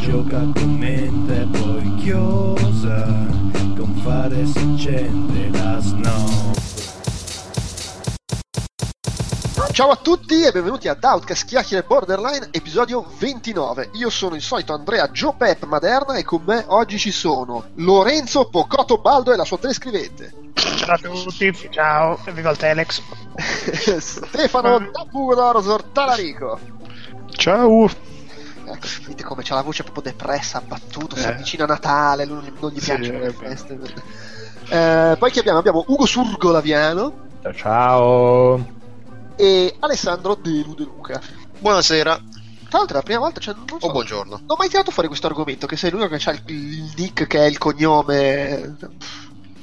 gioca con mente poi chiosa, con fare si accende la snow. Ciao a tutti e benvenuti a Outcast Chiacchiere Borderline, episodio 29. Io sono il solito Andrea Giopep Maderna e con me oggi ci sono Lorenzo Pocotto Baldo e la sua telescrivente. Ciao a tutti, ciao, viva il Telex. Stefano Taburor Sortalarico. Ciao. Ecco, sentite come c'ha la voce proprio depressa, abbattuto, si avvicina a Natale, lui non gli piacciono le feste. Poi chi abbiamo? Abbiamo Ugo Surgolaviano. Ciao. E Alessandro De Luca. Buonasera. Tra l'altro è la prima volta, cioè, non so, buongiorno. Non ho mai tirato fuori questo argomento, che sei l'unico che c'ha il nick che è il cognome.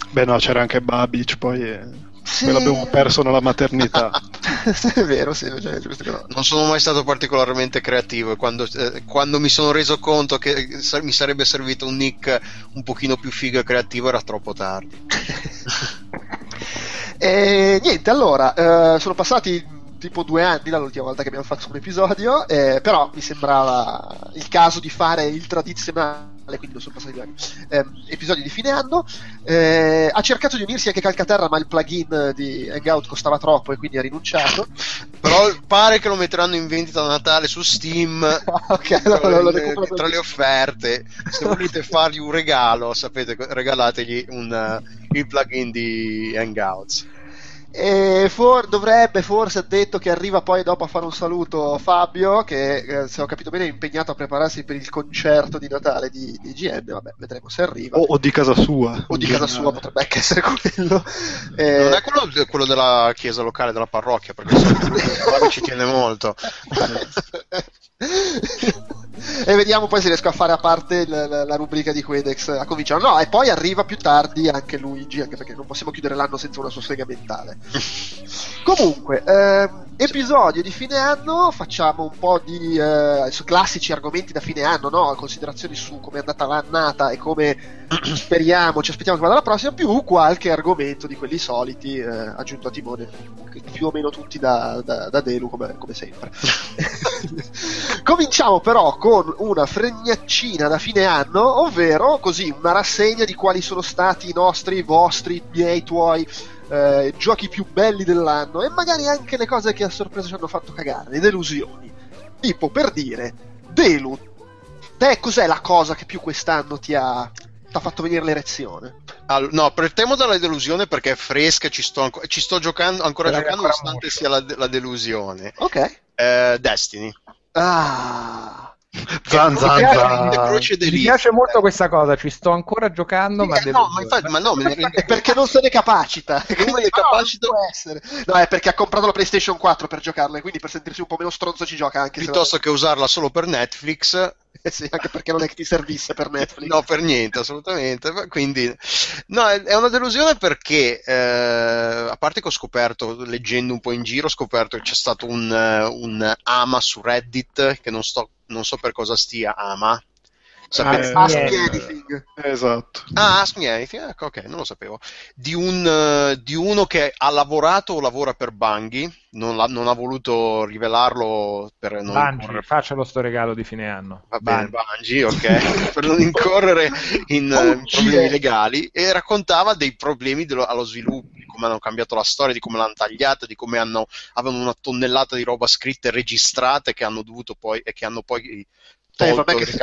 Beh no, c'era anche Babic, poi sì, me l'abbiamo perso nella maternità. È vero, sì, cioè, giusto. Non sono mai stato particolarmente creativo e quando mi sono reso conto che mi sarebbe servito un nick un pochino più figo e creativo era troppo tardi. E niente, allora, sono passati tipo 2 anni dall'ultima volta che abbiamo fatto un episodio, però mi sembrava il caso di fare il tradizionale, quindi non sono passati 2 anni, episodio di fine anno. Ha cercato di unirsi anche Calcaterra, ma il plugin di Hangout costava troppo e quindi ha rinunciato. Però pare che lo metteranno in vendita a Natale su Steam. Okay, tra le offerte, se volete fargli un regalo, sapete, regalategli il plugin di Hangouts. E forse ha detto che arriva poi dopo a fare un saluto Fabio, che se ho capito bene è impegnato a prepararsi per il concerto di Natale di GM. Vabbè, vedremo se arriva, o di casa sua, o di casa sua, potrebbe anche essere quello. Non è quello della chiesa locale, della parrocchia, perché Fabio ci tiene molto. E vediamo poi se riesco a fare a parte la rubrica di Quedex a cominciare. No, e poi arriva più tardi anche Luigi, anche perché non possiamo chiudere l'anno senza una sostegna mentale. Comunque, episodio di fine anno, facciamo un po' di classici argomenti da fine anno, no? Considerazioni su come è andata l'annata e come ci aspettiamo che vada la prossima, più qualche argomento di quelli soliti aggiunto a timone, più o meno tutti da Delu, come sempre. Cominciamo però con una fregnaccina da fine anno, ovvero così una rassegna di quali sono stati i nostri, i vostri, i miei, i tuoi giochi più belli dell'anno, e magari anche le cose che a sorpresa ci hanno fatto cagare, le delusioni. Tipo, per dire, Delu, te cos'è la cosa che più quest'anno ti ha fatto venire l'erezione? Allora, no, partiamo dalla delusione perché è fresca, ci sto ancora giocando nonostante sia la delusione. Ok. Destiny. Ah, zan. Mi piace molto questa cosa, ci sto ancora giocando, sì, ma perché non se ne capacita. È perché ha comprato la PlayStation 4 per giocarla, e quindi per sentirsi un po' meno stronzo ci gioca anche, piuttosto che usarla solo per Netflix. Sì, anche perché non è che ti servisse per Netflix. No, per niente, assolutamente. Quindi no, è una delusione perché a parte che ho scoperto, leggendo un po' in giro, ho scoperto che c'è stato un ama su Reddit, che non so per cosa stia ama. Sapete? Ask me anything. Esatto. Ah, ask me anything. Ecco, ok, non lo sapevo. Di uno che ha lavorato o lavora per Bungie, non ha voluto rivelarlo per non Bungie, facciamo sto regalo di fine anno. Va bene, Bungie, ok, per non incorrere in problemi legali, e raccontava dei problemi allo sviluppo, di come hanno cambiato la storia, di come l'hanno tagliata, di come avevano una tonnellata di roba scritta e registrata che hanno dovuto poi e che hanno poi vabbè, che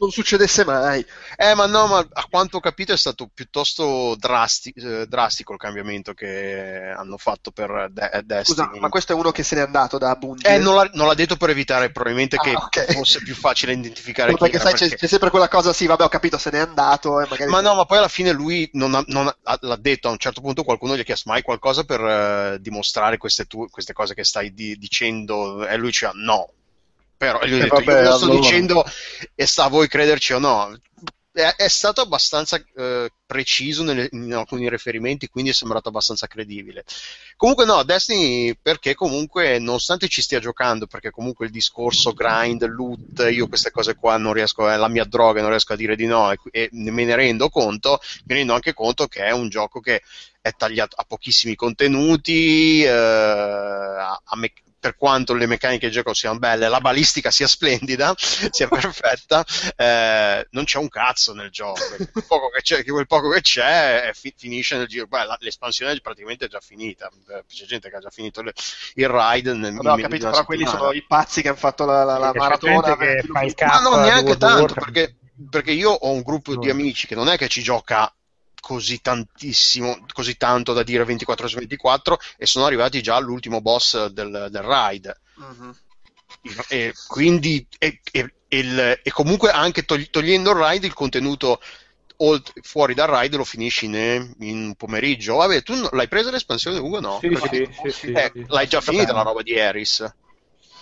non succedesse mai. Ma a quanto ho capito è stato piuttosto drastico il cambiamento che hanno fatto per Destiny. Scusa, ma questo è uno che se n'è andato da Bungie? Non l'ha detto per evitare probabilmente che fosse più facile identificare chi era, perché c'è sempre quella cosa, sì, vabbè, ho capito, se n'è andato magari. Ma poi alla fine lui l'ha detto, a un certo punto qualcuno gli ha chiesto: mai qualcosa per dimostrare queste cose che stai dicendo? E lui diceva no. Però gli ho detto, vabbè, io lo sto dicendo e sta a voi crederci o no. È stato abbastanza preciso in alcuni riferimenti, quindi è sembrato abbastanza credibile. Comunque no, Destiny, perché comunque nonostante ci stia giocando, perché comunque il discorso grind, loot, io queste cose qua non riesco, è la mia droga, non riesco a dire di no, e me ne rendo conto. Mi rendo anche conto che è un gioco che è tagliato a pochissimi contenuti, per quanto le meccaniche di gioco siano belle, la balistica sia splendida, sia perfetta, non c'è un cazzo nel gioco. Quel poco che c'è finisce nel giro. Beh, l'espansione è praticamente già finita. C'è gente che ha già finito il ride. Capito, però quelli sono i pazzi che hanno fatto la maratona. Che fa il cazzo, ma non neanche tanto, perché io ho un gruppo di amici che non è che ci gioca così tanto da dire 24/24, e sono arrivati già all'ultimo boss del raid. Uh-huh. E quindi e comunque anche togliendo il raid, il contenuto fuori dal raid lo finisci in un pomeriggio. Vabbè, tu l'hai presa l'espansione, Ugo? No? Sì, l'hai già finita la roba di Harris?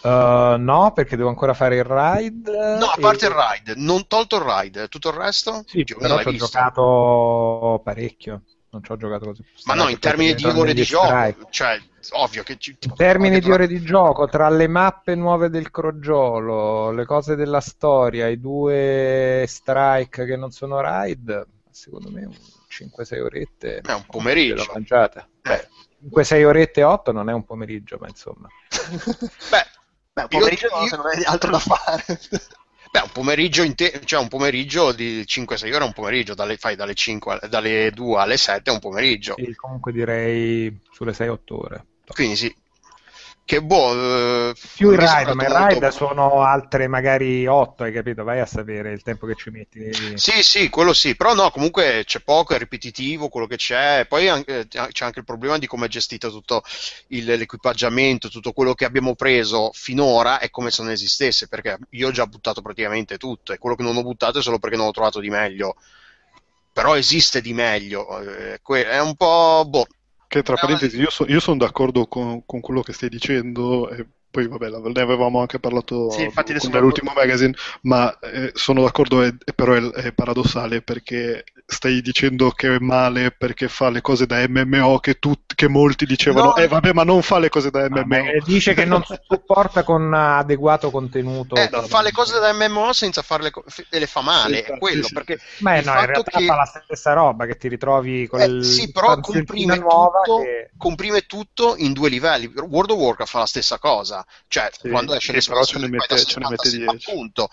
No, perché devo ancora fare il raid. No, a parte il raid, non tolto il raid, tutto il resto? Sì, però ci ho giocato parecchio. Non ci ho giocato così. Ma no, in termini di ore di gioco, cioè, ovvio che in termini di ore di gioco, tra le mappe nuove del crogiolo, le cose della storia, i due strike che non sono raid, secondo me 5-6 orette. È un pomeriggio. L'ho mangiata. 5-6 orette e 8 non è un pomeriggio, ma insomma. Un pomeriggio se non hai altro da fare. Beh, un pomeriggio un pomeriggio di 5-6 ore è un pomeriggio, dalle 2 alle 7 è un pomeriggio. Sì, comunque direi sulle 6-8 ore. Quindi sì. Che boh. Più i raid, ma i raid sono altre magari 8, hai capito? Vai a sapere il tempo che ci metti. Sì, quello sì, però no, comunque c'è poco, è ripetitivo quello che c'è. Poi c'è anche il problema di come è gestito tutto l'equipaggiamento, tutto quello che abbiamo preso finora è come se non esistesse, perché io ho già buttato praticamente tutto, e quello che non ho buttato è solo perché non ho trovato di meglio. Però esiste di meglio, è un po' boh. Che tra parentesi, io sono d'accordo con quello che stai dicendo, e poi vabbè, ne avevamo anche parlato nell'ultimo magazine, ma sono d'accordo, però è paradossale, perché stai dicendo che è male perché fa le cose da MMO che molti dicevano, vabbè, ma non fa le cose da MMO. Beh, dice che non supporta con adeguato contenuto. Fa le cose da MMO senza farle e le fa male, sì, è quello. Sì. Perché in realtà fa la stessa roba, che ti ritrovi con sì, però comprime tutto in due livelli. World of Warcraft fa la stessa cosa. Cioè, sì, quando esce l'espansione ce ne mette 10. Appunto,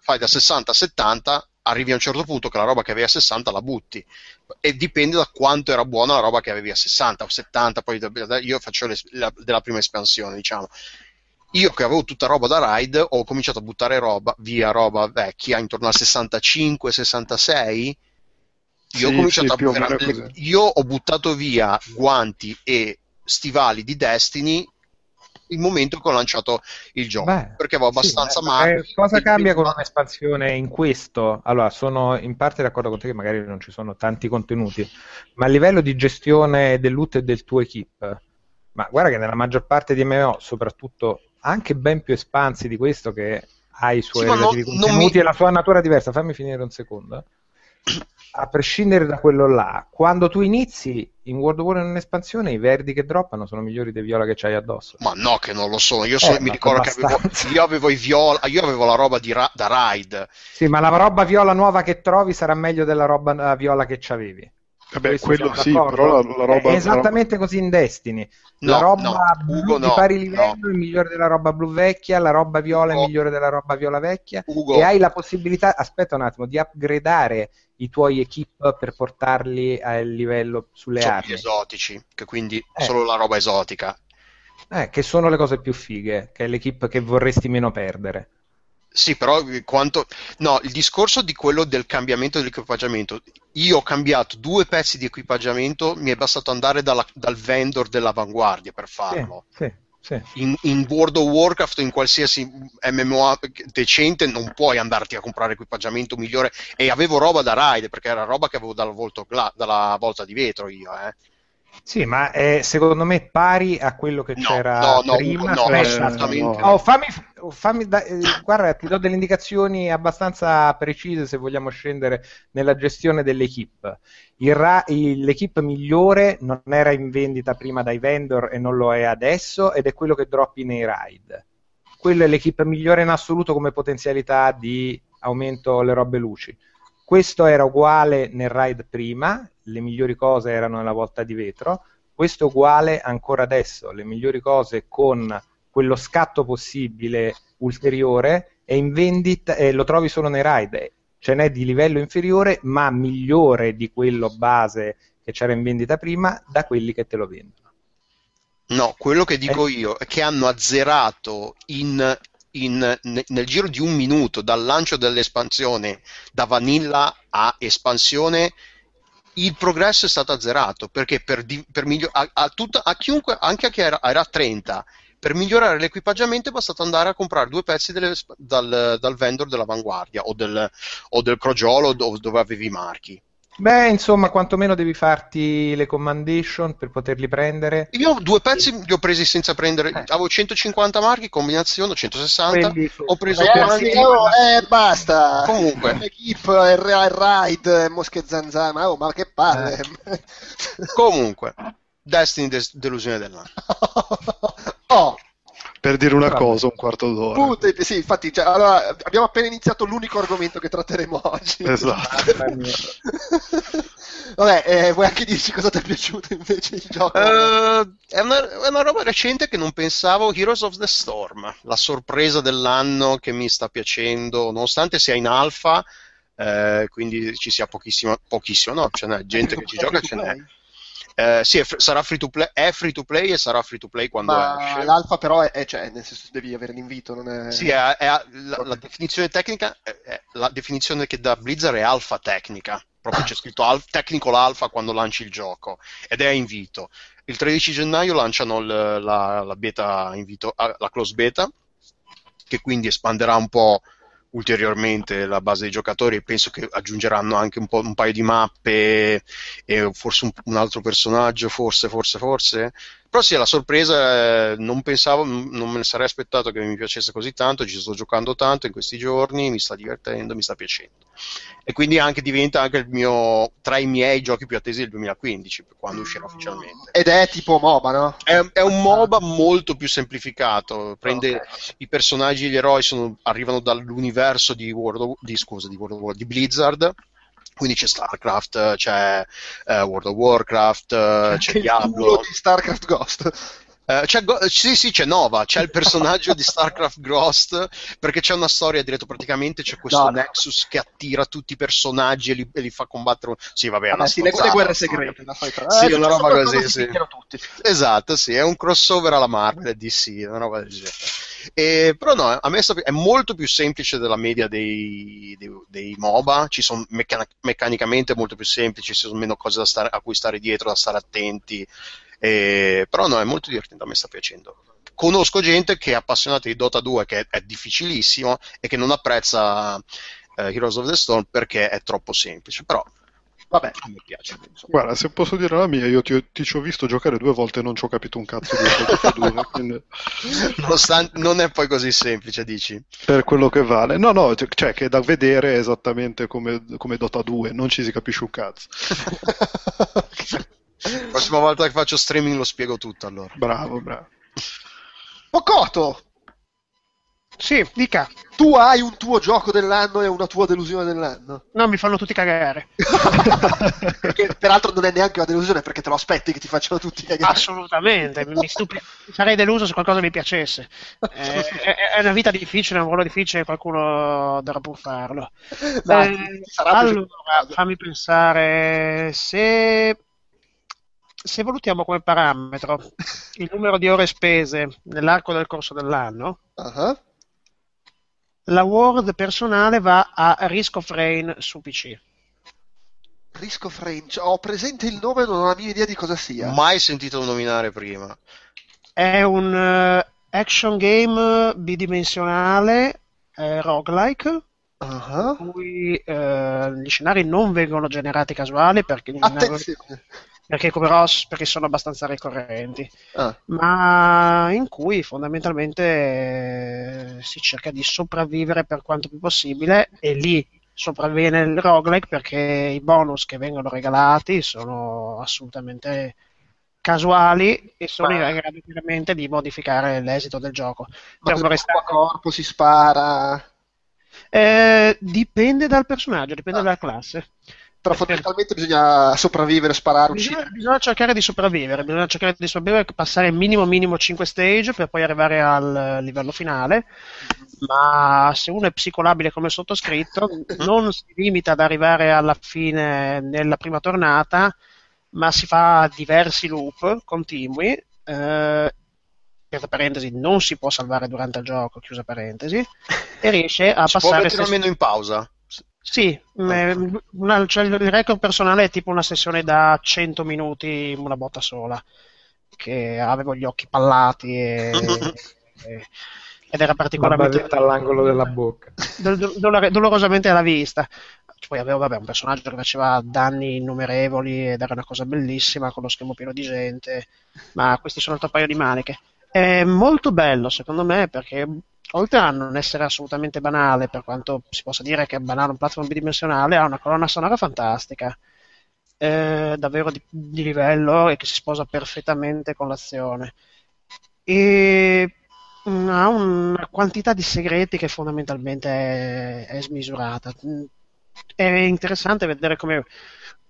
fai da 60 a 70, arrivi a un certo punto che la roba che avevi a 60 la butti, e dipende da quanto era buona la roba che avevi a 60 o 70. Poi io faccio della prima espansione, diciamo. Io che avevo tutta roba da raid, ho cominciato a buttare roba vecchia intorno al 65, 66. Io ho buttato via guanti e stivali di Destiny il momento che ho lanciato il gioco, perché avevo abbastanza male. Cosa cambia con un'espansione in questo? Allora, sono in parte d'accordo con te che magari non ci sono tanti contenuti, ma a livello di gestione del loot e del tuo equip, ma guarda che nella maggior parte di MMO, soprattutto anche ben più espansi di questo, che ha i suoi relativi contenuti e la sua natura diversa, fammi finire un secondo. A prescindere da quello là, quando tu inizi in World of War in un'espansione, i verdi che droppano sono migliori dei viola che c'hai addosso. Ma no, che non lo sono. Mi ricordo che io avevo i viola, io avevo la roba da raid. Sì, ma la roba viola nuova che trovi sarà meglio della roba viola che c'avevi. Vabbè, quello sì, però la roba esattamente così in Destiny. La roba blu di pari livello è migliore della roba blu vecchia, la roba viola è migliore della roba viola vecchia, e hai la possibilità, aspetta un attimo, di upgradare i tuoi equip per portarli al livello sulle armi. Gli esotici, che quindi solo la roba esotica. Che sono le cose più fighe, che è l'equip che vorresti meno perdere. Sì, però il discorso di quello del cambiamento dell'equipaggiamento. Io ho cambiato 2 pezzi di equipaggiamento, mi è bastato andare dal vendor dell'avanguardia per farlo. Sì. In World of Warcraft, in qualsiasi MMO decente, non puoi andarti a comprare equipaggiamento migliore. E avevo roba da raid, perché era roba che avevo dalla volta di vetro io, Sì, ma è, secondo me, pari a quello che c'era prima. No, assolutamente. Guarda, ti do delle indicazioni abbastanza precise se vogliamo scendere nella gestione dell'equip. L'equip migliore non era in vendita prima dai vendor e non lo è adesso, ed è quello che droppi nei raid. Quello è l'equip migliore in assoluto come potenzialità di aumento alle robe luci. Questo era uguale nel raid prima, le migliori cose erano nella volta di vetro, questo è uguale ancora adesso, le migliori cose con quello scatto possibile ulteriore è in vendita e lo trovi solo nei raid. Ce n'è di livello inferiore ma migliore di quello base che c'era in vendita prima da quelli che te lo vendono. No, quello che dico io è che hanno azzerato nel giro di un minuto dal lancio dell'espansione, da vanilla a espansione, il progresso è stato azzerato, perché a chiunque, anche a chi era 30, per migliorare l'equipaggiamento è bastato andare a comprare due pezzi dal vendor dell'avanguardia o del crogiolo dove avevi i marchi. Beh, insomma, quantomeno devi farti le commendation per poterli prendere. Io due pezzi li ho presi senza prendere, avevo 150 marchi, combinazione 160, ho preso basta. Comunque, Equip, Ride, Mosche Zanzana, ma che palle. Comunque, Destiny delusione dell'anno. Per dire una cosa, un quarto d'ora. Sì, infatti, allora, abbiamo appena iniziato l'unico argomento che tratteremo oggi. Esatto. Vabbè, vuoi anche dirci cosa ti è piaciuto invece il gioco? È una roba recente che non pensavo, Heroes of the Storm, la sorpresa dell'anno che mi sta piacendo, nonostante sia in alfa, quindi ci sia pochissimo, no, ce n'è gente che ci gioca, ce n'è. Sì, è free to play e sarà free to play quando esce. L'alfa però cioè, nel senso devi avere l'invito, non è... Sì, la definizione tecnica, la definizione che da Blizzard è alfa tecnica, proprio c'è scritto technical alpha quando lanci il gioco, ed è invito. Il 13 gennaio lanciano la beta invito, la close beta, che quindi espanderà un po' ulteriormente la base dei giocatori, e penso che aggiungeranno anche un paio di mappe e forse un altro personaggio, forse. Però sì, la sorpresa, non me ne sarei aspettato che mi piacesse così tanto, ci sto giocando tanto in questi giorni, mi sta divertendo, mi sta piacendo. E quindi diventa anche tra i miei giochi più attesi del 2015, quando uscirà ufficialmente. Ed è tipo MOBA, no? È un MOBA molto più semplificato, i personaggi, gli eroi arrivano dall'universo di Blizzard. Quindi c'è StarCraft, c'è World of Warcraft, c'è Diablo. Di StarCraft Ghost. Sì, c'è Nova, c'è il personaggio di StarCraft Ghost, perché c'è una storia dietro, praticamente c'è questo Nexus che attira tutti i personaggi e li fa combattere. Sì, vabbè, le guerre segrete. Sì, una roba così, sì. Tutti. Esatto, sì, è un crossover alla Marvel DC, una roba del genere. Però no, a me è molto più semplice della media dei MOBA, ci sono meccanicamente molto più semplici, ci sono meno cose a cui stare dietro, da stare attenti. Però no, è molto divertente, a me sta piacendo. Conosco gente che è appassionata di Dota 2, che è difficilissimo, e che non apprezza Heroes of the Storm perché è troppo semplice, però vabbè, mi piace. Guarda, se posso dire la mia, io ti ci ho visto giocare due volte e non ci ho capito un cazzo di Dota 2, quindi... non è poi così semplice, dici? Per quello che vale, no, cioè che da vedere è esattamente come Dota 2, non ci si capisce un cazzo. La prossima volta che faccio streaming lo spiego tutto, allora. Bravo. Pocotto! Sì, dica. Tu hai un tuo gioco dell'anno e una tua delusione dell'anno? No, mi fanno tutti cagare. Perché peraltro non è neanche una delusione, perché te lo aspetti che ti facciano tutti cagare. Assolutamente, sarei deluso se qualcosa mi piacesse. È una vita difficile, è un ruolo difficile, qualcuno dovrà pur farlo. Dai, allora, fammi pensare, se valutiamo come parametro il numero di ore spese nell'arco del corso dell'anno, la world personale va a Risk of Rain su PC. Risk of Rain, ho presente il nome, non ho la mia idea di cosa sia. Mai sentito nominare prima. È un action game bidimensionale, roguelike. Cui gli scenari non vengono generati casuali perché sono abbastanza ricorrenti, ma in cui fondamentalmente si cerca di sopravvivere per quanto più possibile, e lì sopravviene il roguelike perché i bonus che vengono regalati sono assolutamente casuali e sono in grado veramente di modificare l'esito del gioco. Ma a corpo si spara? Dipende dal personaggio, dipende dalla classe. Però fondamentalmente bisogna sopravvivere, sparare, uccidere. Bisogna cercare di sopravvivere, passare minimo 5 stage per poi arrivare al livello finale. Ma se uno è psicolabile come sottoscritto, non si limita ad arrivare alla fine nella prima tornata, ma si fa diversi loop continui. Aperta parentesi, non si può salvare durante il gioco, chiusa parentesi, e riesce a passare. Si può mettere almeno in pausa. Sì, cioè il record personale è tipo una sessione da 100 minuti in una botta sola, che avevo gli occhi pallati ed era particolarmente all'angolo della bocca, dolorosamente alla vista. Poi avevo un personaggio che faceva danni innumerevoli ed era una cosa bellissima con lo schermo pieno di gente, ma questi sono altro paio di maniche. È molto bello secondo me perché oltre a non essere assolutamente banale, per quanto si possa dire che è banale un platform bidimensionale, ha una colonna sonora fantastica, davvero di livello, e che si sposa perfettamente con l'azione, e ha una quantità di segreti che fondamentalmente è smisurata. È interessante vedere come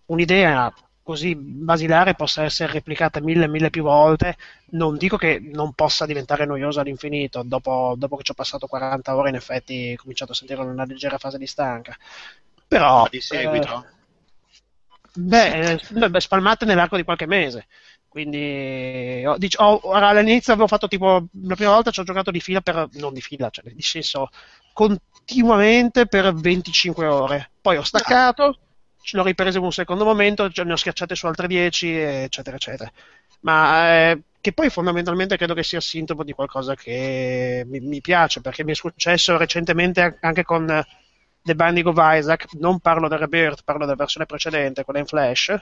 un'idea così basilare possa essere replicata mille più volte. Non dico che non possa diventare noiosa all'infinito, dopo che ci ho passato 40 ore in effetti ho cominciato a sentire una leggera fase di stanca, però di seguito spalmate nell'arco di qualche mese, quindi all'inizio avevo fatto tipo la prima volta ci ho giocato continuamente per 25 ore, poi ho staccato, l'ho ripreso in un secondo momento, ne ho schiacciate su altre 10, eccetera. Ma che poi fondamentalmente credo che sia sintomo di qualcosa che mi piace, perché mi è successo recentemente anche con The Binding of Isaac, non parlo del Rebirth, parlo della versione precedente, quella in Flash,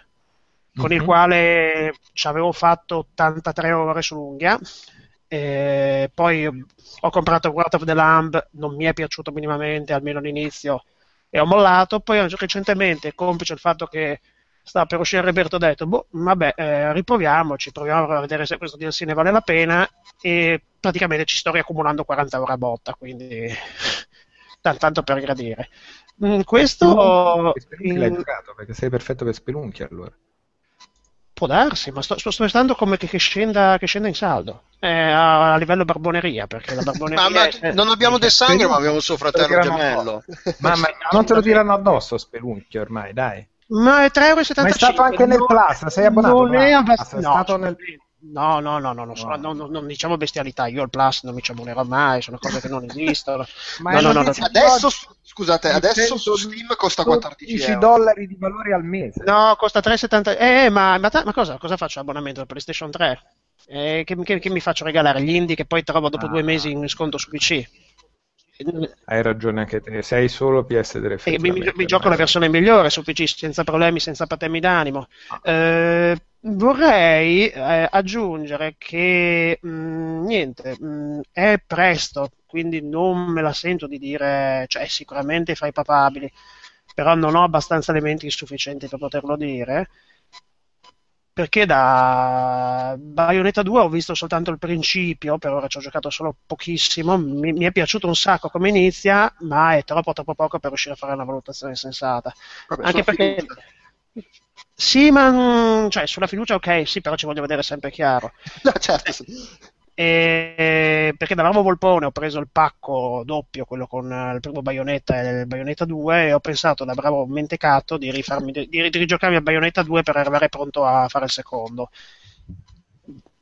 con il quale ci avevo fatto 83 ore sull'unghia, e poi ho comprato World of the Lamb, non mi è piaciuto minimamente, almeno all'inizio, e ho mollato. Poi recentemente, complice il fatto che sta per uscire Roberto, ho detto proviamo a vedere se questo DLC ne vale la pena, e praticamente ci sto riaccumulando 40 ore a botta, quindi tanto per gradire. Questo l'hai giocato perché sei perfetto per spelunchi, allora può darsi, ma sto pensando come che scenda in saldo a livello barboneria, perché la barboneria non abbiamo del sangue, ma abbiamo il suo fratello gemello. Ma non te lo tirano addosso spelunchi ormai, dai. Ma è 3,75€. Ma è stato anche nel Plus, sei abbonato? Non è stato nel... Non diciamo bestialità, io al Plus non mi ci abbonerò mai, sono cose che non esistono. Adesso, scusate, adesso su Steam costa 14 dollari di valore al mese. No, costa 3,70€. Ma cosa faccio abbonamento al PlayStation 3? Che mi faccio regalare gli indie che poi trovo dopo 2 mesi in sconto su PC? Hai ragione anche te, sei solo PS3. Mi gioco la versione migliore su PC senza problemi, senza patemi d'animo. Vorrei aggiungere che è presto, quindi non me la sento di dire, cioè sicuramente fai papabili, però non ho abbastanza elementi sufficienti per poterlo dire, perché da Bayonetta 2 ho visto soltanto il principio, per ora ci ho giocato solo pochissimo, mi è piaciuto un sacco come inizia, ma è troppo poco per riuscire a fare una valutazione sensata. Vabbè, anche perché fiducia. Sì, ma cioè, sulla fiducia ok, sì, però ci voglio vedere sempre chiaro. No, certo, sì. Perché da Ramo Volpone ho preso il pacco doppio, quello con il primo Bayonetta e il Bayonetta 2, e ho pensato da bravo mentecato di rigiocarmi a Bayonetta 2 per arrivare pronto a fare il secondo.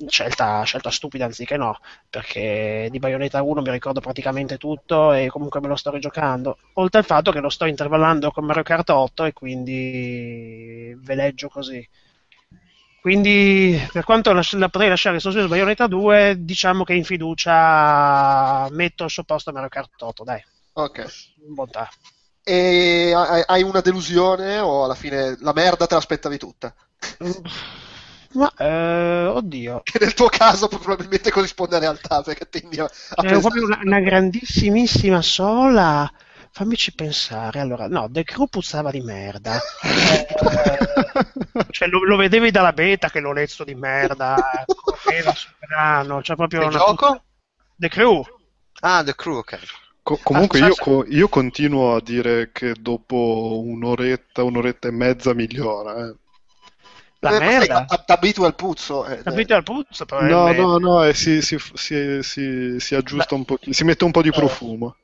Scelta stupida anziché no, perché di Bayonetta 1 mi ricordo praticamente tutto e comunque me lo sto rigiocando, oltre al fatto che lo sto intervallando con Mario Kart 8 e quindi veleggio così. Quindi per quanto la potrei lasciare sospeso Bayonetta 2, diciamo che in fiducia metto al suo posto Mario Kart 8, dai. Ok. Bontà. E hai una delusione o alla fine la merda te l'aspettavi tutta? Ma, oddio. Che nel tuo caso probabilmente corrisponde a realtà, perché tendi a pensare... proprio una grandissimissima sola... Fammici pensare, allora, no, The Crew puzzava di merda, cioè lo vedevi dalla beta che lo lezzo di merda, correva sul grano, cioè proprio... Il gioco? The Crew. Ah, The Crew, ok. Comunque io continuo a dire che dopo un'oretta e mezza migliora, eh. La merda? T'abitui al puzzo? T'abitui al puzzo? No, si aggiusta un pochino, si mette un po' di profumo.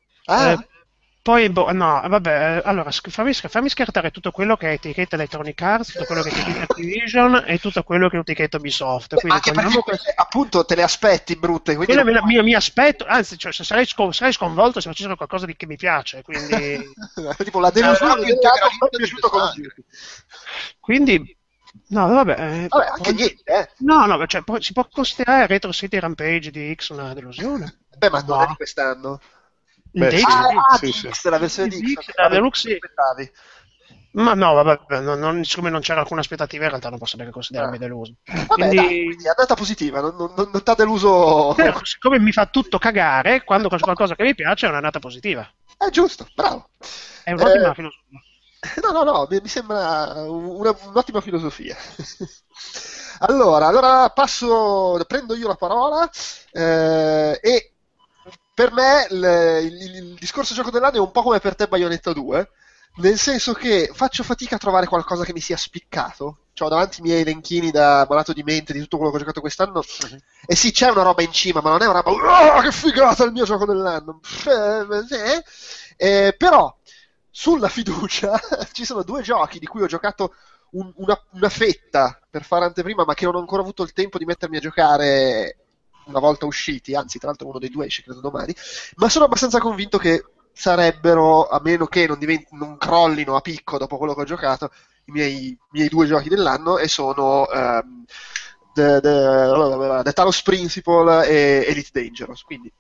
Poi, no, vabbè, allora, fammi scartare tutto quello che è etichetta Electronic Arts, tutto quello che è etichetta Activision e tutto quello che è etichetta Ubisoft. Anche perché appunto te le aspetti brutte. Mi aspetto, anzi, cioè, sarei sconvolto se facessero qualcosa che mi piace, quindi... tipo la delusione che mi è piaciuto così. Quindi... No, vabbè anche niente, No, cioè, si può considerare Retro City Rampage di X una delusione? Beh, ma non è di quest'anno. Beh, sì, la versione di X, la Deluxe. Ma no, vabbè, siccome non c'era alcuna aspettativa, in realtà non posso neanche considerarmi deluso. Vabbè, quindi è andata positiva, non t'ha deluso... siccome mi fa tutto cagare, quando faccio qualcosa che mi piace è un'annata positiva. È giusto, bravo. È un'ottima filosofia. No, mi sembra un'ottima filosofia. Allora prendo io la parola, e per me il discorso gioco dell'anno è un po' come per te Bayonetta 2, nel senso che faccio fatica a trovare qualcosa che mi sia spiccato. Ho davanti i miei elenchini da malato di mente di tutto quello che ho giocato quest'anno, e sì, c'è una roba in cima, ma non è una roba che figata il mio gioco dell'anno, però sulla fiducia ci sono due giochi di cui ho giocato una fetta per fare anteprima, ma che non ho ancora avuto il tempo di mettermi a giocare una volta usciti, anzi tra l'altro uno dei due esce credo domani, ma sono abbastanza convinto che sarebbero, a meno che non crollino a picco dopo quello che ho giocato, i miei due giochi dell'anno, e sono The Talos Principle e Elite Dangerous, quindi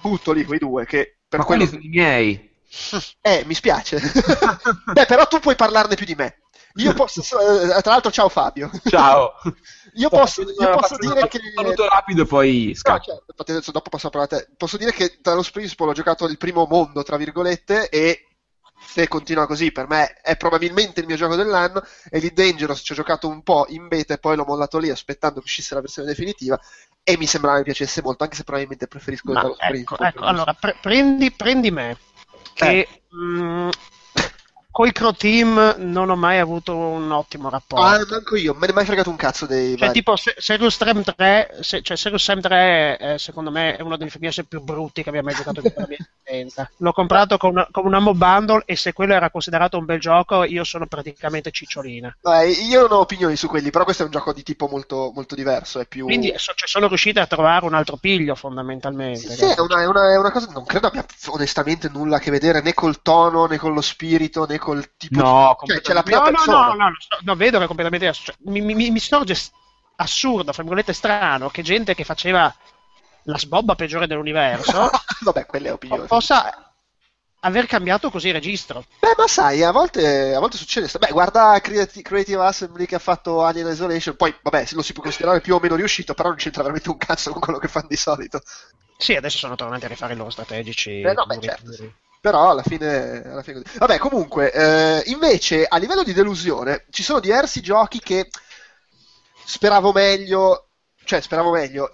butto lì quei due che... Ma quelli sono i miei... mi spiace. Beh, però tu puoi parlarne più di me. Io posso, tra l'altro, ciao Fabio. Ciao. Io posso dire che... Un saluto rapido e poi scappo. No, certo, dopo passo a parlare a te. Posso dire che Talos Principle l'ho giocato il primo mondo, tra virgolette, e se continua così per me è probabilmente il mio gioco dell'anno. E di Dangerous ci ho giocato un po' in beta e poi l'ho mollato lì aspettando che uscisse la versione definitiva. E mi sembrava mi piacesse molto, anche se probabilmente preferisco Talos Principle. Ecco, allora, prendi me. Che coi Crow Team non ho mai avuto un ottimo rapporto. Manco io, me ne è mai fregato un cazzo dei vari. Tipo Serious Sam 3, Serious Sam 3 secondo me è uno dei FPS più brutti che abbia mai giocato in mia esistenza. L'ho comprato con un ammo bundle, e se quello era considerato un bel gioco io sono praticamente cicciolina. Io non ho opinioni su quelli, però questo è un gioco di tipo molto, molto diverso, è più... Quindi sono riuscito a trovare un altro piglio fondamentalmente. Sì, è una cosa, non credo abbia onestamente nulla a che vedere né col tono, né con lo spirito, né col tipo cioè, c'è la prima persona. No, vedo che è completamente, cioè, mi sorge assurdo, fra virgolette strano, che gente che faceva la sbobba peggiore dell'universo vabbè, quelle opinioni, possa aver cambiato così il registro. Beh, ma sai, a volte succede. Beh, guarda Creative Assembly che ha fatto Alien Isolation, poi vabbè, lo si può considerare più o meno riuscito, però non c'entra veramente un cazzo con quello che fanno di solito. Sì, adesso sono tornati a rifare i loro strategici. Certo, sì. Però alla fine... Vabbè, comunque, invece, a livello di delusione, ci sono diversi giochi che speravo meglio,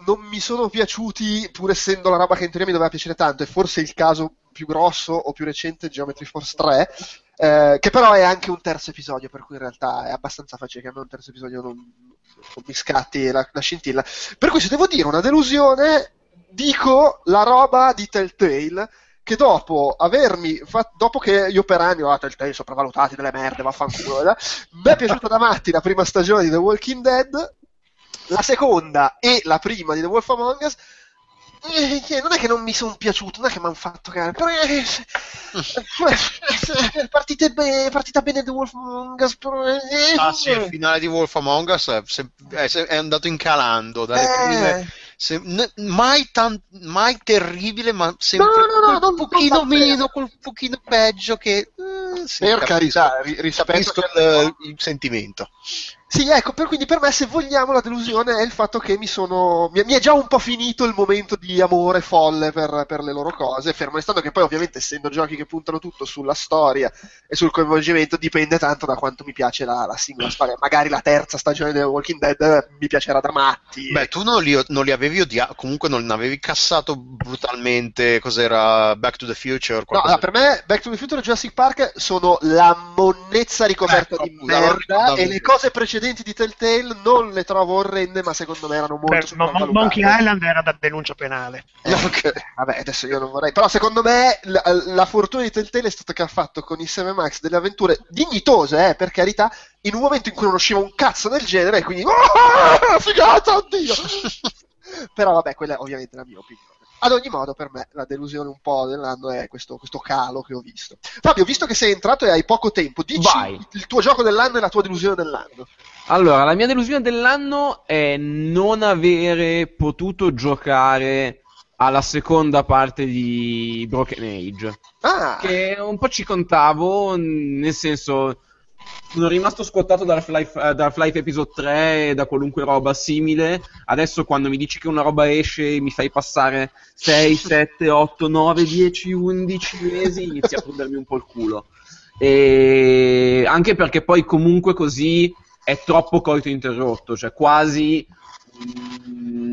non mi sono piaciuti, pur essendo la roba che in teoria mi doveva piacere tanto, e forse il caso più grosso o più recente Geometry Force 3, che però è anche un terzo episodio, per cui in realtà è abbastanza facile che a me un terzo episodio non mi scatti la scintilla. Per cui, se devo dire una delusione, dico la roba di Telltale, che dopo che io per anni ho dato il tempo sopravvalutati delle merde, vaffanculo, mi è piaciuta da matti la prima stagione di The Walking Dead, la seconda e la prima di The Wolf Among Us, non è che non mi sono piaciuto, non è che mi hanno fatto cagare, però è partita bene The Wolf Among Us, però... sì, il finale di Wolf Among Us è andato incalando dalle prime... mai terribile, ma sempre un pochino meno, col pochino peggio che... per carità, rispetto il sentimento. Sì, ecco, quindi per me, se vogliamo, la delusione è il fatto che mi è già un po' finito il momento di amore folle per le loro cose, fermo restando che poi ovviamente, essendo giochi che puntano tutto sulla storia e sul coinvolgimento, dipende tanto da quanto mi piace la singola storia. Magari la terza stagione di Walking Dead mi piacerà da matti. Beh, tu non li avevi odiati, comunque non avevi cassato brutalmente, cos'era Back to the Future? No, per me Back to the Future e Jurassic Park sono la monnezza ricoperta di merda, e le cose precedenti di Telltale non le trovo orrende, ma secondo me erano molto Monkey Island era da denuncia penale. Okay. Vabbè, adesso io non vorrei, però secondo me la fortuna di Telltale è stata che ha fatto con insieme a Max delle avventure dignitose, per carità, in un momento in cui non usciva un cazzo del genere, e quindi figata, oddio. Però vabbè, quella è ovviamente la mia opinione. Ad ogni modo, per me la delusione un po' dell'anno è questo calo che ho visto. Fabio, visto che sei entrato e hai poco tempo, dici il tuo gioco dell'anno e la tua delusione dell'anno. Allora, la mia delusione dell'anno è non avere potuto giocare alla seconda parte di Broken Age, che un po' ci contavo, nel senso, sono rimasto scottato da Half-Life Episode 3 e da qualunque roba simile. Adesso quando mi dici che una roba esce mi fai passare 6, 7, 8, 9, 10, 11 mesi, inizia a prendermi un po' il culo. E anche perché poi comunque così è troppo colto e interrotto, cioè quasi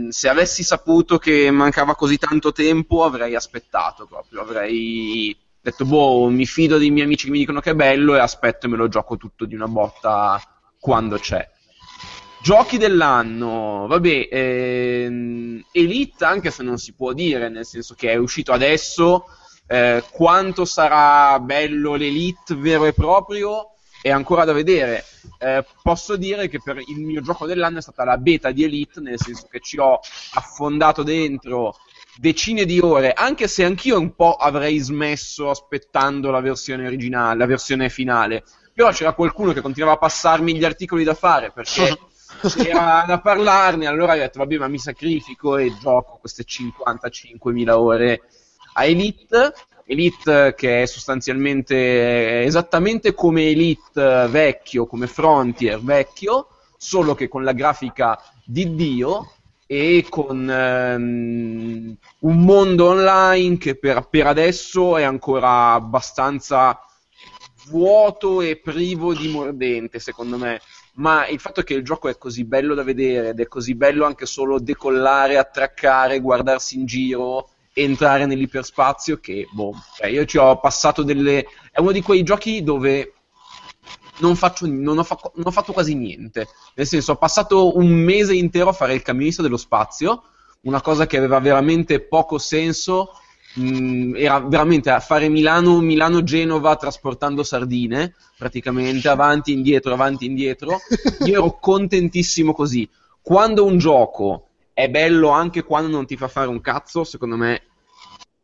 se avessi saputo che mancava così tanto tempo avrei aspettato proprio, avrei detto, boh, mi fido dei miei amici che mi dicono che è bello e aspetto e me lo gioco tutto di una botta quando c'è. Giochi dell'anno, vabbè, Elite, anche se non si può dire, nel senso che è uscito adesso, quanto sarà bello l'Elite vero e proprio è ancora da vedere. Posso dire che per il mio gioco dell'anno è stata la beta di Elite, nel senso che ci ho affondato dentro decine di ore, anche se anch'io un po' avrei smesso aspettando la versione originale, la versione finale, però c'era qualcuno che continuava a passarmi gli articoli da fare perché c'era da parlarne, allora ho detto vabbè, ma mi sacrifico e gioco queste 55.000 ore a Elite, che è sostanzialmente esattamente come Elite vecchio, come Frontier vecchio, solo che con la grafica di Dio e con un mondo online che per adesso è ancora abbastanza vuoto e privo di mordente, secondo me, ma il fatto che il gioco è così bello da vedere ed è così bello anche solo decollare, attraccare, guardarsi in giro, entrare nell'iperspazio, che boh, cioè io ci ho passato delle... è uno di quei giochi dove non ho fatto quasi niente, nel senso ho passato un mese intero a fare il camionista dello spazio, una cosa che aveva veramente poco senso, era veramente a fare Milano-Genova trasportando sardine, praticamente avanti e indietro, io ero contentissimo così. Quando un gioco è bello anche quando non ti fa fare un cazzo, secondo me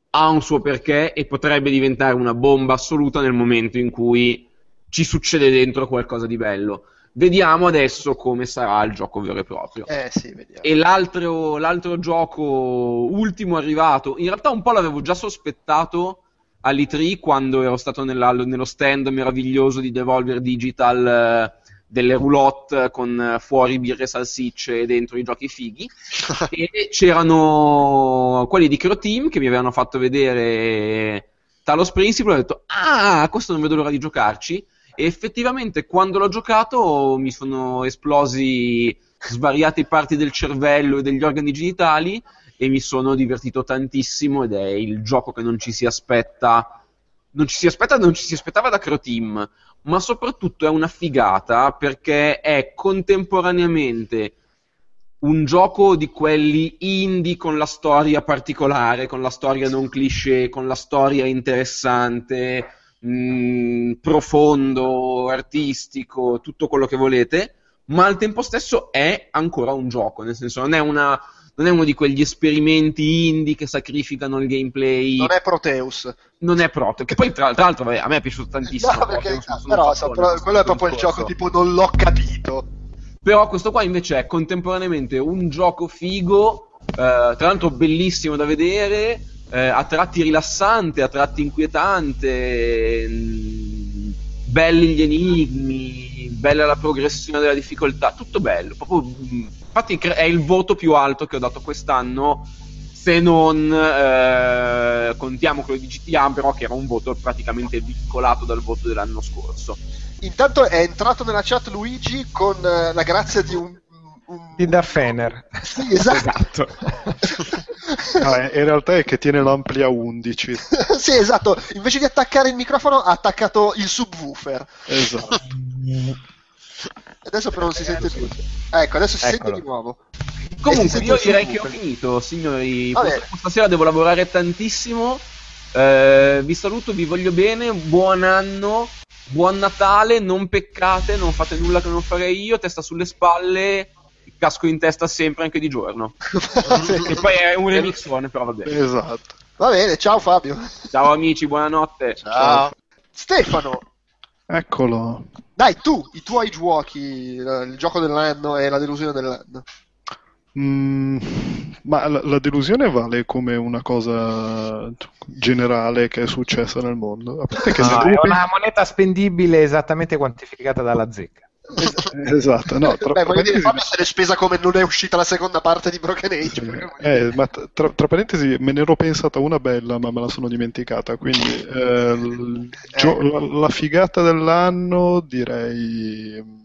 ha un suo perché e potrebbe diventare una bomba assoluta nel momento in cui ci succede dentro qualcosa di bello. Vediamo adesso come sarà il gioco vero e proprio. Sì, vediamo. E l'altro gioco ultimo arrivato, in realtà un po' l'avevo già sospettato all'E3 quando ero stato nello stand meraviglioso di Devolver Digital, delle roulotte con fuori birre e salsicce e dentro i giochi fighi. E c'erano quelli di Croteam che mi avevano fatto vedere Talos Principle, ho detto, questo non vedo l'ora di giocarci. E effettivamente quando l'ho giocato mi sono esplosi svariate parti del cervello e degli organi genitali e mi sono divertito tantissimo, ed è il gioco che non ci si aspettava da Croteam, ma soprattutto è una figata perché è contemporaneamente un gioco di quelli indie con la storia particolare, con la storia non cliché, con la storia interessante, profondo, artistico, tutto quello che volete, ma al tempo stesso è ancora un gioco, nel senso non è uno di quegli esperimenti indie che sacrificano il gameplay. Non è Proteus. Che poi tra l'altro vabbè, a me è piaciuto tantissimo. No, perché, quello è proprio il gioco tipo non l'ho capito. Però questo qua invece è contemporaneamente un gioco figo, tra l'altro bellissimo da vedere, a tratti rilassante, a tratti inquietante, belli gli enigmi, bella la progressione della difficoltà, tutto bello, proprio, infatti è il voto più alto che ho dato quest'anno, se non contiamo quello di GTA, però che era un voto praticamente vincolato dal voto dell'anno scorso. Intanto è entrato nella chat Luigi con la grazia di Da Fener. Sì, esatto. No, in realtà è che tiene l'amplia 11. Sì, esatto. Invece di attaccare il microfono ha attaccato il subwoofer. Esatto. Adesso però non si sente più. Ecco, adesso si sente di nuovo. Comunque io direi che ho finito, signori. Stasera devo lavorare tantissimo. Vi saluto, vi voglio bene, buon anno, buon Natale, non peccate, non fate nulla che non farei io, testa sulle spalle, casco in testa sempre, anche di giorno. E poi è un remixone, però va bene. Esatto. Va bene, ciao Fabio. Ciao amici, buonanotte. Ciao. Stefano. Eccolo. Dai, tu, i tuoi giochi, il gioco dell'anno e la delusione dell'anno. Ma la delusione vale come una cosa generale che è successa nel mondo. A parte che è una moneta spendibile esattamente quantificata dalla zecca. Esatto, no, beh, voglio dire, Fabio se l'è spesa come non è uscita la seconda parte di Broken Age, ma tra parentesi me ne ero pensata una bella ma me la sono dimenticata, quindi la figata dell'anno direi,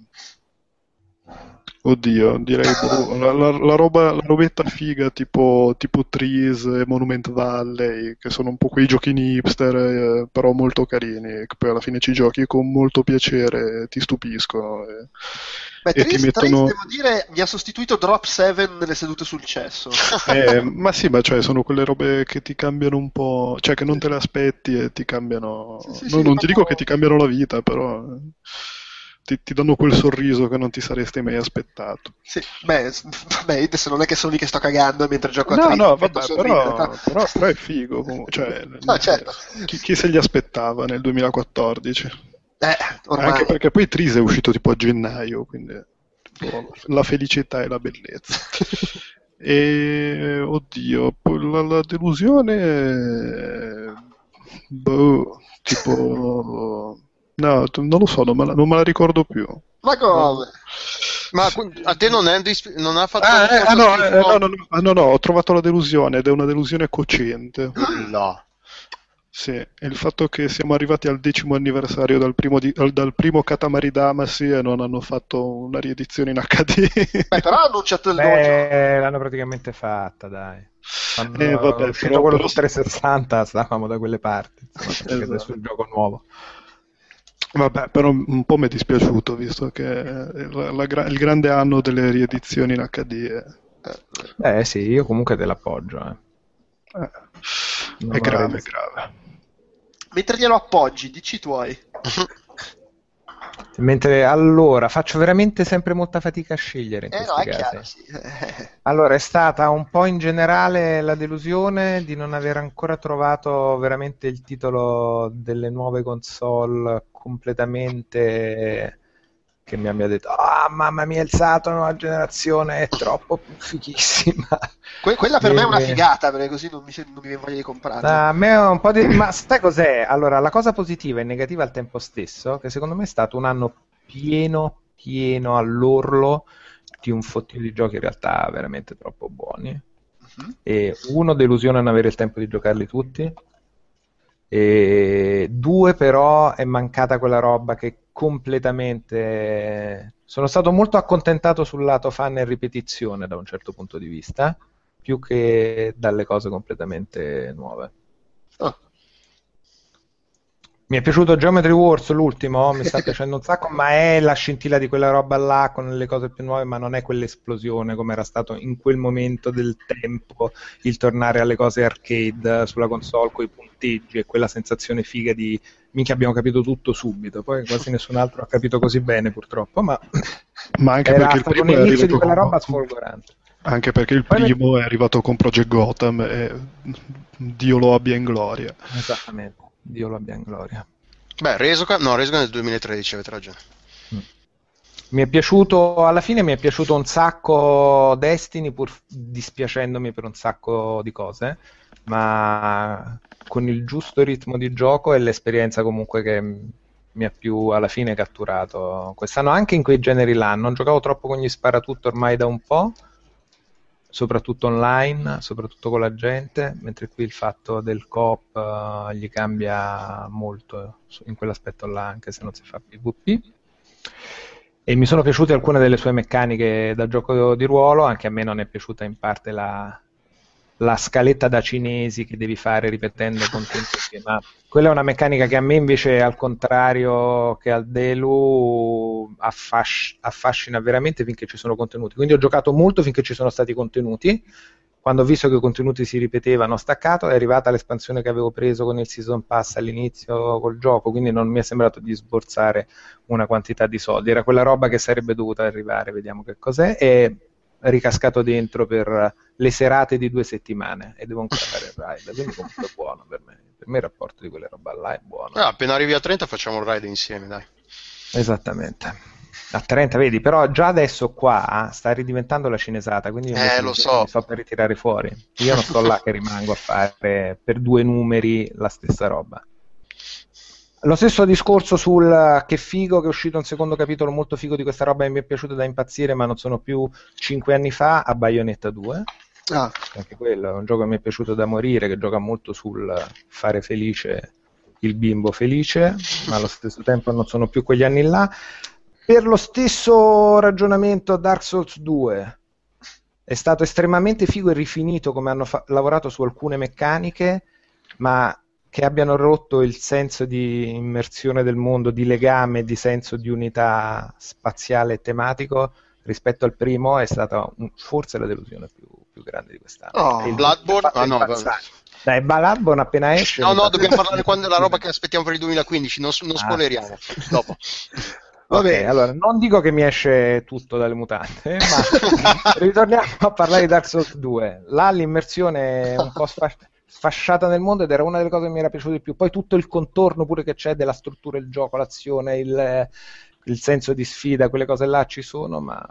oddio, direi la robetta figa tipo Trees e Monument Valley, che sono un po' quei giochini hipster, però molto carini, che poi alla fine ci giochi con molto piacere, ti stupiscono. Beh, Trees, devo dire, mi ha sostituito Drop 7 nelle sedute sul cesso. Ma sì, ma cioè sono quelle robe che ti cambiano un po', cioè che non te le aspetti e ti cambiano... Sì, non ti dico che ti cambiano la vita, però... Ti danno quel sorriso che non ti saresti mai aspettato. Sì, beh, adesso non è che sono lì che sto cagando mentre gioco a Twitch. No, vabbè, però è figo. Cioè, no, certo. Chi se li aspettava nel 2014? Ormai. Anche perché poi Tris è uscito tipo a gennaio, quindi tipo, la felicità e la bellezza. E oddio, la delusione... Boh, tipo... No, non lo so, non me la ricordo più. Ma come? Ma a te non ha fatto... No, ho trovato la delusione ed è una delusione cocente. No. Sì, è il fatto che siamo arrivati al 10° anniversario dal primo Katamari Damacy e non hanno fatto una riedizione in HD. Beh, però hanno annunciato il dojo. L'hanno praticamente fatta, dai. Vabbè, fino a quello su 360 stavamo da quelle parti. Esatto. Sul gioco nuovo. Vabbè, però un po' mi è dispiaciuto, visto che il grande anno delle riedizioni in HD è... sì, io comunque te l'appoggio. È grave, è grave. Mentre glielo appoggi, dici tuoi. Mentre, allora, faccio veramente sempre molta fatica a scegliere in questi casi. Chiaro, sì. Allora, è stata un po' in generale la delusione di non aver ancora trovato veramente il titolo delle nuove console completamente che mi abbia detto mamma mia, il Saturn, la nuova generazione è troppo fichissima. Quella per me è una figata, perché così non mi viene voglia di comprare. A me è un po' di... Ma sai cos'è? Allora, la cosa positiva e negativa al tempo stesso, che secondo me è stato un anno pieno all'orlo di un fottino di giochi in realtà veramente troppo buoni. E uno, delusione a non avere il tempo di giocarli tutti. E due, però è mancata quella roba che completamente... Sono stato molto accontentato sul lato fan e ripetizione da un certo punto di vista, più che dalle cose completamente nuove. Mi è piaciuto Geometry Wars, l'ultimo, mi sta piacendo un sacco, ma è la scintilla di quella roba là con le cose più nuove, ma non è quell'esplosione come era stato in quel momento del tempo, il tornare alle cose arcade sulla console con i punteggi e quella sensazione figa di minchia abbiamo capito tutto subito, poi quasi nessun altro ha capito così bene purtroppo, ma anche era perché stato l'inizio di quella roba sfolgorante. Anche perché il primo è arrivato con Project Gotham e Dio lo abbia in gloria. Esattamente. Dio lo abbia in gloria. Beh, Resogun del 2013, avete ragione. Mi è piaciuto, alla fine mi è piaciuto un sacco Destiny, pur dispiacendomi per un sacco di cose, ma con il giusto ritmo di gioco e l'esperienza comunque che mi ha più alla fine catturato quest'anno, anche in quei generi là. Non giocavo troppo con gli sparatutto ormai da un po', soprattutto online, soprattutto con la gente, mentre qui il fatto del co-op gli cambia molto in quell'aspetto là, anche se non si fa PvP. E mi sono piaciute alcune delle sue meccaniche da gioco di ruolo, anche a me non è piaciuta in parte la scaletta da cinesi che devi fare ripetendo contenuti, ma quella è una meccanica che a me invece, al contrario che al Delu, affascina veramente finché ci sono contenuti. Quindi ho giocato molto finché ci sono stati contenuti. Quando ho visto che i contenuti si ripetevano, ho staccato. È arrivata l'espansione che avevo preso con il Season Pass all'inizio col gioco, quindi non mi è sembrato di sborsare una quantità di soldi. Era quella roba che sarebbe dovuta arrivare, vediamo che cos'è, e ricascato dentro per le serate di 2 settimane e devo ancora fare il raid, quindi comunque buono per me. Per me il rapporto di quelle roba là è buono. Appena arrivi a 30 facciamo un raid insieme, dai. Esattamente. A 30, vedi, però già adesso qua sta ridiventando la cinesata, quindi io lo so. Mi sto per ritirare fuori. Io non sto là che rimango a fare per 2 numeri la stessa roba. Lo stesso discorso sul che figo che è uscito un secondo capitolo molto figo di questa roba e mi è piaciuto da impazzire, ma non sono più 5 anni fa, a Bayonetta 2. Anche quello è un gioco che mi è piaciuto da morire, che gioca molto sul fare felice il bimbo felice, ma allo stesso tempo non sono più quegli anni là. Per lo stesso ragionamento Dark Souls 2 è stato estremamente figo e rifinito come hanno lavorato su alcune meccaniche, ma che abbiano rotto il senso di immersione del mondo, di legame, di senso di unità spaziale e tematico rispetto al primo, è stata forse la delusione più grande di quest'anno. Oh, Bloodborne? Ah no, dai, Bloodborne appena esce. No, dobbiamo parlare quando la roba che aspettiamo per il 2015, non spoileriamo, dopo. Vabbè, allora, non dico che mi esce tutto dalle mutande, ma ritorniamo a parlare di Dark Souls 2. Là l'immersione è un po' sfasciata nel mondo ed era una delle cose che mi era piaciuta di più. Poi tutto il contorno pure che c'è della struttura, il gioco, l'azione, il senso di sfida, quelle cose là ci sono, ma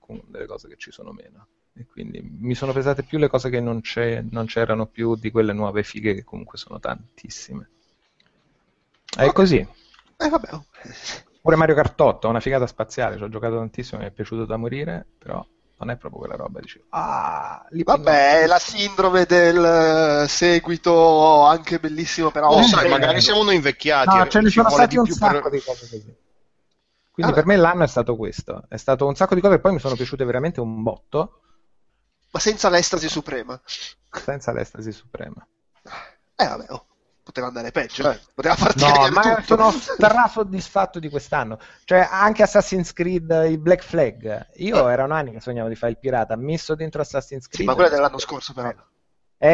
con delle cose che ci sono meno. E quindi mi sono pesate più le cose che non c'erano più di quelle nuove fighe che comunque sono tantissime. È così. Vabbè. Pure Mario Kart 8, una figata spaziale, ci ho giocato tantissimo, mi è piaciuto da morire, però non è proprio quella roba, dicevo. Vabbè, la sindrome del seguito, anche bellissimo, però... sai, magari siamo noi invecchiati. No, ce ne sono stati un sacco di cose così. Quindi per me l'anno è stato questo, è stato un sacco di cose che poi mi sono piaciute veramente un botto. Ma senza l'estasi suprema. Senza l'estasi suprema. Vabbè, poteva andare peggio, poteva farti no, ma tutto. Sono strasoddisfatto di quest'anno, cioè anche Assassin's Creed, il Black Flag, io erano anni che sognavo di fare il pirata, messo dentro Assassin's Creed, ma quello dell'anno scorso però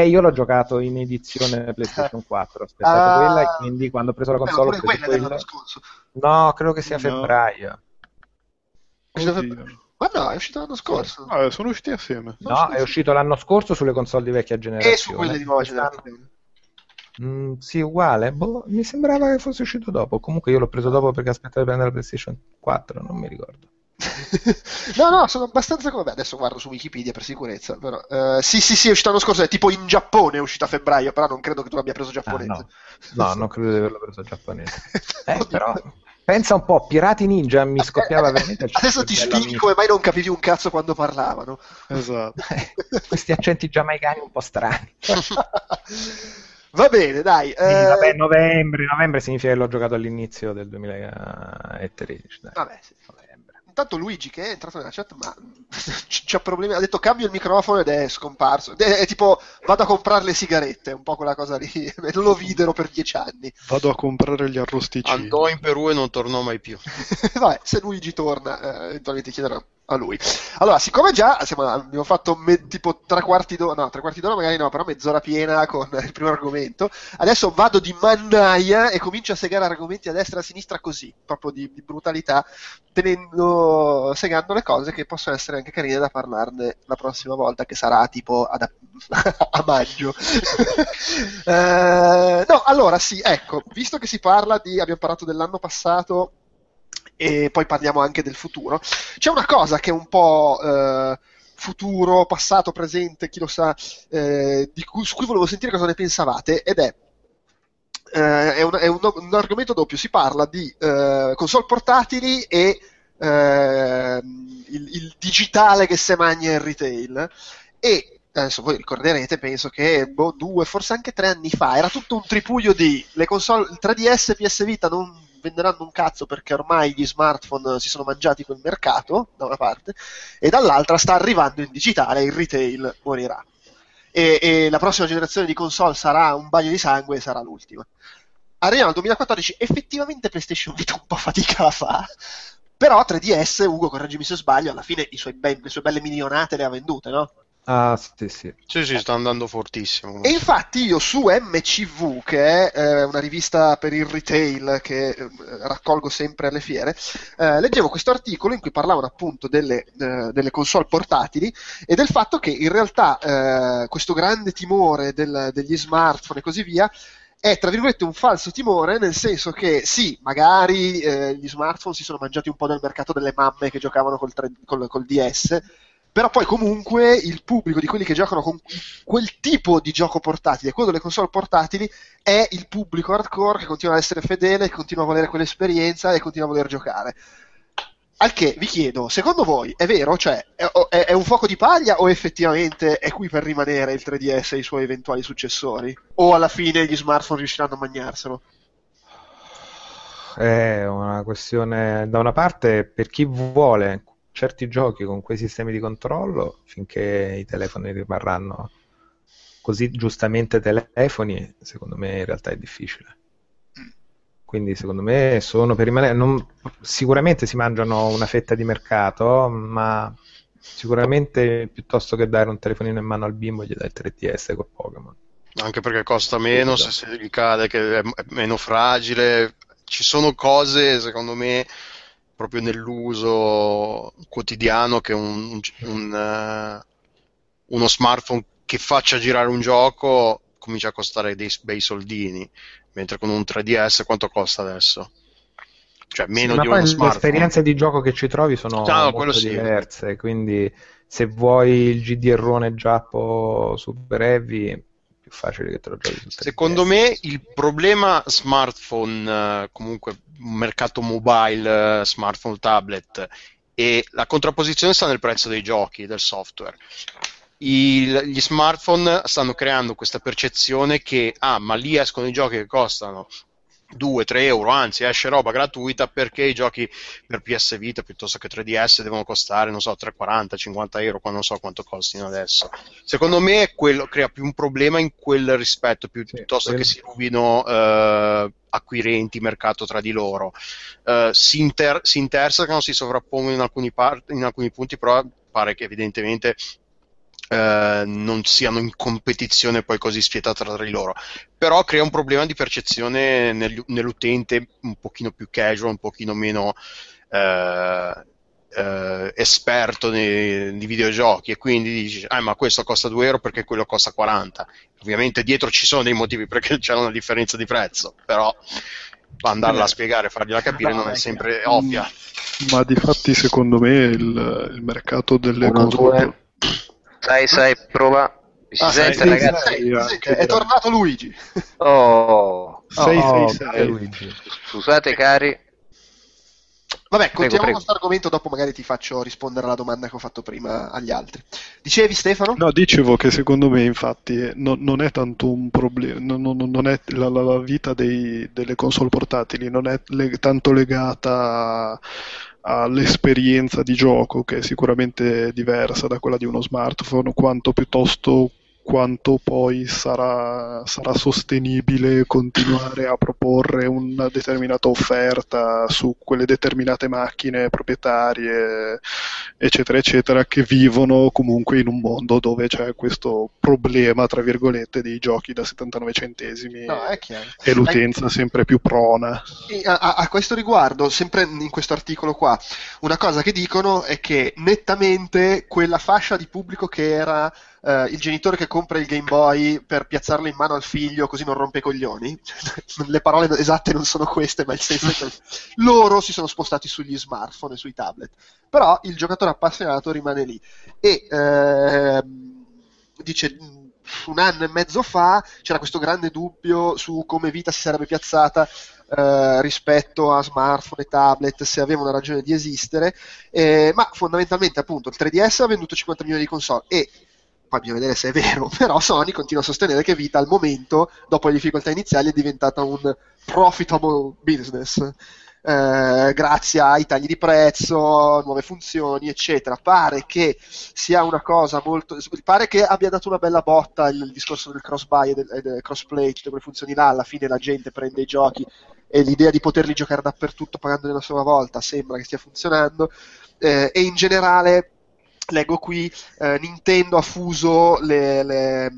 io l'ho giocato in edizione PlayStation 4, ho aspettato quella, quindi quando ho preso la console ho preso quella. No, credo che sia febbraio. Ma no, è uscito l'anno scorso. No, sono usciti assieme. No, è uscito l'anno scorso sulle console di vecchia generazione e su quelle di nuova generazione. Sì, uguale. Mi sembrava che fosse uscito dopo. Comunque io l'ho preso dopo perché aspettavo di prendere la PlayStation 4, non mi ricordo. No, sono abbastanza come... adesso guardo su Wikipedia per sicurezza, però sì, è uscito l'anno scorso, è tipo in Giappone, è uscito a febbraio, però non credo che tu l'abbia preso giapponese. No, non credo di averlo preso giapponese. Però pensa un po', Pirati Ninja mi scoppiava veramente. Adesso ti spieghi come mai non capivi un cazzo quando parlavano. Esatto. Questi accenti giamaicani un po' strani. Va bene, dai. Vabbè, novembre significa che l'ho giocato all'inizio del 2013. Dai. Vabbè, sì. Novembre. Intanto Luigi, che è entrato nella chat, ma c'ha problemi, ha detto cambio il microfono ed è scomparso. È tipo, vado a comprare le sigarette, un po' quella cosa lì. Non lo videro per 10 anni. Vado a comprare gli arrosticini. Andò in Perù e non tornò mai più. Vabbè, se Luigi torna, eventualmente chiederò a lui. Allora, siccome già abbiamo fatto tipo tre quarti d'ora magari no, però mezz'ora piena con il primo argomento, adesso vado di mannaia e comincio a segare argomenti a destra e a sinistra così, proprio di brutalità, segando le cose che possono essere anche carine da parlarne la prossima volta, che sarà tipo a maggio. No, allora sì, ecco, visto che abbiamo parlato dell'anno passato e poi parliamo anche del futuro, c'è una cosa che è un po' futuro, passato, presente, chi lo sa, su cui volevo sentire cosa ne pensavate, ed è è un argomento doppio, si parla di console portatili e il digitale che se mangia il retail, e adesso voi ricorderete, penso che due, forse anche 3 anni fa, era tutto un tripuglio di le console, il 3DS, PS Vita non venderanno un cazzo perché ormai gli smartphone si sono mangiati quel mercato da una parte, e dall'altra sta arrivando il digitale, il retail morirà, e la prossima generazione di console sarà un bagno di sangue e sarà l'ultima. Arriviamo al 2014, effettivamente PlayStation Vita un po' fatica la fa, però 3DS, Ugo correggimi se sbaglio, alla fine le sue belle milionate le ha vendute, no? Ah, sì, sta andando fortissimo. E infatti io su MCV, che è una rivista per il retail che raccolgo sempre alle fiere, leggevo questo articolo in cui parlavano appunto delle console portatili e del fatto che in realtà questo grande timore degli smartphone e così via è, tra virgolette, un falso timore, nel senso che sì, magari gli smartphone si sono mangiati un po' nel mercato delle mamme che giocavano col DS, però poi comunque il pubblico di quelli che giocano con quel tipo di gioco portatile, quello delle console portatili, è il pubblico hardcore che continua ad essere fedele, che continua a volere quell'esperienza e continua a voler giocare. Al che vi chiedo, secondo voi è vero? Cioè, è un fuoco di paglia o effettivamente è qui per rimanere il 3DS e i suoi eventuali successori? O alla fine gli smartphone riusciranno a mangiarselo? È una questione, da una parte, per chi vuole certi giochi con quei sistemi di controllo, finché i telefoni rimarranno così giustamente telefoni, secondo me in realtà è difficile. Quindi secondo me sono per rimanere, sicuramente si mangiano una fetta di mercato, ma sicuramente piuttosto che dare un telefonino in mano al bimbo gli dai il 3DS col Pokémon. Anche perché costa meno, se gli cade, che è meno fragile. Ci sono cose, secondo me, proprio nell'uso quotidiano che uno smartphone che faccia girare un gioco comincia a costare dei bei soldini, mentre con un 3DS quanto costa adesso? Cioè meno di uno smartphone. Le esperienze di gioco che ci trovi sono molto diverse, quindi se vuoi il GDR-one giappo super heavy è più facile che te lo giochi. Secondo me il problema smartphone, comunque mercato mobile, smartphone, tablet, e la contrapposizione sta nel prezzo dei giochi, del software. Gli smartphone stanno creando questa percezione che ma lì escono i giochi che costano 2-3 euro, anzi esce roba gratuita, perché i giochi per PS Vita piuttosto che 3DS devono costare, non so, 3,40-50 euro, qua non so quanto costino adesso. Secondo me quello crea più un problema in quel rispetto, piuttosto che si rubino acquirenti, mercato tra di loro, si intersecano, si sovrappongono in alcuni punti, però pare che evidentemente non siano in competizione poi così spietata tra di loro, però crea un problema di percezione nell'utente un pochino più casual, un pochino meno esperto nei videogiochi, e quindi dici ma questo costa 2 euro perché quello costa 40. Ovviamente dietro ci sono dei motivi perché c'è una differenza di prezzo, però andarla a spiegare, fargliela capire non è sempre ovvia. Ma difatti secondo me il mercato delle console... Sai, prova. Si sente, sei, ragazzi. Sei, è tornato Luigi. Oh, sei Luigi. Scusate, cari. Vabbè, continuiamo con questo argomento, dopo magari ti faccio rispondere alla domanda che ho fatto prima agli altri. Dicevi, Stefano? No, dicevo che secondo me infatti non è tanto un problema, non è la vita delle console portatili, non è tanto legata all'esperienza di gioco, che è sicuramente diversa da quella di uno smartphone, quanto piuttosto quanto poi sarà sostenibile continuare a proporre una determinata offerta su quelle determinate macchine proprietarie, eccetera eccetera, che vivono comunque in un mondo dove c'è questo problema, tra virgolette, dei giochi da 79 centesimi e l'utenza sempre più prona. A questo riguardo, sempre in questo articolo qua, una cosa che dicono è che nettamente quella fascia di pubblico che era il genitore che compra il Game Boy per piazzarlo in mano al figlio così non rompe i coglioni, le parole esatte non sono queste, ma il senso è che loro si sono spostati sugli smartphone e sui tablet, però il giocatore appassionato rimane lì. E dice un anno e mezzo fa c'era questo grande dubbio su come Vita si sarebbe piazzata rispetto a smartphone e tablet, se aveva una ragione di esistere, ma fondamentalmente appunto il 3DS ha venduto 50 milioni di console e poi bisogna vedere se è vero, però Sony continua a sostenere che Vita al momento, dopo le difficoltà iniziali, è diventata un profitable business, grazie ai tagli di prezzo, nuove funzioni, eccetera. Pare che sia una cosa molto. Pare che abbia dato una bella botta il discorso del cross-buy e del cross-play, tutte quelle funzioni là. Alla fine la gente prende i giochi e l'idea di poterli giocare dappertutto pagandoli una sola volta sembra che stia funzionando. E in generale, leggo qui, Nintendo ha fuso le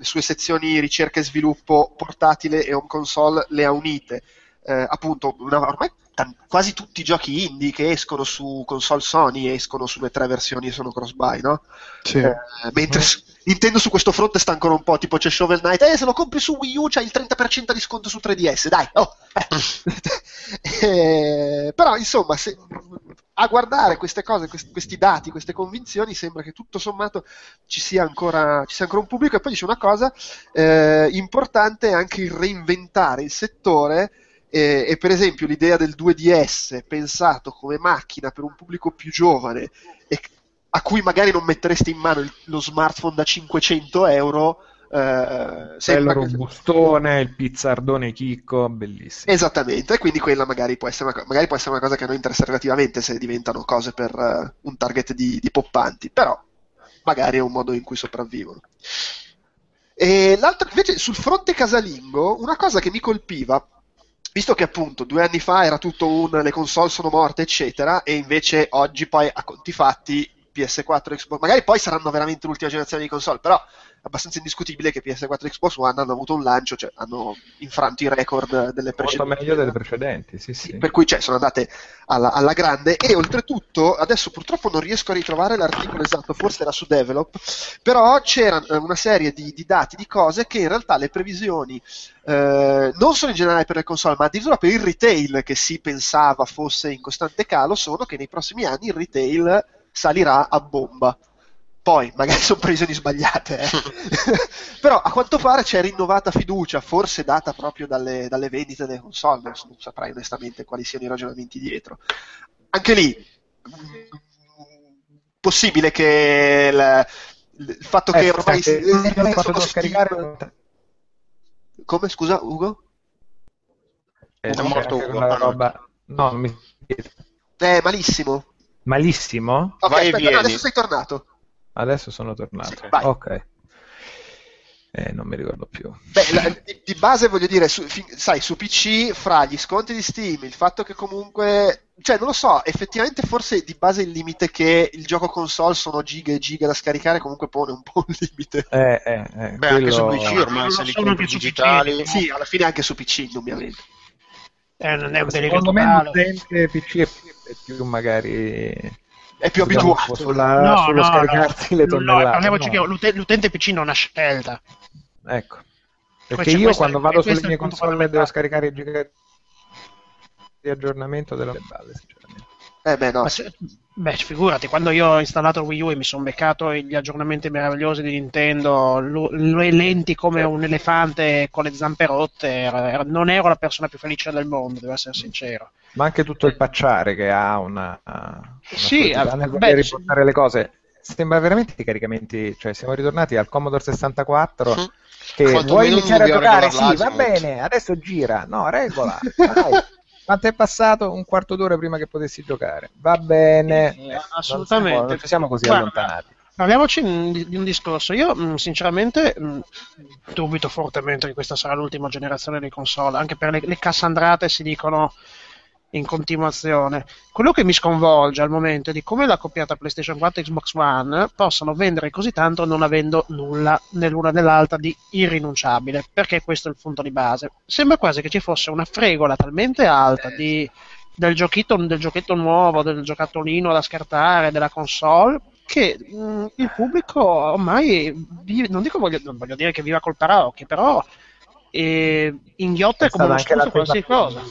sue sezioni ricerca e sviluppo portatile e home console, le ha unite. Appunto, ormai quasi tutti i giochi indie che escono su console Sony escono sulle tre versioni e sono cross-buy, no? Sì. Mentre Nintendo su questo fronte sta ancora un po', tipo c'è Shovel Knight, se lo compri su Wii U c'hai il 30% di sconto su 3DS, dai! Oh. Però, insomma, se, a guardare queste cose, questi dati, queste convinzioni, sembra che tutto sommato ci sia ancora un pubblico. E poi dice una cosa importante, è anche il reinventare il settore. E per esempio l'idea del 2DS pensato come macchina per un pubblico più giovane e a cui magari non metteresti in mano lo smartphone da 500 euro, bello robustone, il pizzardone chicco, bellissimo. Esattamente, quindi quella magari può essere una cosa che a noi interessa relativamente, se diventano cose per un target di poppanti, però magari è un modo in cui sopravvivono. E l'altro invece sul fronte casalingo, una cosa che mi colpiva, visto che appunto 2 anni fa era tutto le console sono morte eccetera, e invece oggi poi a conti fatti PS4 Xbox, magari poi saranno veramente l'ultima generazione di console, però è abbastanza indiscutibile che PS4 e Xbox One hanno avuto un lancio, cioè hanno infranto i record delle precedenti. Molto meglio delle precedenti, sì, sì. Per cui sono andate alla grande, e oltretutto adesso purtroppo non riesco a ritrovare l'articolo esatto, forse era su Develop, però c'era una serie di dati, di cose che in realtà le previsioni non solo in generale per le console, ma addirittura per il retail, che si pensava fosse in costante calo, sono che nei prossimi anni il retail salirà a bomba. Poi magari sono previsioni sbagliate, però a quanto pare c'è rinnovata fiducia, forse data proprio dalle vendite delle console, non saprai onestamente quali siano i ragionamenti dietro. Anche lì possibile che il fatto che ormai come, scusa Ugo? È morto Ugo. Roba... No, mi... malissimo. Malissimo? Ok, vai, aspetta, no, adesso sei tornato. Adesso sono tornato, sì, ok. Non mi ricordo più. Beh, di base voglio dire, sai, su PC, fra gli sconti di Steam, il fatto che comunque... Cioè, non lo so, effettivamente forse di base il limite che il gioco console sono giga e giga da scaricare comunque pone un po' un limite. Beh, quello... anche su PC ormai se li compri digitali... Sì, alla fine anche su PC, indubbiamente. Non è un delirio totale. Secondo me il PC è più magari... è più abituato sullo scaricarsi le tonnellate. No. L'utente PC non ha scelta. Ecco. Perché io quando vado sulle mie console devo scaricare i giga di aggiornamento della base, sinceramente. No. Figurati, quando io ho installato Wii U e mi sono beccato gli aggiornamenti meravigliosi di Nintendo, lenti come un elefante con le zampe rotte, non ero la persona più felice del mondo, devo essere sincero. Ma anche tutto il pacciare che ha una sì, per riportare le cose. Sembra veramente i caricamenti, cioè siamo ritornati al Commodore 64 che vuoi iniziare a giocare, sì, va bene, adesso gira, no, regola, vai. Quanto è passato? Un quarto d'ora prima che potessi giocare. Va bene. Assolutamente. Non siamo così allontanati. Parliamoci di un discorso. Io sinceramente dubito fortemente che questa sarà l'ultima generazione di console, anche per le cassandrate si dicono in continuazione. Quello che mi sconvolge al momento è di come la copiata PlayStation 4 e Xbox One possano vendere così tanto non avendo nulla nell'una nell'altra di irrinunciabile, perché questo è il punto di base. Sembra quasi che ci fosse una fregola talmente alta del giochetto nuovo, del giocattolino da scartare, della console, che il pubblico ormai non voglio dire che viva col paraocchi, però inghiotta come uno stuzzo qualsiasi cosa.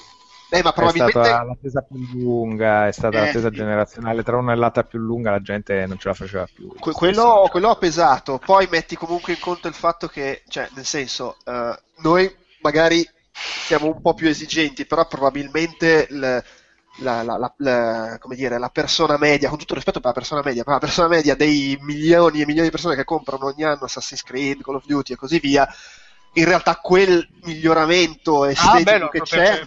ma probabilmente è stata l'attesa più lunga, è stata l'attesa generazionale, tra un'ellata più lunga la gente non ce la faceva più. Quello ha pesato, poi metti comunque in conto il fatto che, cioè, nel senso, noi magari siamo un po' più esigenti, però probabilmente come dire, la persona media, con tutto il rispetto per la persona media, ma la persona media dei milioni e milioni di persone che comprano ogni anno Assassin's Creed, Call of Duty e così via, in realtà quel miglioramento estetico che c'è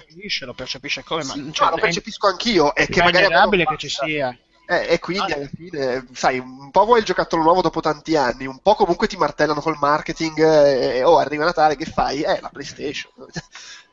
lo percepisce come lo percepisco anch'io, è che magari è innegabile che ci sia, e quindi alla fine, sai, un po' vuoi il giocattolo nuovo dopo tanti anni, un po' comunque ti martellano col marketing, arriva Natale, che fai? La PlayStation.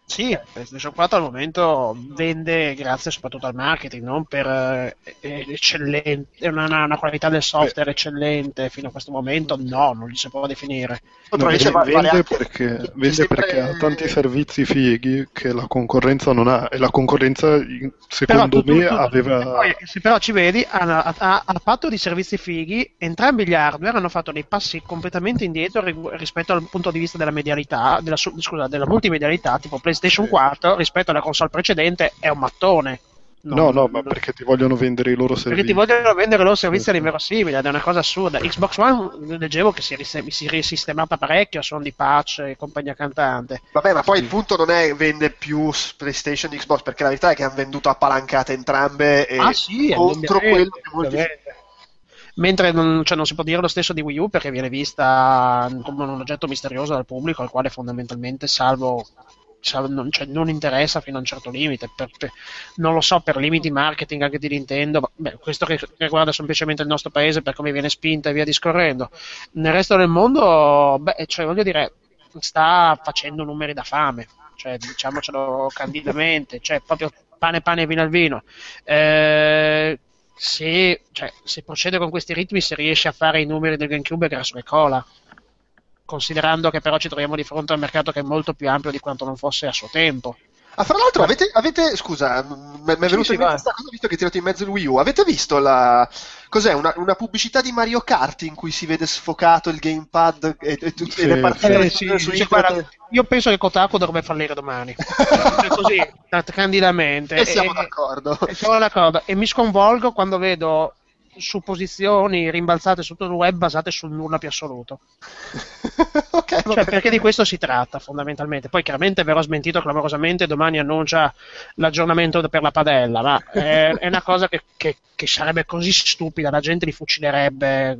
Sì, PlayStation 4 al momento vende grazie soprattutto al marketing, non per eccellente, una qualità del software eccellente fino a questo momento, no, non li si può definire. No, vende perché ha tanti servizi fighi che la concorrenza non ha, e la concorrenza secondo me aveva... Poi, se però ci vedi, ha fatto dei servizi fighi, entrambi gli hardware hanno fatto dei passi completamente indietro rispetto al punto di vista della medialità, della multimedialità, tipo PlayStation 4 rispetto alla console precedente è un mattone. No, ma perché ti vogliono vendere i loro servizi? Perché ti vogliono vendere i loro servizi all'inverosimile, ed è una cosa assurda. Xbox One leggevo che si è risistemata parecchio, sono di patch e compagnia cantante. Vabbè, ma poi il punto non è vende più PlayStation e Xbox, perché la verità è che hanno venduto a palancate entrambe e contro quello che vuol dire. Mentre non si può dire lo stesso di Wii U, perché viene vista come un oggetto misterioso dal pubblico, al quale fondamentalmente, non interessa fino a un certo limite, non lo so, per limiti marketing anche di Nintendo, questo che riguarda semplicemente il nostro paese per come viene spinta e via discorrendo. Nel resto del mondo, voglio dire, sta facendo numeri da fame, diciamocelo candidamente, proprio pane, vino al vino. Se procede con questi ritmi, se riesce a fare i numeri del GameCube, è grasso che cola, considerando che però ci troviamo di fronte a un mercato che è molto più ampio di quanto non fosse a suo tempo. Fra l'altro avete scusa, mi è venuto in mente questa cosa, visto che hai tirato in mezzo il Wii U, avete visto cos'è, una pubblicità di Mario Kart in cui si vede sfocato il gamepad e tutte le partite su guarda, io penso che Kotaku dovrebbe fallire domani, così, candidamente. E siamo d'accordo. E mi sconvolgo quando vedo supposizioni rimbalzate su tutto il web basate sul nulla più assoluto. Perché di questo si tratta fondamentalmente. Poi chiaramente verrò smentito clamorosamente, domani annuncia l'aggiornamento per la padella, ma è una cosa che sarebbe così stupida, la gente li fucilerebbe,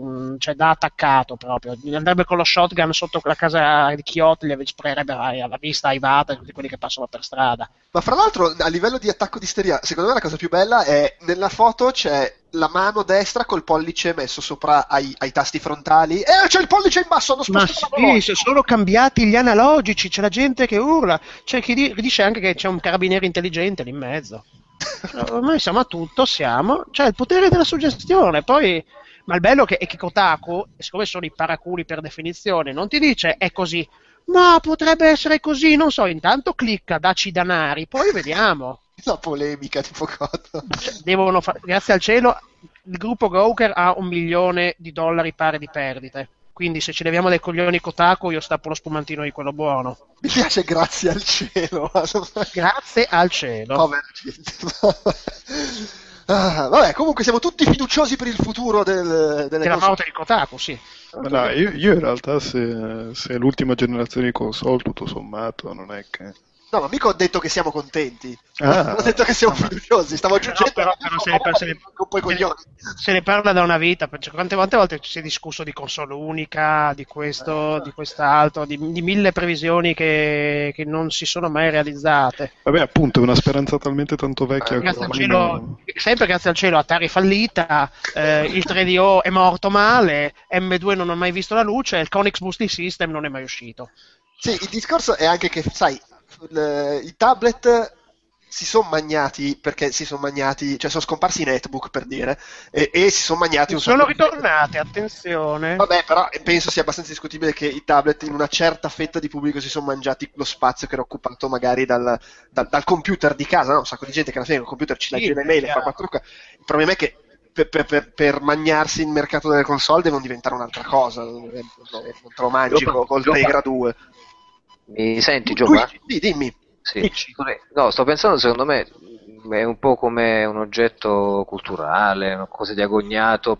da attaccato proprio, andrebbe con lo shotgun sotto la casa di Kyoto, li sprayrebbe alla vista aivata di quelli che passano per strada. Ma fra l'altro, a livello di attacco di isteria, secondo me la cosa più bella è nella foto c'è la mano destra col pollice messo sopra ai tasti frontali, c'è il pollice in basso, hanno spostato la mano. Sì, sono cambiati gli analogici, c'è la gente che urla, c'è chi dice anche che c'è un carabiniere intelligente lì in mezzo. Ormai siamo a tutto, il potere della suggestione, poi... Ma il bello è che Kotaku, siccome sono i paraculi per definizione, non ti dice è così, ma potrebbe essere così, non so, intanto clicca, dacci i danari, poi vediamo. La polemica di Pocotto. Grazie al cielo il gruppo Gawker ha $1 milione pari di perdite, quindi se ci leviamo dai coglioni Kotaku io stappo lo spumantino di quello buono. Mi piace grazie al cielo. Grazie al cielo. Povera gente. Vabbè, comunque siamo tutti fiduciosi per il futuro della pauta di Kotaku, sì. No, io in realtà se è l'ultima generazione di console, tutto sommato non è che... No, ma mica ho detto che siamo contenti, ho detto che siamo fiduciosi, stavo aggiungendo... Se ne parla da una vita, perché quante volte si è discusso di console unica, di questo, di quest'altro, di mille previsioni che non si sono mai realizzate. Vabbè, appunto, è una speranza talmente tanto vecchia che ormai non... Sempre grazie al cielo Atari fallita, il 3DO è morto male, M2 non ha mai visto la luce, il Konix Boosting System non è mai uscito. Sì, il discorso è anche che, sai... I tablet si sono magnati, cioè sono scomparsi i netbook, per dire, e si sono magnati un sacco. Sono ritornati, attenzione. Vabbè, però penso sia abbastanza discutibile che i tablet in una certa fetta di pubblico si sono mangiati lo spazio che era occupato magari dal computer di casa, no? Un sacco di gente che alla fine il computer ci legge le mail e fa 4K. Il problema è che per magnarsi il mercato delle console devono diventare un'altra cosa, un tromagico col Tegra 2. Mi senti, Giovanni? Sì, dimmi. Sì. No, sto pensando, secondo me è un po' come un oggetto culturale, una cosa di agognato anche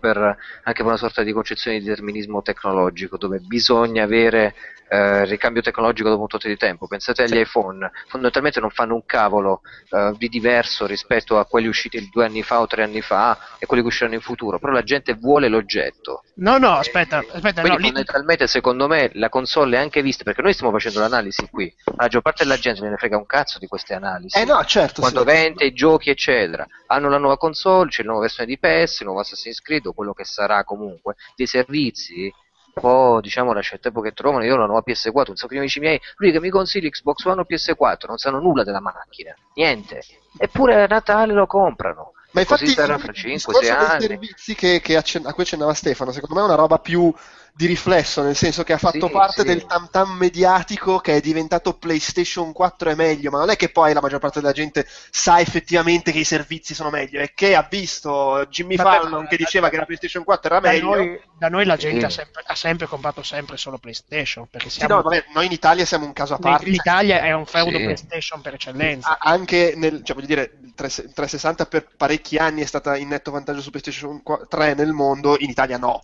per una sorta di concezione di determinismo tecnologico, dove bisogna avere ricambio tecnologico dopo un tot di tempo. Pensate agli iPhone, fondamentalmente non fanno un cavolo di diverso rispetto a quelli usciti 2 anni fa o 3 anni fa e quelli che usciranno in futuro, però la gente vuole l'oggetto. Aspetta, quindi no, fondamentalmente secondo me la console è anche vista, perché noi stiamo facendo l'analisi qui, ma la maggior parte della gente ne frega un cazzo di queste analisi. No, certo, quando vende i giochi eccetera, hanno la nuova console, c'è la nuova versione di PS, il nuovo Assassin's Creed o quello che sarà, comunque dei servizi un po', diciamo, la scelta che trovano. Io ho la nuova PS4, un sacco di amici miei, lui che mi consiglia Xbox One o PS4, non sanno nulla della macchina, niente, eppure a Natale lo comprano. Ma infatti così sarà fra 5-6 anni. Servizi a cui accennava Stefano, secondo me è una roba più di riflesso, nel senso che ha fatto parte del tam tam mediatico, che è diventato PlayStation 4 è meglio, ma non è che poi la maggior parte della gente sa effettivamente che i servizi sono meglio, è che ha visto Jimmy Fallon che diceva che la PlayStation 4 era meglio. Da noi la gente ha sempre comprato sempre solo PlayStation, perché noi in Italia siamo un caso a parte. L'Italia è un feudo PlayStation per eccellenza. Anche nel, cioè, voglio dire, 360 per parecchi anni è stata in netto vantaggio su PlayStation 3 nel mondo, in Italia no.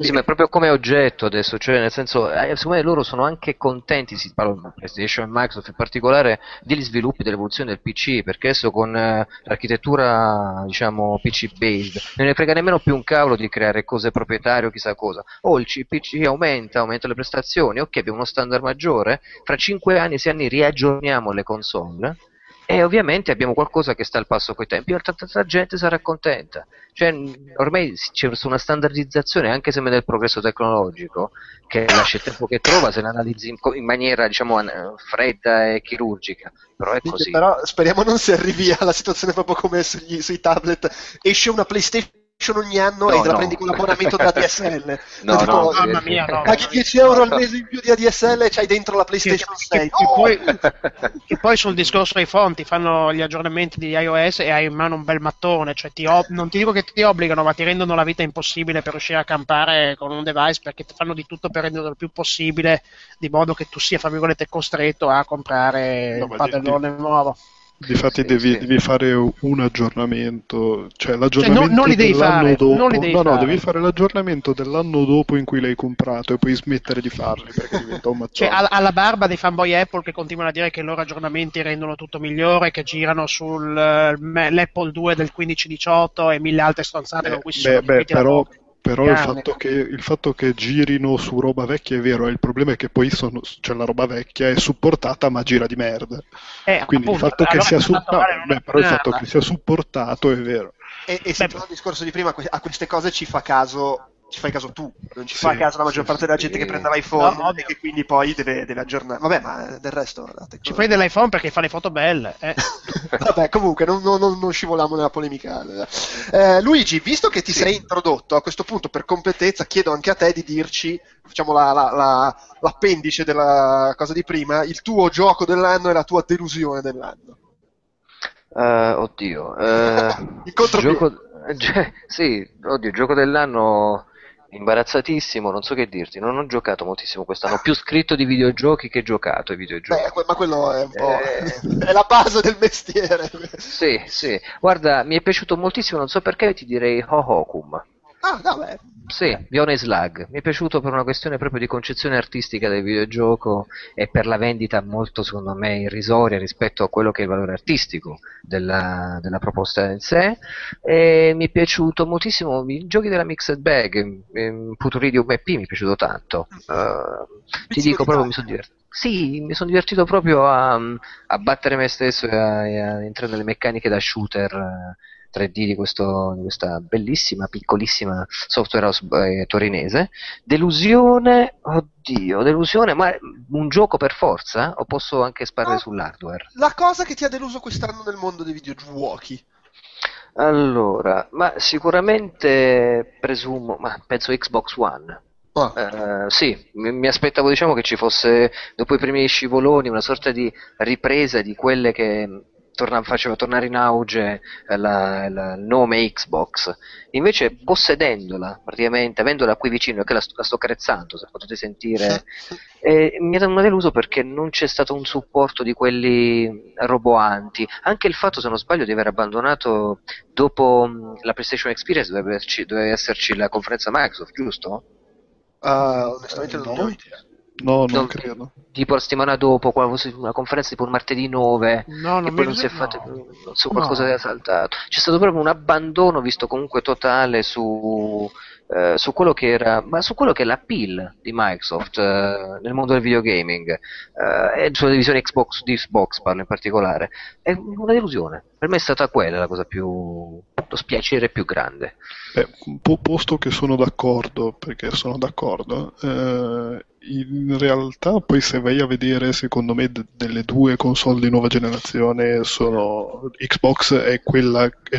Sì, ma è proprio come oggetto adesso, cioè nel senso, secondo me loro sono anche contenti, si parla di PlayStation e Microsoft in particolare, degli sviluppi, dell'evoluzione del PC, perché adesso con l'architettura, diciamo, PC based non ne frega nemmeno più un cavolo di creare cose proprietarie o chissà cosa. Il PC aumenta le prestazioni, ok, abbiamo uno standard maggiore, fra 5-6 anni riaggiorniamo le console e ovviamente abbiamo qualcosa che sta al passo coi tempi, tanta gente sarà contenta. Cioè, ormai c'è una standardizzazione, anche se del progresso tecnologico, che lascia il tempo che trova se la analizzi in maniera, diciamo, fredda e chirurgica. Però è così. Però speriamo non si arrivi alla situazione proprio come sui tablet, esce una PlayStation ogni anno e te la prendi con l'abbonamento della DSL. Mamma mia, paghi 10 euro al mese in più di ADSL e c'hai dentro la PlayStation 6. Che poi sul discorso iPhone ti fanno gli aggiornamenti di iOS e hai in mano un bel mattone, cioè non ti dico che ti obbligano, ma ti rendono la vita impossibile per riuscire a campare con un device, perché ti fanno di tutto per renderlo il più possibile, di modo che tu sia, fra virgolette, costretto a comprare un padellone nuovo. Difatti devi fare un aggiornamento, cioè l'aggiornamento devi fare l'aggiornamento dell'anno dopo in cui l'hai comprato e puoi smettere di farli, perché diventa un mazzone. Cioè, alla barba dei fanboy Apple che continuano a dire che i loro aggiornamenti rendono tutto migliore, che girano sull'Apple 2 del 15-18 e mille altre stronzate con cui si sono riempiti la bocca. Però il fatto che girino su roba vecchia è vero, il problema è che poi la roba vecchia è supportata ma gira di merda. Quindi il fatto che sia supportato è vero. E se il discorso di prima, a queste cose ci fai caso tu, non ci fai caso la maggior parte della gente che prendeva iPhone e che quindi poi deve aggiornare. Vabbè, ma del resto ci prendi l'iPhone perché fa le foto belle. Vabbè, comunque non scivoliamo nella polemica. Luigi, visto che ti sei introdotto, a questo punto per completezza chiedo anche a te di dirci, diciamo, l'appendice della cosa di prima, il tuo gioco dell'anno e la tua delusione dell'anno. Gioco dell'anno. Imbarazzatissimo, non so che dirti, non ho giocato moltissimo quest'anno, ho più scritto di videogiochi che giocato ai videogiochi. Ma quello è un po' è la base del mestiere. Sì, guarda, mi è piaciuto moltissimo, non so perché, ti direi Hohokum. Bione Slug, mi è piaciuto per una questione proprio di concezione artistica del videogioco e per la vendita molto, secondo me, irrisoria rispetto a quello che è il valore artistico della proposta in sé. E mi è piaciuto moltissimo i giochi della Mixed Bag, Puturidium EP mi è piaciuto tanto. Ti dico proprio, mi sono divertito. Sì, mi sono divertito proprio a battere me stesso e a entrare nelle meccaniche da shooter 3D di questa bellissima, piccolissima software house torinese. Delusione, ma un gioco per forza? O posso anche sparare sull'hardware? La cosa che ti ha deluso quest'anno nel mondo dei videogiochi? Allora, ma sicuramente penso Xbox One. Mi aspettavo, diciamo, che ci fosse, dopo i primi scivoloni, una sorta di ripresa di quelle che faceva tornare in auge il nome Xbox. Invece possedendola, praticamente avendola qui vicino, che la sto carezzando, se potete sentire, mi hanno deluso perché non c'è stato un supporto di quelli roboanti. Anche il fatto, se non sbaglio, di aver abbandonato dopo la PlayStation Experience, doveva esserci la conferenza Microsoft, giusto? Onestamente non ho idea. No, non credo. Tipo la settimana dopo, una conferenza tipo il martedì 9, no, non e poi non si è fatto, no. Non so, qualcosa è saltato. C'è stato proprio un abbandono, visto comunque totale, su quello che era, ma su quello che è l'appeal di Microsoft nel mondo del videogaming, e sulla divisione Xbox, di Xbox parlo in particolare. È una delusione. Per me è stata quella la cosa più, lo spiacere più grande. Posto che sono d'accordo, perché sono d'accordo, in realtà poi se vai a vedere, secondo me, delle due console di nuova generazione, Xbox è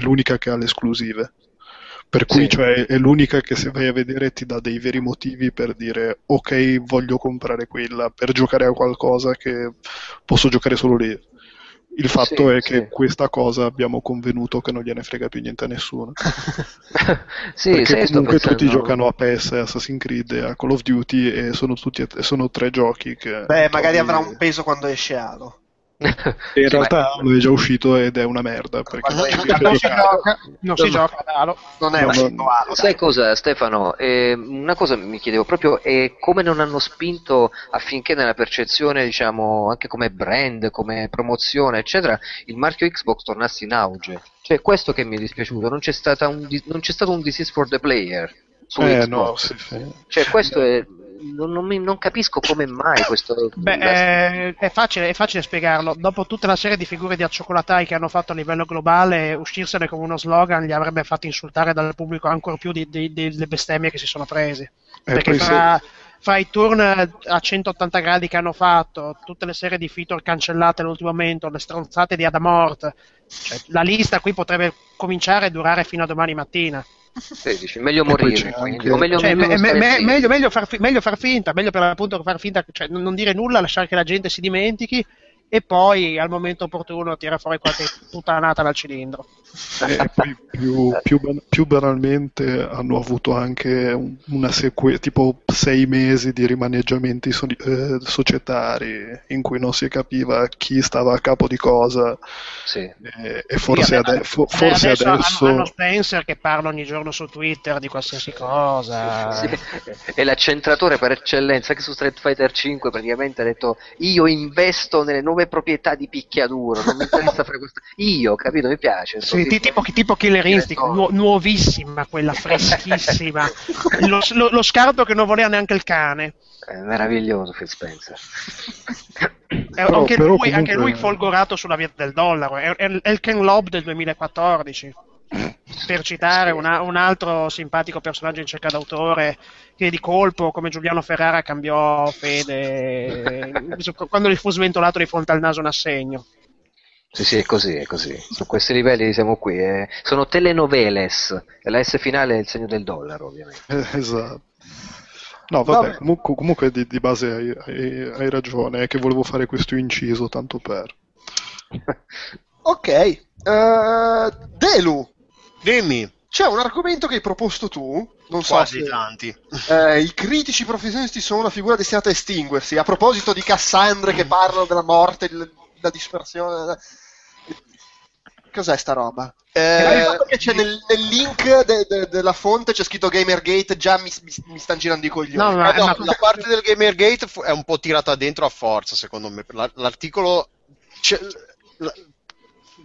l'unica che ha le esclusive. Per cui, sì, cioè, è l'unica che se vai a vedere ti dà dei veri motivi per dire ok, voglio comprare quella per giocare a qualcosa che posso giocare solo lì. Il fatto è che questa cosa abbiamo convenuto che non gliene frega più niente a nessuno. Sì, perché comunque tutti giocano a PES, Assassin's Creed, a Call of Duty, e sono tre giochi che... Beh, magari avrà un peso quando esce Halo. In realtà Halo è già uscito ed è una merda, perché non si gioca ad Halo. Non è uscito Halo. Sai cosa, Stefano? Una cosa mi chiedevo proprio è come non hanno spinto affinché nella percezione, diciamo, anche come brand, come promozione, eccetera, il marchio Xbox tornasse in auge. Cioè, questo che mi è dispiaciuto, non c'è stato un disease for the player su Xbox. No, sì. Cioè, questo è... Non capisco come mai questo... Beh, è facile spiegarlo. Dopo tutta la serie di figure di accioccolatai che hanno fatto a livello globale, uscirsene con uno slogan gli avrebbe fatto insultare dal pubblico ancora più delle bestemmie che si sono prese. Perché fra i turn a 180 gradi che hanno fatto, tutte le serie di feature cancellate all'ultimo momento, le stronzate di Adamort, cioè, la lista qui potrebbe cominciare e durare fino a domani mattina. Sì, dici, meglio morire, quindi, o meglio far finta, cioè non dire nulla, lasciare che la gente si dimentichi e poi al momento opportuno tira fuori qualche puttanata dal cilindro. E poi più banalmente hanno avuto anche una sequenza tipo 6 mesi di rimaneggiamenti societari in cui non si capiva chi stava a capo di cosa. Sì. E forse, adesso hanno Spencer che parla ogni giorno su Twitter di qualsiasi cosa. Sì. E l'accentratore per eccellenza, che su Street Fighter 5 praticamente ha detto: io investo nelle nuove proprietà di picchiaduro, non mi interessa fare questo. Io, capito, mi piace. Sì, tipo Killer Instinct, nuovissima quella, freschissima, lo scarto che non voleva neanche il cane. È meraviglioso Phil Spencer. Anche lui folgorato sulla via del dollaro, è il Ken Loeb del 2014. Per citare un altro simpatico personaggio in cerca d'autore che di colpo, come Giuliano Ferrara, cambiò fede quando gli fu sventolato di fronte al naso un assegno. Sì, è così. Su questi livelli siamo qui. Sono telenoveles. La S finale è il segno del dollaro, ovviamente. Esatto. No, vabbè. Comunque di base hai ragione, è che volevo fare questo inciso tanto per... Ok. Delu, dimmi. C'è un argomento che hai proposto tu, non so se tanti. I critici professionisti sono una figura destinata a estinguersi. A proposito di Cassandre che parlano della morte, della dispersione. Cos'è sta roba? Che c'è nel link della fonte c'è scritto Gamergate, già mi stanno girando i coglioni. No, la parte del Gamergate è un po' tirata dentro a forza, secondo me. L'articolo...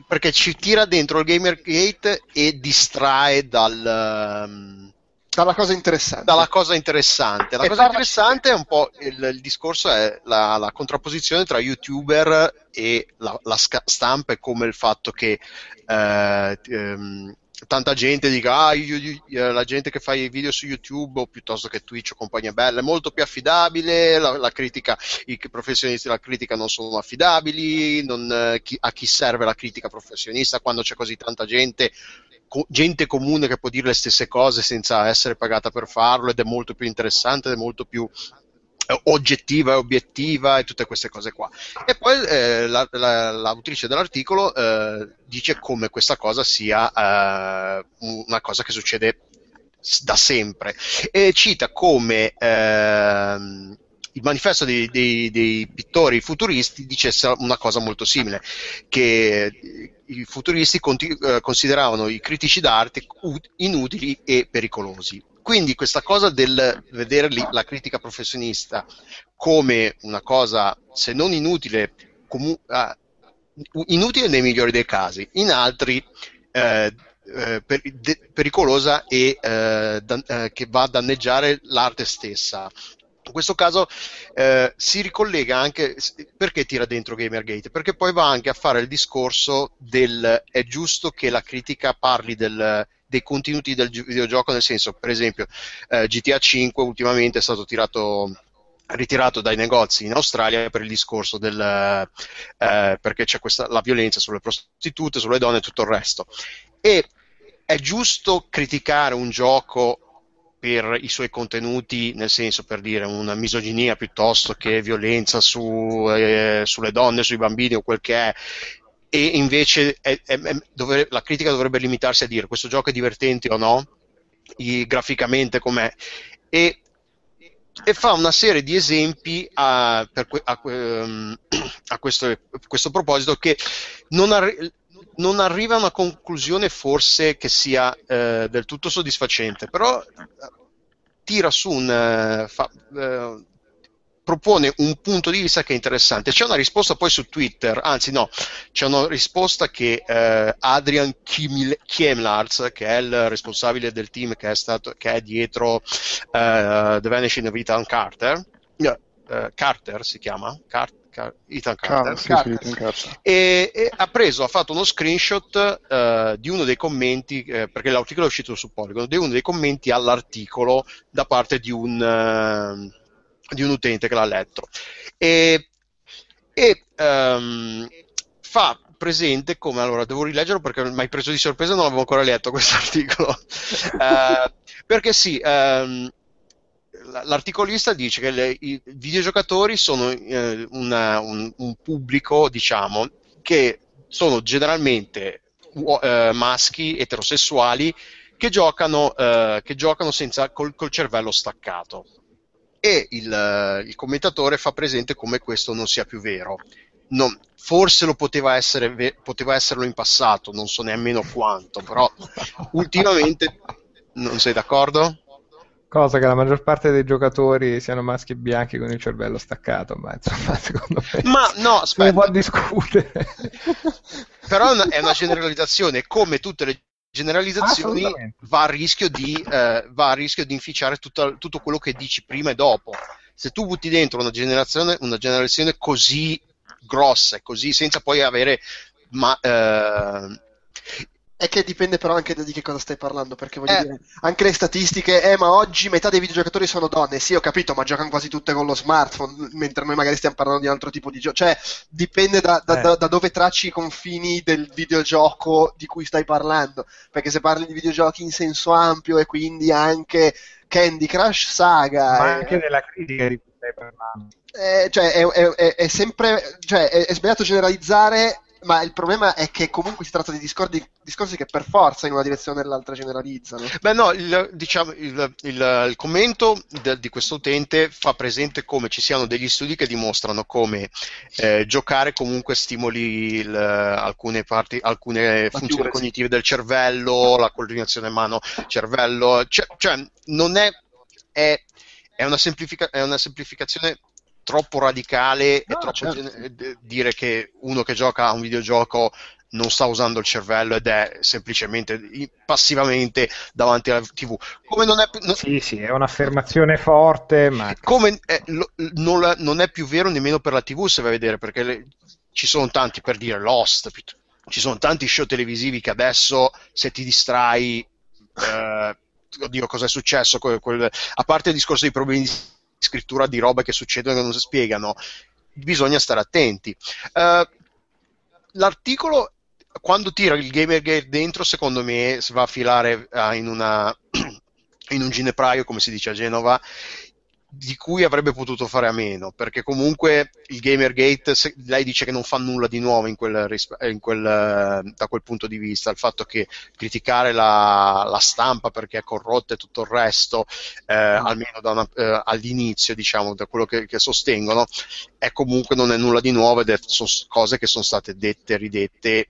perché ci tira dentro il Gamergate e distrae dalla cosa interessante. La cosa interessante è un po' il discorso, è la contrapposizione tra YouTuber e la stampa, e come il fatto che tanta gente dica la gente che fa i video su YouTube o piuttosto che Twitch o compagnia bella è molto più affidabile, la critica, i professionisti della critica non sono affidabili, a chi serve la critica professionista quando c'è così tanta gente comune che può dire le stesse cose senza essere pagata per farlo, ed è molto più interessante, ed è molto più oggettiva e obiettiva e tutte queste cose qua. E poi l'autrice dell'articolo dice come questa cosa sia una cosa che succede da sempre, e cita come il manifesto dei pittori futuristi dicesse una cosa molto simile, che i futuristi consideravano i critici d'arte inutili e pericolosi. Quindi questa cosa del vedere la critica professionista come una cosa, se non inutile, inutile nei migliori dei casi, in altri pericolosa e che va a danneggiare l'arte stessa. In questo caso si ricollega anche, perché tira dentro Gamergate? Perché poi va anche a fare il discorso del è giusto che la critica parli dei contenuti del videogioco, nel senso, per esempio, GTA 5 ultimamente è stato ritirato dai negozi in Australia per il discorso del perché c'è la violenza sulle prostitute, sulle donne e tutto il resto. E è giusto criticare un gioco per i suoi contenuti, nel senso, per dire, una misoginia piuttosto che violenza sulle donne, sui bambini o quel che è, e invece la critica dovrebbe limitarsi a dire questo gioco è divertente o no, graficamente com'è, e fa una serie di esempi a questo proposito, che non arriva a una conclusione forse che sia del tutto soddisfacente, però tira su propone un punto di vista che è interessante. C'è una risposta poi su Twitter, anzi no, c'è una risposta che Adrian Kiemlarz, che è il responsabile del team che è dietro The Vanishing of Ethan Carter, Carter si chiama? Ethan Carter. Carter. E ha fatto uno screenshot di uno dei commenti, perché l'articolo è uscito su Polygon, di uno dei commenti all'articolo da parte di un utente che l'ha letto, e fa presente come, allora devo rileggerlo perché mi hai preso di sorpresa, non l'avevo ancora letto questo articolo. Perché sì, l'articolista dice che i videogiocatori sono un pubblico, diciamo, che sono generalmente maschi eterosessuali che giocano senza col cervello staccato, e il commentatore fa presente come questo non sia più vero. Forse lo poteva esserlo in passato, non so nemmeno quanto, però ultimamente non sei d'accordo? Cosa che la maggior parte dei giocatori siano maschi bianchi con il cervello staccato, ma insomma, secondo me. Ma no, aspetta. Si può discutere. Però è una generalizzazione, come tutte le generalizzazioni va a rischio di inficiare tutto quello che dici prima e dopo. Se tu butti dentro una generazione così grossa e così, senza poi avere è che dipende però anche di che cosa stai parlando, perché voglio dire, anche le statistiche, ma oggi metà dei videogiocatori sono donne, sì ho capito, ma giocano quasi tutte con lo smartphone, mentre noi magari stiamo parlando di un altro tipo di gioco, cioè dipende da dove tracci i confini del videogioco di cui stai parlando, perché se parli di videogiochi in senso ampio e quindi anche Candy Crush Saga... Ma anche della critica di cui stai parlando. Cioè è sempre... Cioè è sbagliato generalizzare... Ma il problema è che comunque si tratta di discorsi che per forza in una direzione o nell'altra generalizzano. Beh no, il commento di questo utente fa presente come ci siano degli studi che dimostrano come giocare comunque stimoli alcune funzioni cognitive del cervello, la coordinazione mano-cervello, cioè non è una semplificazione troppo radicale, no, e troppo dire che uno che gioca a un videogioco non sta usando il cervello ed è semplicemente passivamente davanti alla TV. Come non è, sì, è un'affermazione forte, ma come non è più vero nemmeno per la TV, se vai a vedere, perché ci sono tanti, per dire, Lost, ci sono tanti show televisivi che adesso se ti distrai oddio, cosa è successo, a parte il discorso dei problemi di scrittura, di roba che succedono e non si spiegano, bisogna stare attenti. L'articolo, quando tira il Gamergate dentro, secondo me si va a filare in un ginepraio, come si dice a Genova, di cui avrebbe potuto fare a meno, perché comunque il Gamergate, lei dice che non fa nulla di nuovo in da quel punto di vista, il fatto che criticare la stampa perché è corrotta e tutto il resto, almeno da all'inizio, diciamo, da quello che sostengono, è comunque non è nulla di nuovo, ed sono cose che sono state dette e ridette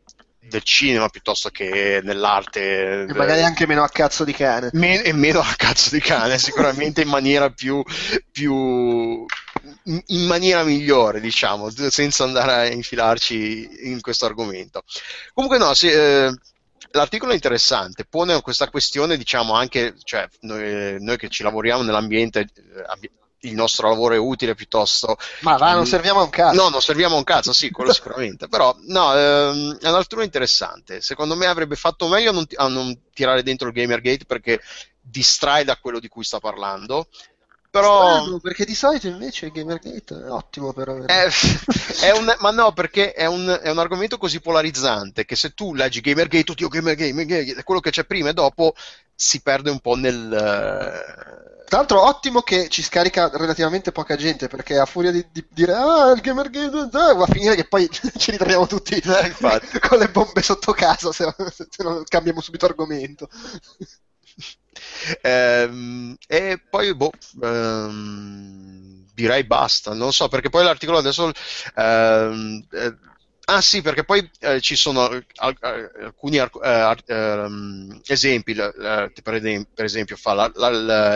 del cinema piuttosto che nell'arte, e magari anche meno a cazzo di cane, meno a cazzo di cane sicuramente, in maniera più in maniera migliore, diciamo, senza andare a infilarci in questo argomento. Comunque no, l'articolo è interessante, pone questa questione, diciamo, anche, cioè, noi che ci lavoriamo nell'ambiente, il nostro lavoro è utile piuttosto, ma non serviamo a un cazzo. No, non serviamo a un cazzo, sì, quello sicuramente. Però no, è un'altra interessante. Secondo me avrebbe fatto meglio a non tirare dentro il Gamergate, perché distrae da quello di cui sta parlando. Però strano, perché di solito invece il Gamergate è ottimo per avere... ma no, perché è un argomento così polarizzante che se tu leggi Gamergate, tutti Gamergate, quello che c'è prima e dopo si perde un po' nel... Tra l'altro ottimo che ci scarica relativamente poca gente, perché a furia di dire il Gamergate va a finire che poi ci ritroviamo tutti con le bombe sotto casa se non cambiamo subito argomento. E poi direi basta, non so, perché poi l'articolo adesso... Ah sì, perché poi ci sono alcuni esempi, per esempio fa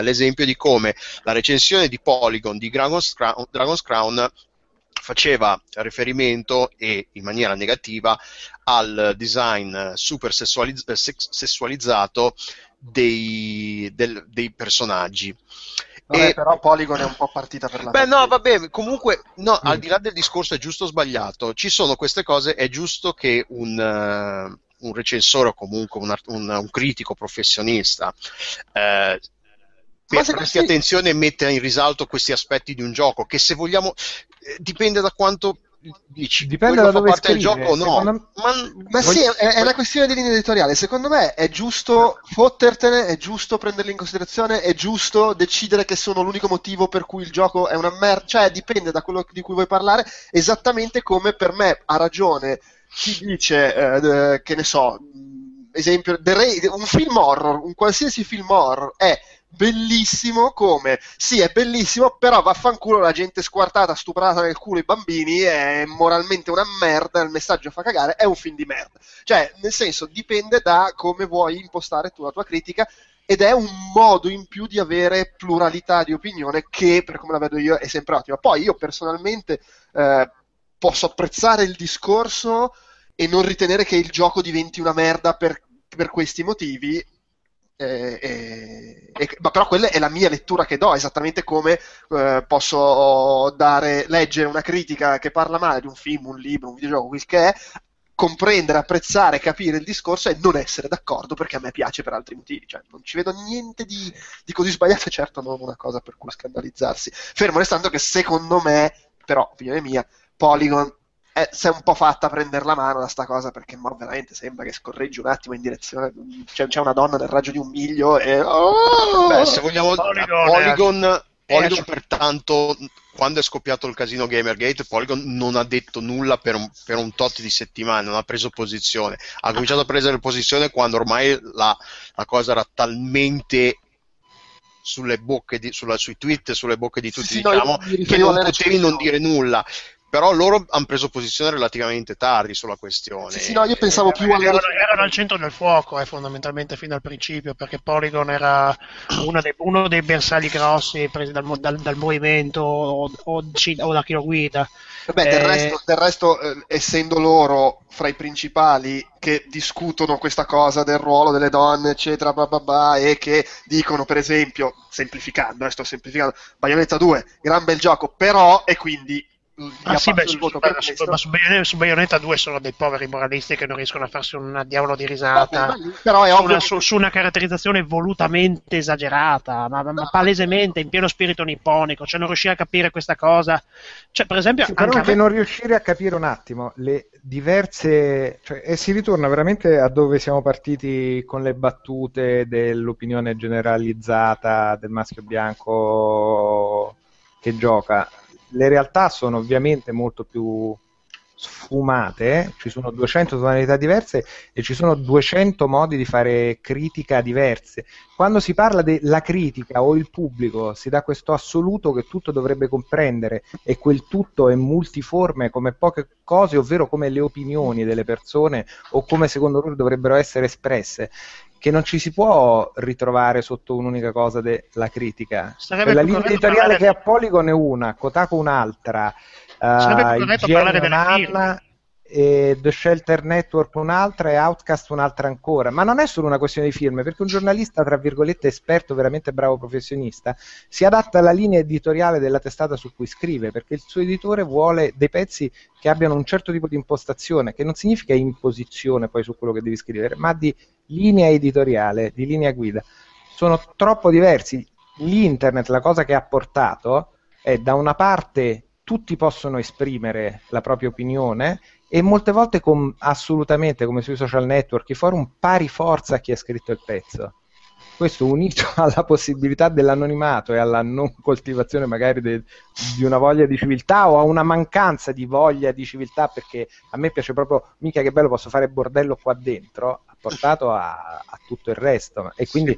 l'esempio di come la recensione di Polygon di Dragon's Crown faceva riferimento, e in maniera negativa, al design super sessualizzato dei personaggi. Vabbè, però Polygon è un po' partita per la... Beh, no, vabbè, comunque, no, al di là del discorso è giusto o sbagliato, ci sono queste cose, è giusto che un recensore o comunque un critico professionista presti attenzione e metta in risalto questi aspetti di un gioco, che se vogliamo, dipende da quanto... Dici, dipende da dove parte scrive, il gioco o no, ma sì, è una questione di linea editoriale. Secondo me è giusto fottertene, è giusto prenderli in considerazione, è giusto decidere che sono l'unico motivo per cui il gioco è una merda, cioè dipende da quello di cui vuoi parlare, esattamente come per me ha ragione chi dice che ne so, esempio un film horror, un qualsiasi film horror è bellissimo, come sì, è bellissimo, però vaffanculo, la gente squartata, stuprata nel culo, i bambini, è moralmente una merda, il messaggio fa cagare, è un film di merda, cioè nel senso dipende da come vuoi impostare tu la tua critica, ed è un modo in più di avere pluralità di opinione che, per come la vedo io, è sempre ottima. Poi io personalmente posso apprezzare il discorso e non ritenere che il gioco diventi una merda per questi motivi. Ma però quella è la mia lettura che do, esattamente come posso leggere una critica che parla male di un film, un libro, un videogioco, quel che è, comprendere, apprezzare, capire il discorso e non essere d'accordo perché a me piace per altri motivi, cioè non ci vedo niente di così sbagliato, certo non una cosa per cui scandalizzarsi, fermo restando che secondo me, però opinione mia, Polygon si è un po' fatta prendere la mano da sta cosa, perché veramente sembra che scorreggi un attimo in direzione, c'è una donna nel raggio di 1 miglio e... Beh, se vogliamo Polygon pertanto, quando è scoppiato il casino Gamergate, Polygon non ha detto nulla per un tot di settimane, non ha preso posizione, ha cominciato a prendere posizione quando ormai la cosa era talmente sui tweet, sulle bocche di tutti, sì, diciamo, che non potevi non dire nulla. Però loro hanno preso posizione relativamente tardi sulla questione. Sì, no, io pensavo più... Erano al centro del fuoco, fondamentalmente, fin dal principio, perché Polygon era uno dei bersagli grossi presi dal movimento o da chi lo guida. Beh, del resto, essendo loro fra i principali che discutono questa cosa del ruolo delle donne, eccetera, bla bla bla, e che dicono, per esempio, semplificando, Bayonetta 2, gran bel gioco, però, e quindi... Ah sì, beh, su Bayonetta 2 sono dei poveri moralisti che non riescono a farsi una diavolo di risata. Vabbè, però è ovvio su una caratterizzazione volutamente esagerata, ma palesemente in pieno spirito nipponico, cioè non riuscire a capire questa cosa, cioè per esempio sì, però anche non riuscire a capire un attimo le diverse, cioè, e si ritorna veramente a dove siamo partiti con le battute dell'opinione generalizzata del maschio bianco che gioca. Le realtà sono ovviamente molto più sfumate, ci sono 200 tonalità diverse e ci sono 200 modi di fare critica diverse. Quando si parla della critica o il pubblico si dà questo assoluto che tutto dovrebbe comprendere, e quel tutto è multiforme come poche cose, ovvero come le opinioni delle persone o come secondo loro dovrebbero essere espresse, che non ci si può ritrovare sotto un'unica cosa della critica. Sarebbe la linea editoriale che ha Polygon è una, Kotaku un'altra, IGN un'altra, The Shelter Network un'altra e Outcast un'altra ancora. Ma non è solo una questione di firme, perché un giornalista tra virgolette esperto, veramente bravo professionista, si adatta alla linea editoriale della testata su cui scrive, perché il suo editore vuole dei pezzi che abbiano un certo tipo di impostazione, che non significa imposizione poi su quello che devi scrivere, ma di linea editoriale, di linea guida. Sono troppo diversi. L'internet, la cosa che ha portato è, da una parte tutti possono esprimere la propria opinione e molte volte assolutamente, come sui social network, i forum, pari forza a chi ha scritto il pezzo. Questo, unito alla possibilità dell'anonimato e alla non coltivazione magari di una voglia di civiltà, o a una mancanza di voglia di civiltà, perché a me piace proprio, mica che bello, posso fare bordello qua dentro, ha portato a tutto il resto. E quindi sì,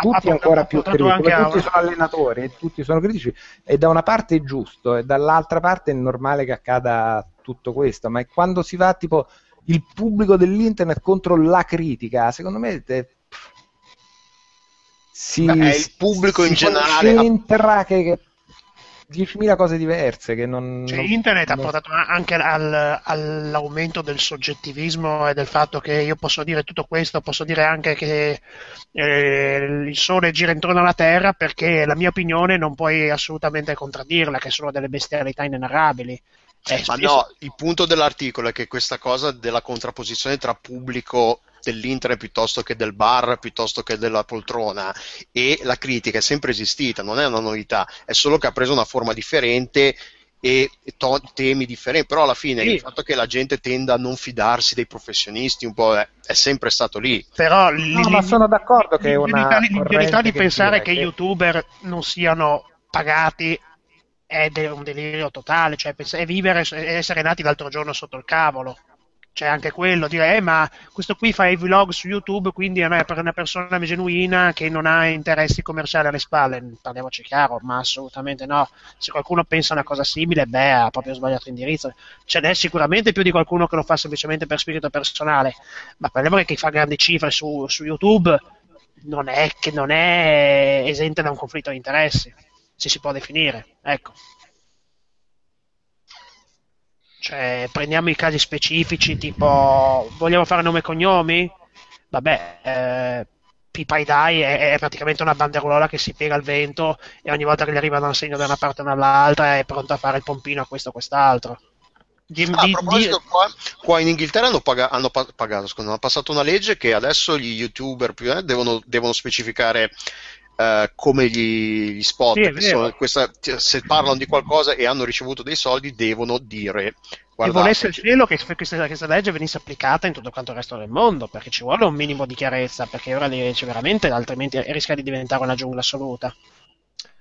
tutti ancora più critici, tutti sono allenatori e tutti sono critici, e da una parte è giusto e dall'altra parte è normale che accada tutto questo, ma è quando si va tipo il pubblico dell'internet contro la critica, secondo me il pubblico in generale c'entra che 10.000 cose diverse che non, cioè, non internet non... ha portato anche all'aumento del soggettivismo e del fatto che io posso dire tutto questo, posso dire anche che il sole gira intorno alla terra, perché la mia opinione non puoi assolutamente contraddirla, che sono delle bestialità inenarrabili. Ma no, il punto dell'articolo è che questa cosa della contrapposizione tra pubblico dell'internet piuttosto che del bar, piuttosto che della poltrona, e la critica è sempre esistita, non è una novità, è solo che ha preso una forma differente e temi differenti, però alla fine sì, il fatto che la gente tenda a non fidarsi dei professionisti un po' è sempre stato lì. Però ma sono d'accordo che è una l'immunità di pensare che youtuber non siano pagati è un delirio totale, cioè è vivere, è essere nati l'altro giorno sotto il cavolo. C'è anche quello, dire, ma questo qui fa i vlog su YouTube, quindi è per una persona genuina che non ha interessi commerciali alle spalle. Parliamoci chiaro, ma assolutamente no. Se qualcuno pensa una cosa simile, beh, ha proprio sbagliato indirizzo. Ce n'è sicuramente più di qualcuno che lo fa semplicemente per spirito personale, ma parliamo che fa grandi cifre su YouTube non è esente da un conflitto di interessi, se si può definire, ecco. Cioè, prendiamo i casi specifici, tipo, vogliamo fare nome e cognomi? Vabbè, Pipai Dai è praticamente una banderuola che si piega al vento e ogni volta che gli arriva da un segno da una parte o dall'altra è pronto a fare il pompino a questo o quest'altro. A proposito, qua in Inghilterra hanno passato una legge che adesso gli youtuber devono specificare come gli spot, sì, se parlano di qualcosa e hanno ricevuto dei soldi devono dire. E volesse il cielo che questa legge venisse applicata in tutto quanto il resto del mondo, perché ci vuole un minimo di chiarezza, perché ora veramente, altrimenti rischia di diventare una giungla assoluta.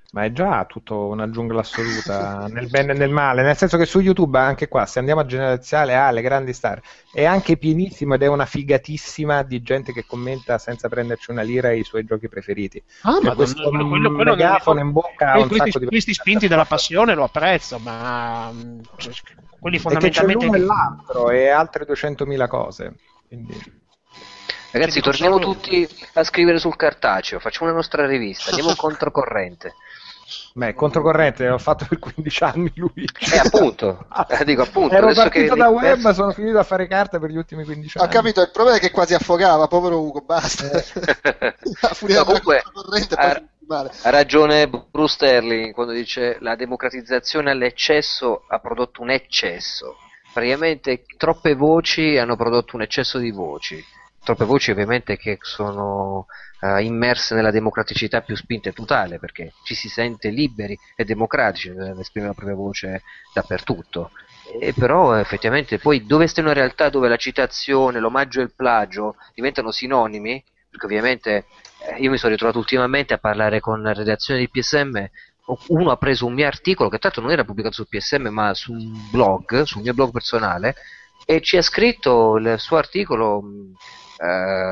Ma è già tutto una giungla assoluta, nel bene e nel male, nel senso che su YouTube, anche qua, se andiamo a generalizzare le grandi star, è anche pienissimo ed è una figatissima di gente che commenta senza prenderci una lira i suoi giochi preferiti. Ah, ma questo megafono in bocca a un sacco di questi spinti dalla passione lo apprezzo, ma quelli fondamentalmente... E che c'è l'uno e l'altro e altre 200.000 cose, quindi... Ragazzi, torniamo tutti a scrivere sul cartaceo, facciamo la nostra rivista, andiamo controcorrente. Beh, controcorrente, l'ho fatto per 15 anni lui. Appunto, dico appunto. Ero adesso partito da web, sono finito a fare carta per gli ultimi 15 anni. Ho capito, il problema è che quasi affogava, povero Ugo, basta. No, comunque, male. Ha ragione Bruce Sterling quando dice la democratizzazione all'eccesso ha prodotto un eccesso. Praticamente troppe voci hanno prodotto un eccesso di voci. Troppe voci ovviamente che sono immerse nella democraticità più spinta e totale, perché ci si sente liberi e democratici nell'esprimere la propria voce dappertutto. E però effettivamente poi dove sta una realtà dove la citazione, l'omaggio e il plagio diventano sinonimi, perché ovviamente io mi sono ritrovato ultimamente a parlare con la redazione di PSM, uno ha preso un mio articolo che tanto non era pubblicato su PSM ma sul blog, sul mio blog personale, e ci ha scritto il suo articolo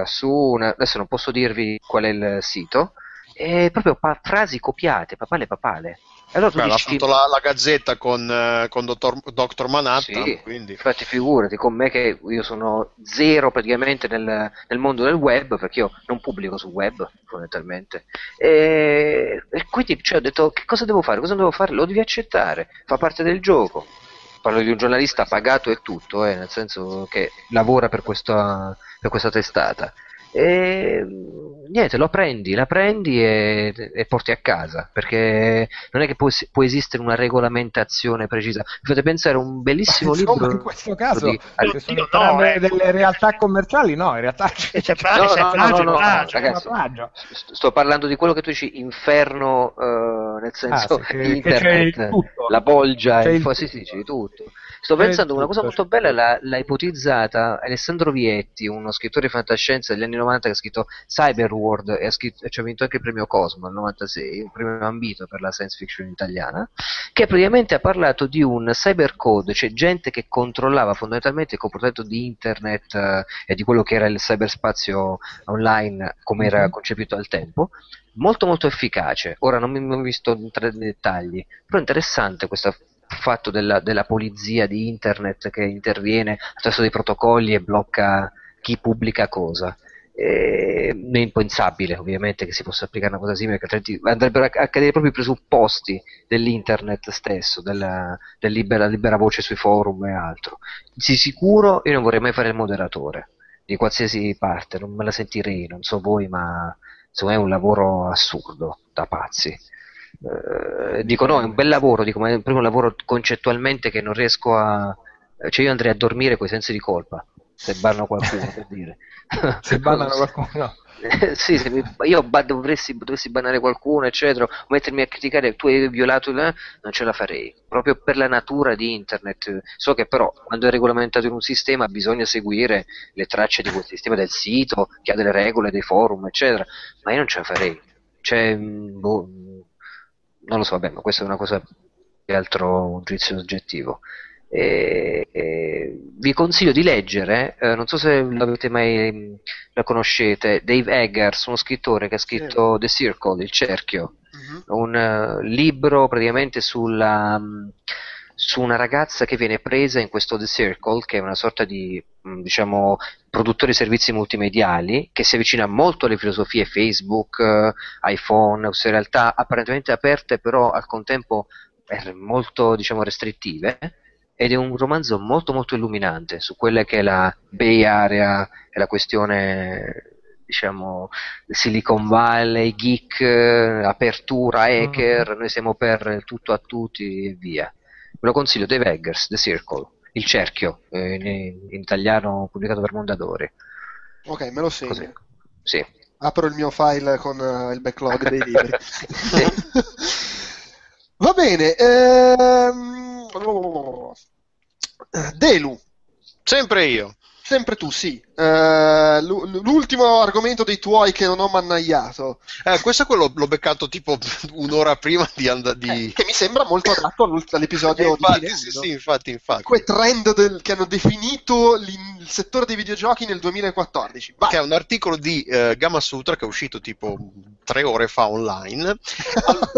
su una, adesso non posso dirvi qual è il sito, e proprio frasi copiate, papale. Allora tu dici, ha fatto la Gazzetta con Dr. Manhattan, sì, quindi. Infatti figurati con me che io sono zero praticamente nel mondo del web, perché io non pubblico sul web fondamentalmente, e quindi ho detto che cosa devo fare, lo devi accettare, fa parte del gioco. Parlo di un giornalista pagato e tutto, nel senso che lavora per questa testata. E niente, la prendi e porti a casa, perché non è che può esistere una regolamentazione precisa. Mi fate pensare un bellissimo libro in questo caso di... delle realtà commerciali, no, in realtà c'è plagio. Sto parlando di quello che tu dici, inferno, nel senso internet, la bolgia, c'è tutto. Sto pensando a una cosa molto bella, l'ha ipotizzata Alessandro Vietti, uno scrittore di fantascienza degli anni 90 che ha scritto Cyberworld e ha vinto anche il premio Cosmo nel 96, un premio ambito per la science fiction italiana, che praticamente ha parlato di un cybercode, cioè gente che controllava fondamentalmente il comportamento di internet e di quello che era il cyberspazio online come era concepito al tempo. Molto molto efficace, ora non mi sto entrando nei dettagli, però è interessante questa fatto della polizia di internet che interviene attraverso dei protocolli e blocca chi pubblica cosa. È impensabile ovviamente che si possa applicare una cosa simile, perché andrebbero a cadere proprio i presupposti dell'internet stesso, della libera voce sui forum e altro. Di sicuro io non vorrei mai fare il moderatore di qualsiasi parte, non me la sentirei, non so voi, ma insomma è un lavoro assurdo da pazzi. Dico no, è un bel lavoro, dico, ma è proprio un lavoro concettualmente che non riesco a... cioè io andrei a dormire coi sensi di colpa se bannano qualcuno, per dire. Se bannano qualcuno. Sì, se io dovessi bannare qualcuno, eccetera, o mettermi a criticare tu hai violato, non ce la farei, proprio per la natura di internet. So che però quando è regolamentato in un sistema bisogna seguire le tracce di quel sistema, del sito che ha delle regole, dei forum, eccetera, ma io non ce la farei, cioè boh, non lo so, vabbè, ma questa è una cosa di altro, un giudizio soggettivo. Vi consiglio di leggere, non so se l'avete mai, la conoscete, Dave Eggers, uno scrittore che ha scritto The Circle, il cerchio, un libro praticamente su una ragazza che viene presa in questo The Circle, che è una sorta di, diciamo, produttore di servizi multimediali che si avvicina molto alle filosofie Facebook, iPhone, in realtà apparentemente aperte però al contempo molto, diciamo, restrittive, ed è un romanzo molto molto illuminante su quella che è la Bay Area e la questione, diciamo, Silicon Valley, geek, apertura, hacker, noi siamo per tutto a tutti e via. Ve lo consiglio, Dave Eggers, The Circle, il cerchio, in italiano, pubblicato per Mondadori. Ok, me lo segno. Così. Sì. Apro il mio file con il backlog dei libri. Va bene. Delu. Sempre io. Sempre tu, sì. L'ultimo argomento dei tuoi che non ho mannaiato. Questo l'ho beccato tipo un'ora prima di... Che mi sembra molto adatto all'episodio di... Sì, infatti. Quel trend che hanno definito il settore dei videogiochi nel 2014. Vai. Che è un articolo di Gamma Sutra che è uscito tipo 3 ore fa online.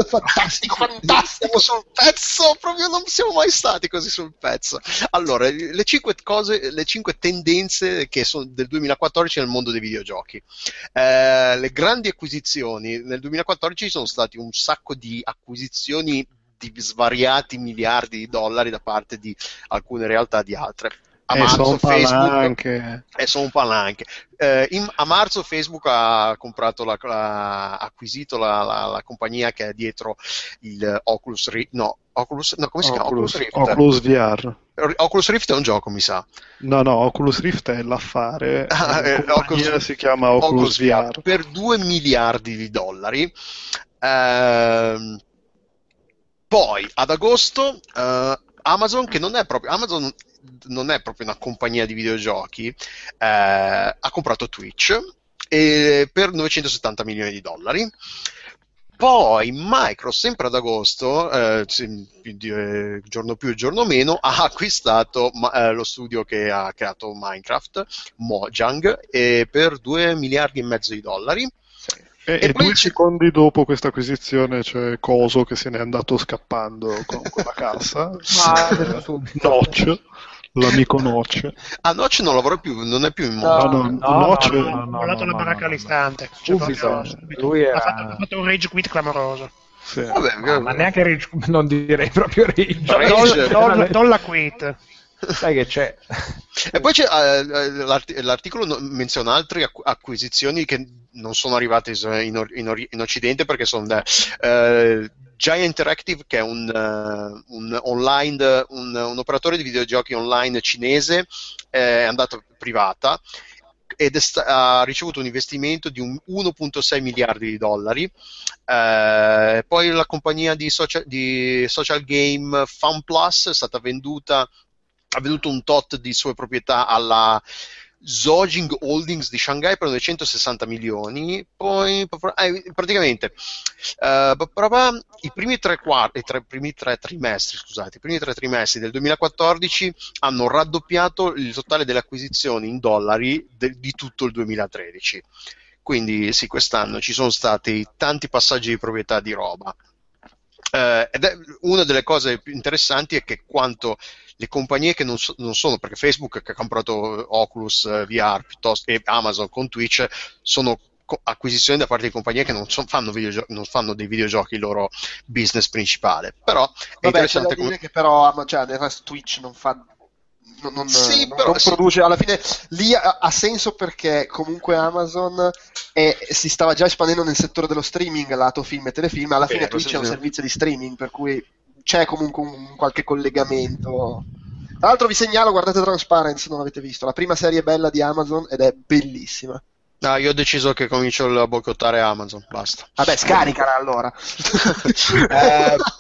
fantastico, sul pezzo, proprio non siamo mai stati così sul pezzo. Allora, le cinque tendenze che sono del 2014 nel mondo dei videogiochi. Le grandi acquisizioni nel 2014, ci sono stati un sacco di acquisizioni di svariati miliardi di dollari da parte di alcune realtà, di altre. a marzo Facebook, a marzo Facebook ha comprato acquisito la compagnia che è dietro il Oculus Rift, Oculus VR. Oculus Rift è un gioco, mi sa. No, Oculus Rift è l'affare. Si chiama Oculus VR. Per 2 miliardi di dollari. Poi ad agosto Amazon, che non è proprio Amazon, non è proprio una compagnia di videogiochi, ha comprato Twitch per 970 milioni di dollari. Poi Microsoft, sempre ad agosto, giorno più e giorno meno, ha acquistato lo studio che ha creato Minecraft, Mojang, per 2 miliardi e mezzo di dollari. E 2 secondi dopo questa acquisizione c'è Coso che se n'è andato scappando con la cassa. Notch, l'amico Notch. Ah, Notch non lavora più, non è più in mondo. Notch ha mollato la baracca all'istante. Ha fatto un rage quit clamoroso. Sì. Vabbè, ma neanche rage, non direi proprio rage. Non la quit. Sai che c'è. E poi c'è, l'articolo menziona altre acquisizioni che non sono arrivate in Occidente, perché sono Giant Interactive, che è un operatore di videogiochi online cinese, è andato privata ed ha ricevuto un investimento di 1.6 miliardi di dollari. Poi la compagnia di social game FunPlus è stata venduta, ha venduto un tot di sue proprietà alla Zhojing Holdings di Shanghai per 960 milioni. Poi praticamente i primi tre trimestri del 2014 hanno raddoppiato il totale delle acquisizioni in dollari di tutto il 2013. Quindi sì, quest'anno ci sono stati tanti passaggi di proprietà di roba. Ed è una delle cose più interessanti è che quanto le compagnie che non sono, perché Facebook che ha comprato Oculus VR piuttosto e Amazon con Twitch sono acquisizioni da parte di compagnie che non fanno dei videogiochi il loro business principale. Però è interessante dire che però Twitch non fa produce. Alla fine lì ha senso, perché comunque Amazon si stava già espandendo nel settore dello streaming, lato film e telefilm. Alla fine Twitch è un servizio di streaming, per cui c'è comunque un qualche collegamento. Tra l'altro vi segnalo, guardate Transparency, non l'avete visto, la prima serie bella di Amazon ed è bellissima. No, io ho deciso che comincio a boicottare Amazon, basta. Vabbè, scaricala allora.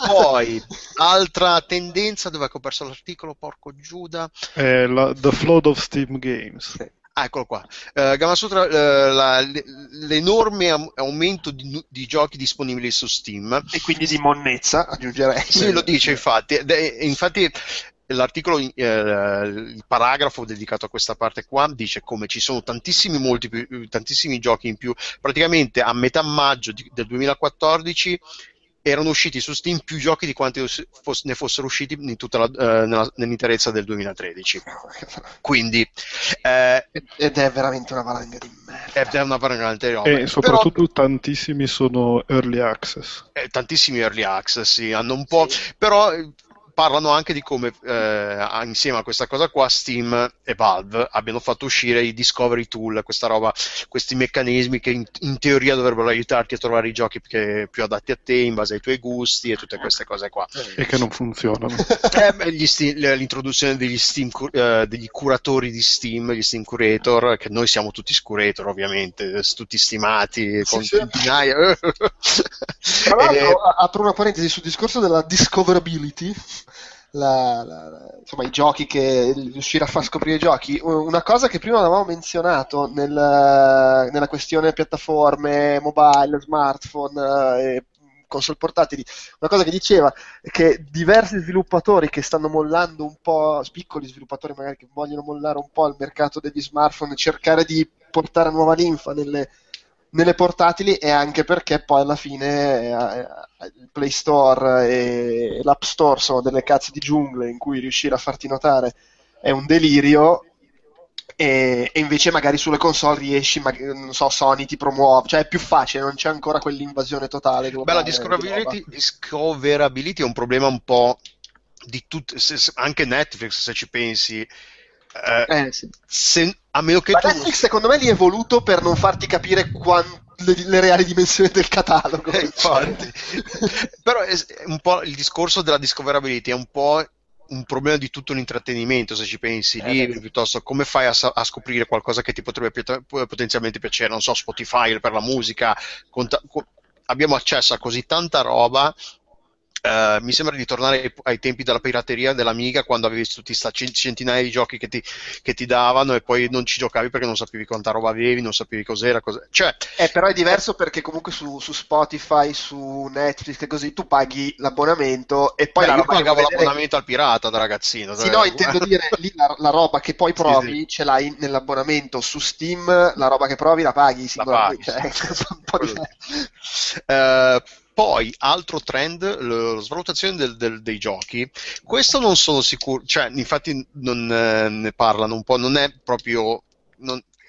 Poi, altra tendenza, dove ho perso l'articolo, porco Giuda. The Flood of Steam Games. Sì. Ah, eccolo qua. Gamasutra, l'enorme aumento di giochi disponibili su Steam. E quindi di monnezza, aggiungerei. Sì, lo dice infatti. Infatti l'articolo, il paragrafo dedicato a questa parte qua, dice come ci sono tantissimi giochi in più. Praticamente a metà maggio del 2014 erano usciti su Steam più giochi di quanti ne fossero usciti nell'interezza del 2013. Quindi ed è veramente una valanga di merda. È una valanga di roba. E soprattutto però, tantissimi sono early access. Tantissimi early access, sì, hanno un po', sì. Però parlano anche di come insieme a questa cosa qua Steam e Valve abbiano fatto uscire i Discovery Tool, questa roba, questi meccanismi che in teoria dovrebbero aiutarti a trovare i giochi più adatti a te in base ai tuoi gusti e tutte queste cose qua. E che non funzionano. L'introduzione degli curatori di Steam, gli Steam Curator, che noi siamo tutti curator ovviamente, tutti stimati, con centinaia. Tra l'altro apro una parentesi sul discorso della discoverability. Insomma, i giochi, che riuscire a far scoprire i giochi, una cosa che prima avevamo menzionato nella questione piattaforme mobile, smartphone e console portatili, una cosa che diceva che diversi sviluppatori che stanno mollando un po', piccoli sviluppatori magari che vogliono mollare un po' il mercato degli smartphone e cercare di portare nuova linfa nelle portatili, e anche perché poi alla fine il Play Store e l'App Store sono delle cazzo di giungle in cui riuscire a farti notare è un delirio, e invece magari sulle console riesci, non so, Sony ti promuove, cioè è più facile, non c'è ancora quell'invasione totale globale. Beh, la discoverability è un problema un po' di anche Netflix, se ci pensi. Sì. A meno che tu... Netflix secondo me li è voluto per non farti capire le reali dimensioni del catalogo. Infatti. Però è un po' il discorso della discoverability, è un po' un problema di tutto l'intrattenimento, se ci pensi, lì piuttosto come fai a scoprire qualcosa che ti potrebbe potenzialmente piacere, non so, Spotify per la musica, abbiamo accesso a così tanta roba. Mi sembra di tornare ai tempi della pirateria dell'Amiga, quando avevi tutti centinaia di giochi che ti davano e poi non ci giocavi perché non sapevi quanta roba avevi, non sapevi cos'era, cioè, però è diverso perché comunque su Spotify, su Netflix e così tu paghi l'abbonamento e poi io pagavo l'abbonamento al pirata da ragazzino. Sì, no, intendo dire lì la roba che poi provi ce l'hai nell'abbonamento. Su Steam la roba che provi la paghi singolarmente. Poi, altro trend, la svalutazione dei giochi. Questo non sono sicuro, cioè, infatti ne parlano un po', non è proprio...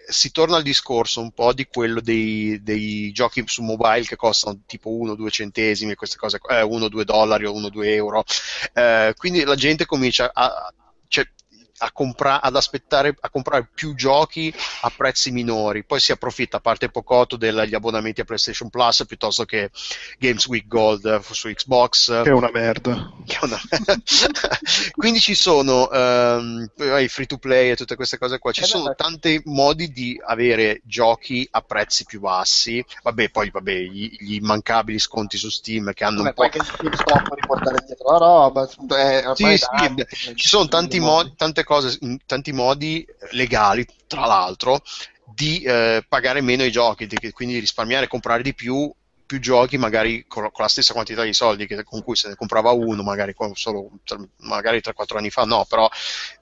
si torna al discorso un po' di quello dei giochi su mobile che costano tipo 1-2 centesimi, queste cose, $1-2 o €1-2. Quindi la gente comincia a comprare più giochi a prezzi minori, poi si approfitta, a parte Pocotto, degli abbonamenti a PlayStation Plus piuttosto che Games Week Gold su Xbox, che è una merda. Quindi ci sono i free to play e tutte queste cose qua, ci sono tanti modi di avere giochi a prezzi più bassi. Poi gli immancabili sconti su Steam che hanno qualche stop di portare dietro la roba. Ci sono tanti modi, tante cose, in tanti modi legali, tra l'altro, di pagare meno i giochi, quindi risparmiare, comprare di più giochi magari con la stessa quantità di soldi con cui se ne comprava uno magari magari 3-4 anni fa, no, però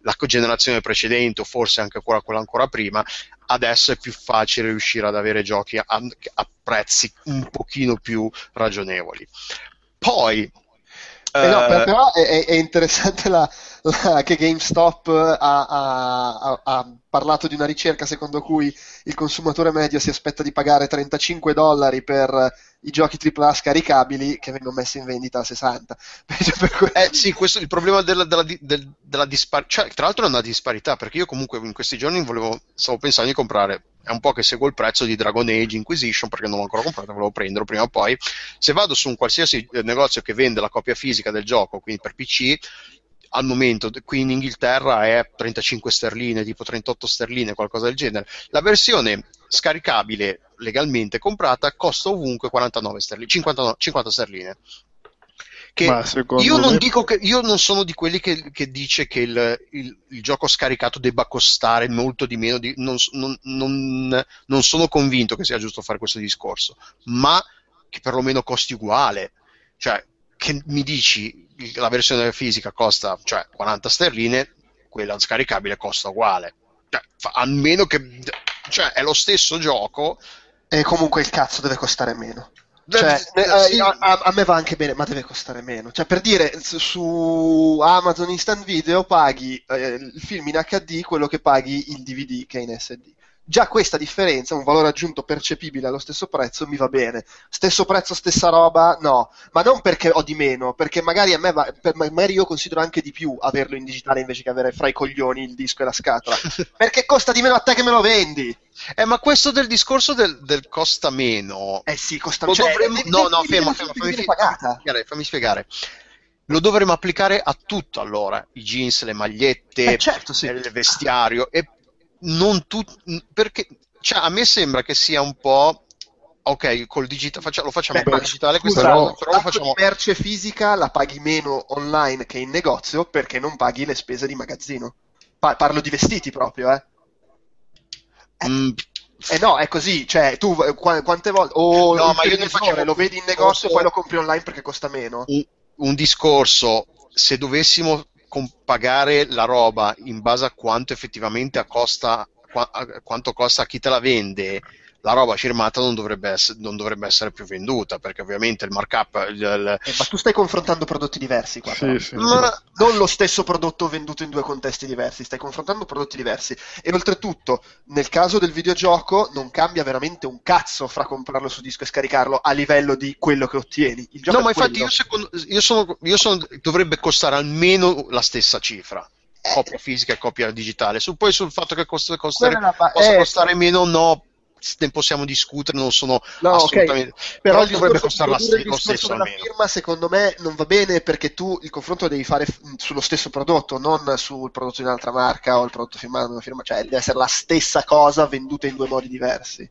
la generazione precedente o forse anche quella ancora prima. Adesso è più facile riuscire ad avere giochi a prezzi un pochino più ragionevoli. Poi però è interessante che GameStop ha parlato di una ricerca secondo cui il consumatore medio si aspetta di pagare $35 per i giochi AAA scaricabili che vengono messi in vendita a $60. Sì, questo è il problema della disparità, cioè, tra l'altro è una disparità, perché io comunque in questi giorni stavo pensando di comprare, è un po' che seguo il prezzo di Dragon Age Inquisition perché non l'ho ancora comprato, volevo prenderlo prima o poi. Se vado su un qualsiasi negozio che vende la copia fisica del gioco, quindi per PC, al momento qui in Inghilterra è 35 sterline, tipo 38 sterline, qualcosa del genere. La versione scaricabile legalmente comprata costa ovunque 49 sterline, 50 sterline. Io non sono di quelli che dice che il gioco scaricato debba costare molto di meno, non sono convinto che sia giusto fare questo discorso, ma che perlomeno costi uguale. Cioè, che mi dici la versione fisica costa 40 sterline, quella scaricabile costa uguale, almeno che è lo stesso gioco e comunque il cazzo deve costare meno. Sì. a me va anche bene, ma deve costare meno. Cioè, per dire, su Amazon Instant Video paghi il film in HD quello che paghi il DVD che è in SD. Già questa differenza, un valore aggiunto percepibile allo stesso prezzo, mi va bene. Stesso prezzo, stessa roba, no. Ma non perché ho di meno, perché magari a me magari io considero anche di più averlo in digitale invece che avere fra i coglioni il disco e la scatola. Perché costa di meno a te che me lo vendi? Ma questo del discorso del costa meno... sì, costa meno. Fammi spiegare. Lo dovremmo applicare a tutto, allora. I jeans, le magliette, certo, sì. Il vestiario... perché a me sembra che sia un po' ok col digitale, lo facciamo con il digitale, però lo facciamo. Merce fisica la paghi meno online che in negozio perché non paghi le spese di magazzino. Parlo di vestiti proprio, no, è così, cioè tu quante volte lo vedi in negozio e poi lo compri online perché costa meno. Un discorso, se dovessimo pagare la roba in base a quanto effettivamente quanto costa a chi te la vende, la roba firmata non dovrebbe essere più venduta, perché ovviamente il markup... ma tu stai confrontando prodotti diversi qua, sì. Ma non lo stesso prodotto venduto in due contesti diversi, stai confrontando prodotti diversi, e oltretutto nel caso del videogioco non cambia veramente un cazzo fra comprarlo su disco e scaricarlo a livello di quello che ottieni. Il gioco, no, ma infatti dovrebbe costare almeno la stessa cifra. copia fisica e copia digitale. Poi sul fatto che possa costare meno, no, ne possiamo discutere, non sono assolutamente... Okay. Però dovrebbe costare lo stesso almeno. La firma, secondo me, non va bene, perché tu il confronto lo devi fare sullo stesso prodotto, non sul prodotto di un'altra marca o il prodotto firmato di una firma, cioè deve essere la stessa cosa venduta in due modi diversi.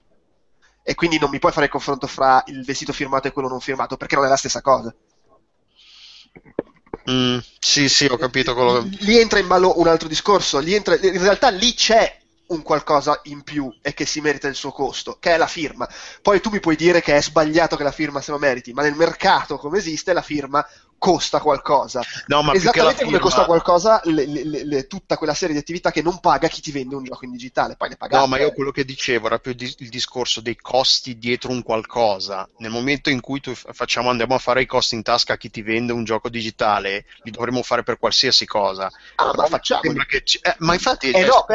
E quindi non mi puoi fare il confronto fra il vestito firmato e quello non firmato, perché non è la stessa cosa. Sì, ho capito quello che... Lì entra in ballo un altro discorso, in realtà lì c'è un qualcosa in più e che si merita il suo costo, che è la firma. Poi tu mi puoi dire che è sbagliato che la firma se lo meriti, ma nel mercato come esiste la firma costa qualcosa. No, ma esattamente come costa qualcosa tutta quella serie di attività che non paga chi ti vende un gioco in digitale, poi ne paga. No, ma io quello che dicevo era più il discorso dei costi dietro un qualcosa. Nel momento in cui andiamo a fare i costi in tasca a chi ti vende un gioco digitale, li dovremmo fare per qualsiasi cosa. Ah, ma facciamo. Ma infatti. Però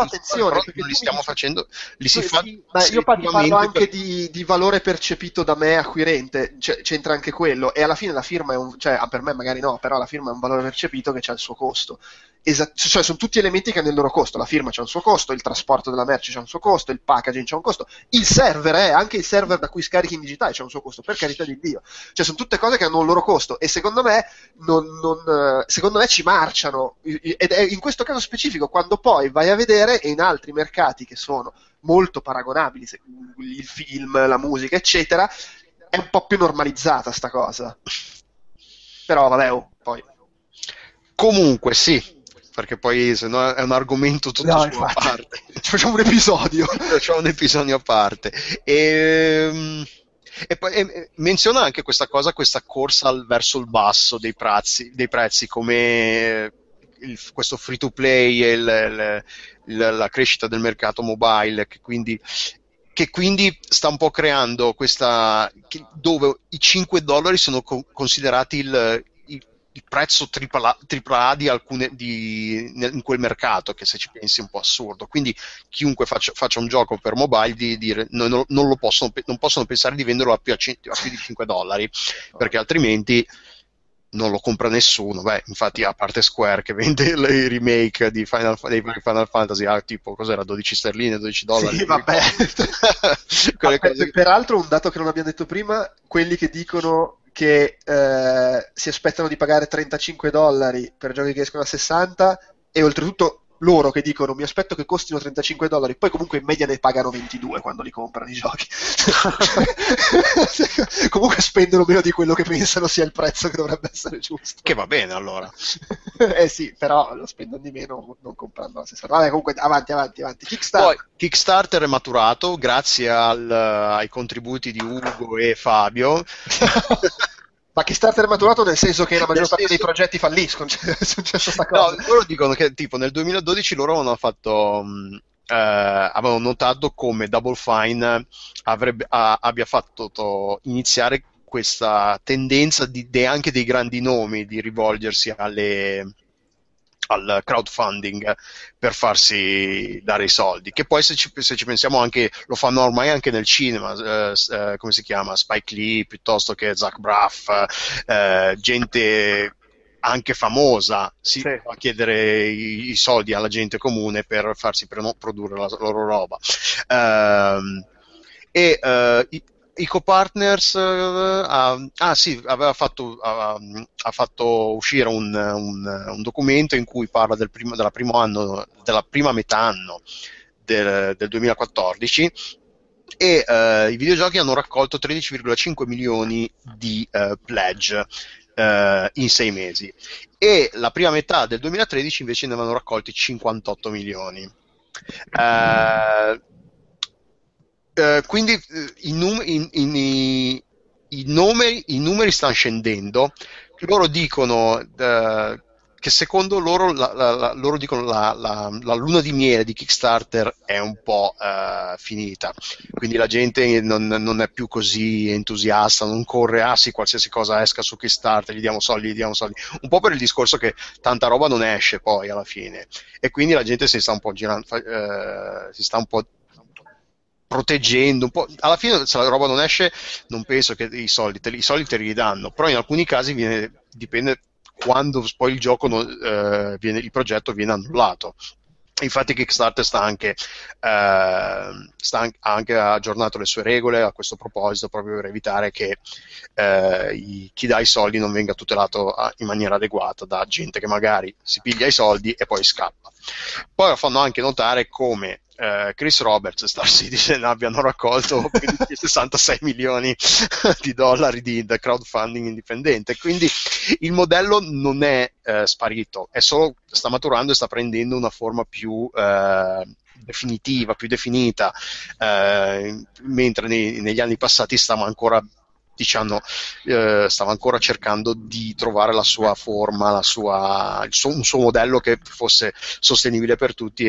attenzione, perché li stiamo facendo. Li si fa. Ma io parlo anche di valore percepito da me acquirente, c'entra anche quello, e alla fine la firma è un... Cioè, per me magari no, però la firma è un valore percepito che ha il suo costo. Cioè, sono tutti elementi che hanno il loro costo. La firma c'ha un suo costo, il trasporto della merce c'ha un suo costo, il packaging c'ha un costo, il server, anche il server da cui scarichi in digitale c'ha un suo costo, per carità di Dio. Cioè, sono tutte cose che hanno un loro costo e secondo me ci marciano. Ed è in questo caso specifico, quando poi vai a vedere, e in altri mercati che sono molto paragonabili, il film, la musica, eccetera, è un po' più normalizzata sta cosa. Però vabbè, poi comunque sì, perché poi se no è un argomento tutto suo a parte. Facciamo un episodio a parte. E poi menziona anche questa cosa, questa corsa verso il basso dei prezzi, come questo free to play e la crescita del mercato mobile, che quindi sta un po' creando questa, dove i $5 sono considerati il prezzo AAA di in quel mercato, che se ci pensi è un po' assurdo. Quindi chiunque faccia un gioco per mobile, di dire non possono pensare di venderlo a più di $5, perché altrimenti non lo compra nessuno. Beh, infatti, a parte Square che vende i remake dei Final Fantasy tipo cos'era, £12, $12. Sì, vabbè. Peraltro, un dato che non abbiamo detto prima, quelli che dicono che si aspettano di pagare $35 per giochi che escono a $60, e oltretutto loro che dicono mi aspetto che costino $35, poi comunque in media ne pagano 22 quando li comprano i giochi. Comunque spendono meno di quello che pensano sia il prezzo che dovrebbe essere giusto, che va bene allora. Sì, però lo spendono di meno non comprando la stessa. Vabbè, comunque avanti. Kickstarter è maturato grazie ai contributi di Ugo e Fabio. Ma Kickstarter è maturato nel senso che la maggior parte dei progetti falliscono, cioè, è successo sta cosa. No, loro dicono che tipo nel 2012 loro avevano notato come Double Fine abbia fatto iniziare questa tendenza anche dei grandi nomi di rivolgersi al crowdfunding per farsi dare i soldi, che poi se ci pensiamo anche lo fanno ormai anche nel cinema, come si chiama, Spike Lee piuttosto che Zach Braff, gente anche famosa si va a chiedere i soldi alla gente comune per farsi produrre la loro roba. EcoPartners ha fatto uscire un documento in cui parla della prima metà anno del 2014, e i videogiochi hanno raccolto 13,5 milioni di pledge in 6 mesi, e la prima metà del 2013 invece ne avevano raccolti 58 milioni. Quindi i numeri stanno scendendo. Loro dicono che secondo loro la luna di miele di Kickstarter è un po' finita, quindi la gente non è più così entusiasta, non corre sì, qualsiasi cosa esca su Kickstarter gli diamo soldi, un po' per il discorso che tanta roba non esce poi alla fine, e quindi la gente si sta un po' proteggendo un po'. Alla fine, se la roba non esce, non penso che i soldi te li danno, però in alcuni casi dipende quando poi il gioco il progetto viene annullato. Infatti Kickstarter ha aggiornato le sue regole a questo proposito, proprio per evitare che chi dà i soldi non venga tutelato in maniera adeguata da gente che magari si piglia i soldi e poi scappa. Poi fanno anche notare come Chris Roberts e Star Citizen abbiano raccolto 66 milioni di dollari di crowdfunding indipendente, quindi il modello non è sparito, è solo sta maturando e sta prendendo una forma più definitiva, più definita, mentre negli anni passati stava ancora cercando di trovare la sua forma, un suo modello che fosse sostenibile per tutti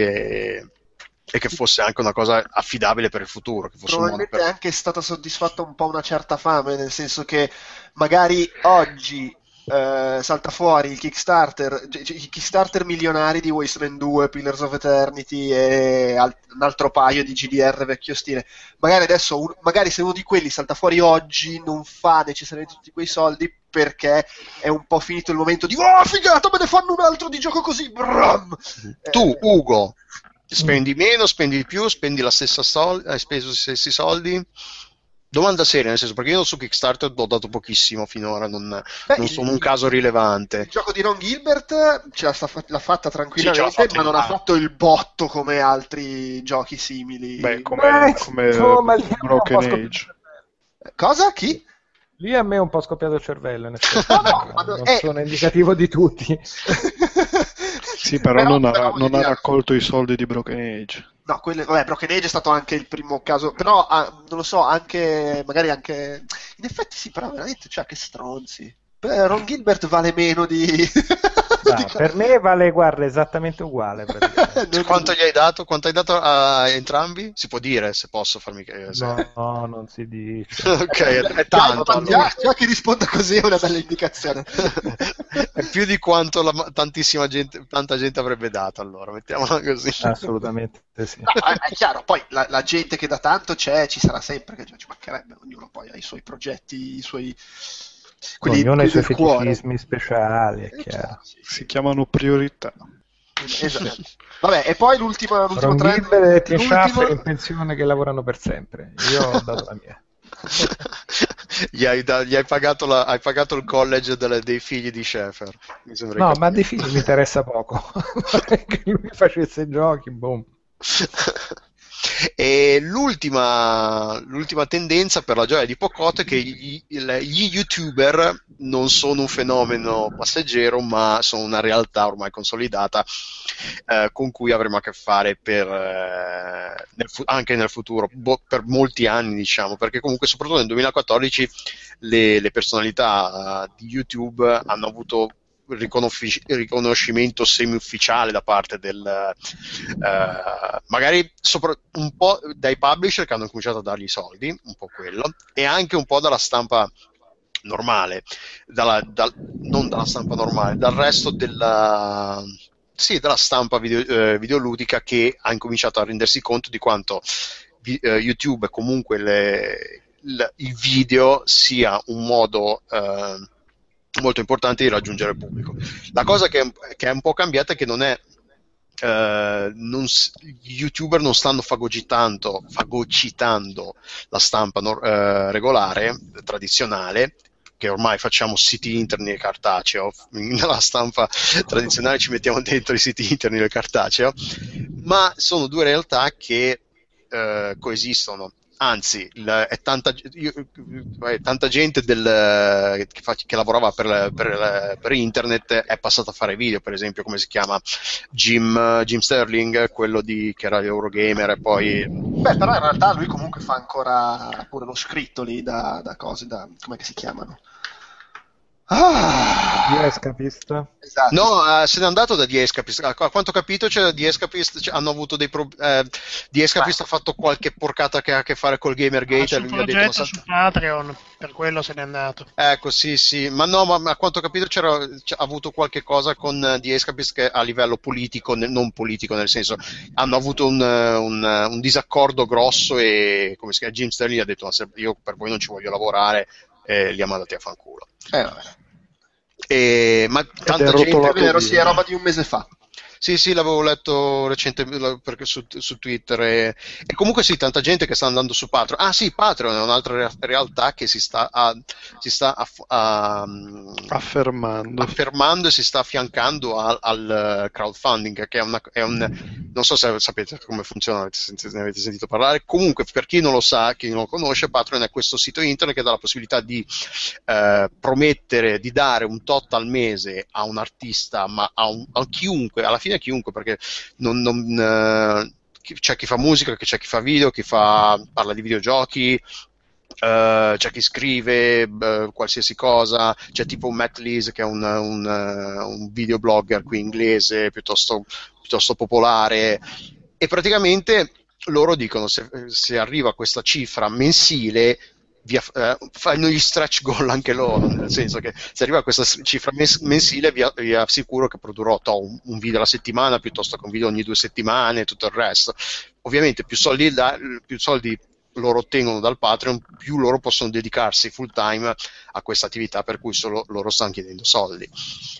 e che fosse anche una cosa affidabile per il futuro. Che fosse probabilmente è anche stata soddisfatta un po' una certa fame, nel senso che magari oggi salta fuori il Kickstarter, milionari di Wasteland 2, Pillars of Eternity e un altro paio di GDR vecchio stile. Magari adesso, se uno di quelli salta fuori oggi, non fa necessariamente tutti quei soldi, perché è un po' finito il momento di "oh, figata, me ne fanno un altro di gioco così!" Bram! Tu, Ugo, spendi meno, spendi di più, hai speso gli stessi soldi? Domanda seria, nel senso, perché io su Kickstarter ho dato pochissimo finora, non sono un caso rilevante. Il gioco di Ron Gilbert l'ha fatta tranquillamente, ma non ha fatto il botto come altri giochi simili. Beh, come Broken Age. Cosa? Chi? Lì a me è un po' scoppiato il cervello, in effetti. Sono indicativo di tutti. Sì, però non ha raccolto i soldi di Broken Age. No, Broken Age è stato anche il primo caso, però non lo so, magari anche in effetti sì, però veramente, cioè, che stronzi. Ron Gilbert vale meno di... No, per me vale, guarda, esattamente uguale. Quanto gli hai dato? Quanto hai dato a entrambi? Si può dire, se posso farmi capire. No, non si dice. Ok, è tanto. Già che risponda così è una bella indicazione. È più di quanto tanta gente avrebbe dato, allora, mettiamola così. Assolutamente sì. No, è chiaro, poi la gente che dà tanto ci sarà sempre, che ci mancherebbe, ognuno poi ha i suoi progetti, i suoi... Ognuno ha i suoi feticismi speciali, è chiaro. Si chiamano priorità. Esatto. Vabbè, e poi l'ultimo trend. In pensione che lavorano per sempre. Io ho dato la mia. Hai pagato il college dei figli di Schaefer. No, ma dei figli mi interessa poco. Che lui facesse giochi, boom. E l'ultima tendenza, per la gioia di Pocotto, è che gli youtuber non sono un fenomeno passeggero, ma sono una realtà ormai consolidata con cui avremo a che fare anche nel futuro, per molti anni, diciamo, perché comunque soprattutto nel 2014 le personalità di YouTube hanno avuto riconoscimento semi-ufficiale da parte magari un po' dai publisher che hanno cominciato a dargli i soldi, un po' quello, e anche un po' dalla stampa normale, non dalla stampa normale, dal resto della stampa videoludica, che ha incominciato a rendersi conto di quanto YouTube, comunque il video, sia un modo molto importante di raggiungere il pubblico. La cosa che è un po' cambiata è che gli youtuber non stanno fagocitando la stampa regolare, tradizionale, che ormai facciamo siti internet e cartaceo. Nella stampa tradizionale ci mettiamo dentro i siti internet e cartaceo, ma sono due realtà che coesistono. Anzi, tanta gente che lavorava per internet è passata a fare video, per esempio, come si chiama, Jim Sterling, quello che era Eurogamer, e poi... Beh, però in realtà lui comunque fa ancora pure lo scritto lì da cose, com'è che si chiamano? The Escapist, esatto. No, se n'è andato da The Escapist. A quanto ho capito, The Escapist hanno avuto dei problemi. The Escapist ha fatto qualche porcata che ha a che fare col Gamergate. Un progetto su Patreon, per quello se n'è andato. Ecco, sì. Ma no, ma a quanto ho capito ha avuto qualche cosa con The Escapist, che a livello politico, non politico, nel senso, hanno avuto un disaccordo grosso, e come si chiama, Jim Sterling ha detto: "Io per voi non ci voglio lavorare", e li ha mandati a fanculo. Ma tanta gente, vero, sì, è roba di un mese fa. Sì, sì, l'avevo letto recentemente perché su Twitter e comunque sì, tanta gente che sta andando su Patreon. Ah sì, Patreon è un'altra realtà che si sta affermando e si sta affiancando al crowdfunding, che non so se sapete come funziona, ne avete sentito parlare. Comunque, per chi non lo sa, chi non lo conosce, Patreon è questo sito internet che dà la possibilità di promettere di dare un tot al mese a un artista, ma a chiunque, alla fine a chiunque, perché c'è chi fa musica, c'è chi fa video, parla di videogiochi, c'è chi scrive qualsiasi cosa, c'è tipo Matt Lees che è un videoblogger qui inglese piuttosto popolare, e praticamente loro dicono se arriva a questa cifra mensile fanno gli stretch goal anche loro, nel senso che se arriva a questa cifra mensile vi assicuro che produrrò un video alla settimana piuttosto che un video ogni 2 settimane e tutto il resto. Ovviamente più soldi loro ottengono dal Patreon, più loro possono dedicarsi full time a questa attività, per cui solo loro stanno chiedendo soldi,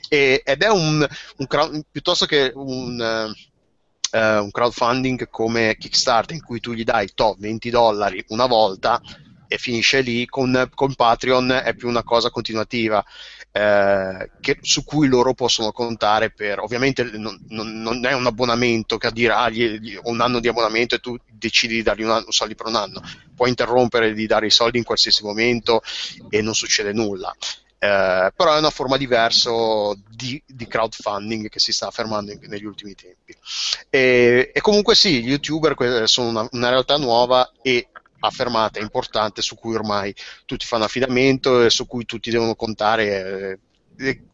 ed è piuttosto che un crowdfunding come Kickstarter, in cui tu gli dai $20 una volta e finisce lì. Con Patreon è più una cosa continuativa, su cui loro possono contare per... Ovviamente non è un abbonamento che a dire un anno di abbonamento e tu decidi di dargli soldi per un anno. Puoi interrompere di dare i soldi in qualsiasi momento e non succede nulla. Però è una forma diversa di crowdfunding che si sta affermando negli ultimi tempi. E comunque sì, gli YouTuber sono una realtà nuova e affermata, importante, su cui ormai tutti fanno affidamento e su cui tutti devono contare,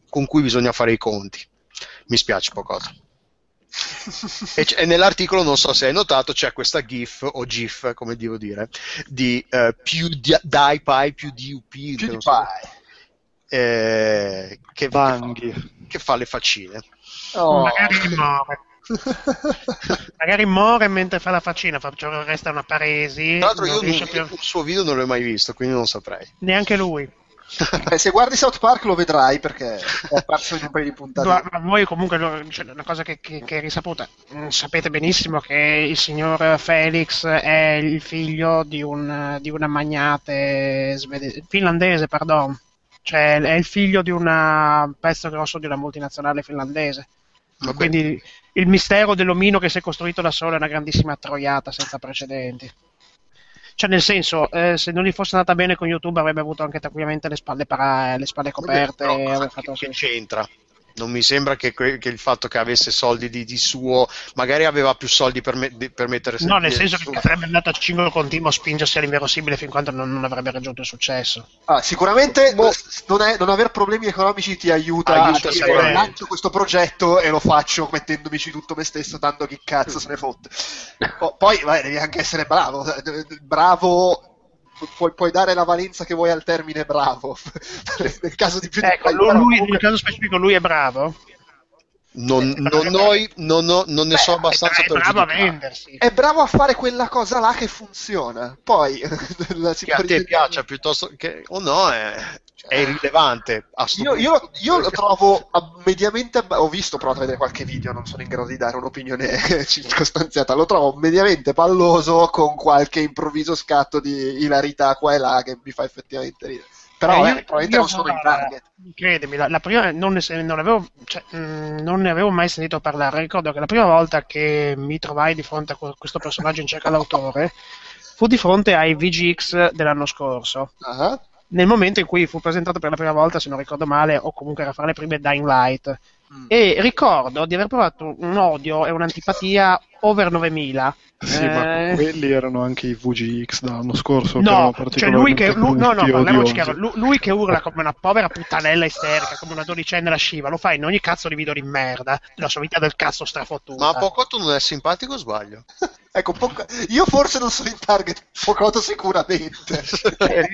con cui bisogna fare i conti. Mi spiace, Pocotto. E nell'articolo, non so se hai notato, c'è questa GIF o GIF, come devo dire, di PewDiePie, che fa le faccine. Oh. Magari muore. Magari muore mentre fa la faccina, resta una paresi. Tra l'altro io il suo video non l'ho mai visto, quindi non saprei. Neanche lui. Se guardi South Park lo vedrai, perché è apparso in un paio di puntate. Ma voi comunque, una cosa che è risaputa, sapete benissimo che il signor Felix è il figlio di una magnate finlandese, pardon. Cioè è il figlio di un pezzo grosso di una multinazionale finlandese. Okay. Quindi il mistero dell'omino che si è costruito da solo è una grandissima troiata senza precedenti. Cioè, nel senso, se non gli fosse andata bene con YouTube avrebbe avuto anche tranquillamente le spalle coperte. Vabbè, però, che c'entra? Non mi sembra che il fatto che avesse soldi di suo, magari aveva più soldi per mettere... No, nel senso che sarebbe andato a cingolo continuo a spingersi all'inverosimile fin quando non avrebbe raggiunto il successo. Ah, sicuramente non aver problemi economici ti aiuta a lancio questo progetto e lo faccio mettendomici tutto me stesso, tanto chi cazzo se ne fotte. Poi devi anche essere bravo... Puoi dare la valenza che vuoi al termine bravo. Nel caso di più, ecco, nel caso specifico lui è bravo. Non so abbastanza per giudicare. È bravo a vendersi. È bravo a fare quella cosa là che funziona. Poi che a te piaccia piuttosto che o no è irrilevante. Io lo trovo mediamente... Ho visto, provato a vedere qualche video, non sono in grado di dare un'opinione circostanziata. Lo trovo mediamente palloso, con qualche improvviso scatto di hilarità qua e là che mi fa effettivamente ridere. Però probabilmente non sono in target. Credimi, la prima non ne avevo mai sentito parlare. Ricordo che la prima volta che mi trovai di fronte a questo personaggio in cerca d'autore fu di fronte ai VGX dell'anno scorso. Uh-huh. Nel momento in cui fu presentato per la prima volta, se non ricordo male, o comunque era fra le prime, Dying Light. Mm. E ricordo di aver provato un odio e un'antipatia over 9000. Sì, ma quelli erano anche i VGX dell'anno scorso. No, che cioè lui che urla come una povera puttanella isterica, come una dodicenne lasciva, lo fa in ogni cazzo di video di merda, della sua vita del cazzo strafottuta. Ma Pocotto non è simpatico o sbaglio? Ecco, io forse non sono in target, Pocotto sicuramente.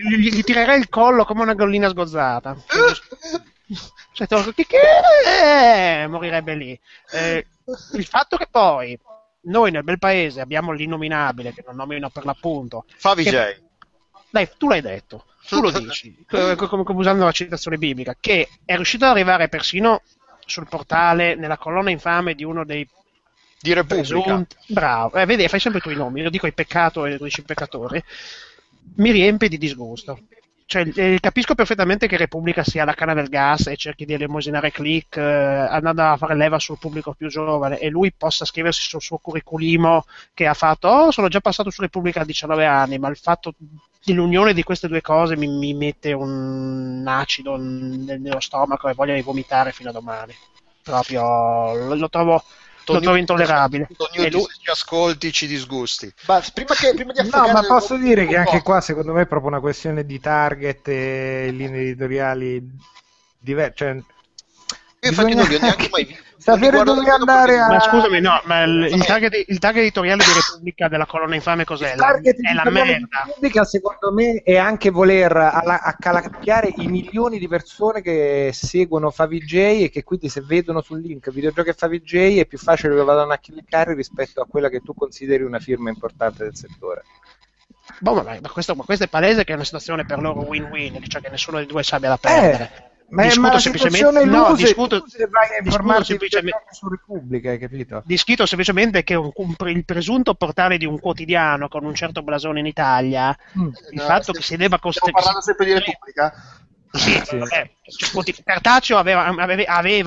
Gli tirerei il collo come una gallina sgozzata. Cioè, che morirebbe lì. Il fatto che poi noi nel bel paese abbiamo l'innominabile, che non nomino per l'appunto. Favi J. Dai, tu l'hai detto. tu lo dici, usando la citazione biblica, che è riuscito ad arrivare persino sul portale, nella colonna infame di uno dei... Di Repubblica. Bravo, vedi, fai sempre tu i nomi, io dico il peccato e tu dici il peccatore, mi riempie di disgusto. Cioè, capisco perfettamente che Repubblica sia la canna del gas e cerchi di elemosinare click andando a fare leva sul pubblico più giovane, e lui possa scriversi sul suo curriculum che ha fatto: oh, sono già passato su Repubblica a 19 anni, ma il fatto dell'unione di queste due cose mi mette un acido nello stomaco e voglia di vomitare fino a domani. Proprio lo trovo intollerabile. E lui... se ci ascolti ci disgusti. Ma prima di affogare... No, ma posso dire che anche qua secondo me è proprio una questione di target e linee editoriali diverse. Cioè, infatti non li ho neanche mai visto. Sapere dove andare a... Ma scusami, no, ma il target editoriale di Repubblica della colonna infame cos'è? È la merda. Repubblica secondo me è anche voler accalacchiare i milioni di persone che seguono Favij e che quindi se vedono sul link videogiochi a Favij è più facile che vadano a cliccare rispetto a quella che tu consideri una firma importante del settore. Boh, ma questo è palese che è una situazione per loro win-win, cioè che nessuno dei due sappia da perdere. Ma discuto semplicemente, su Repubblica, hai capito? Discuto semplicemente che il presunto portale di un quotidiano con un certo blasone in Italia, il fatto che si debba costruire. Stiamo parlando sempre di Repubblica? Sì. Vabbè, cioè, Cartaceo aveva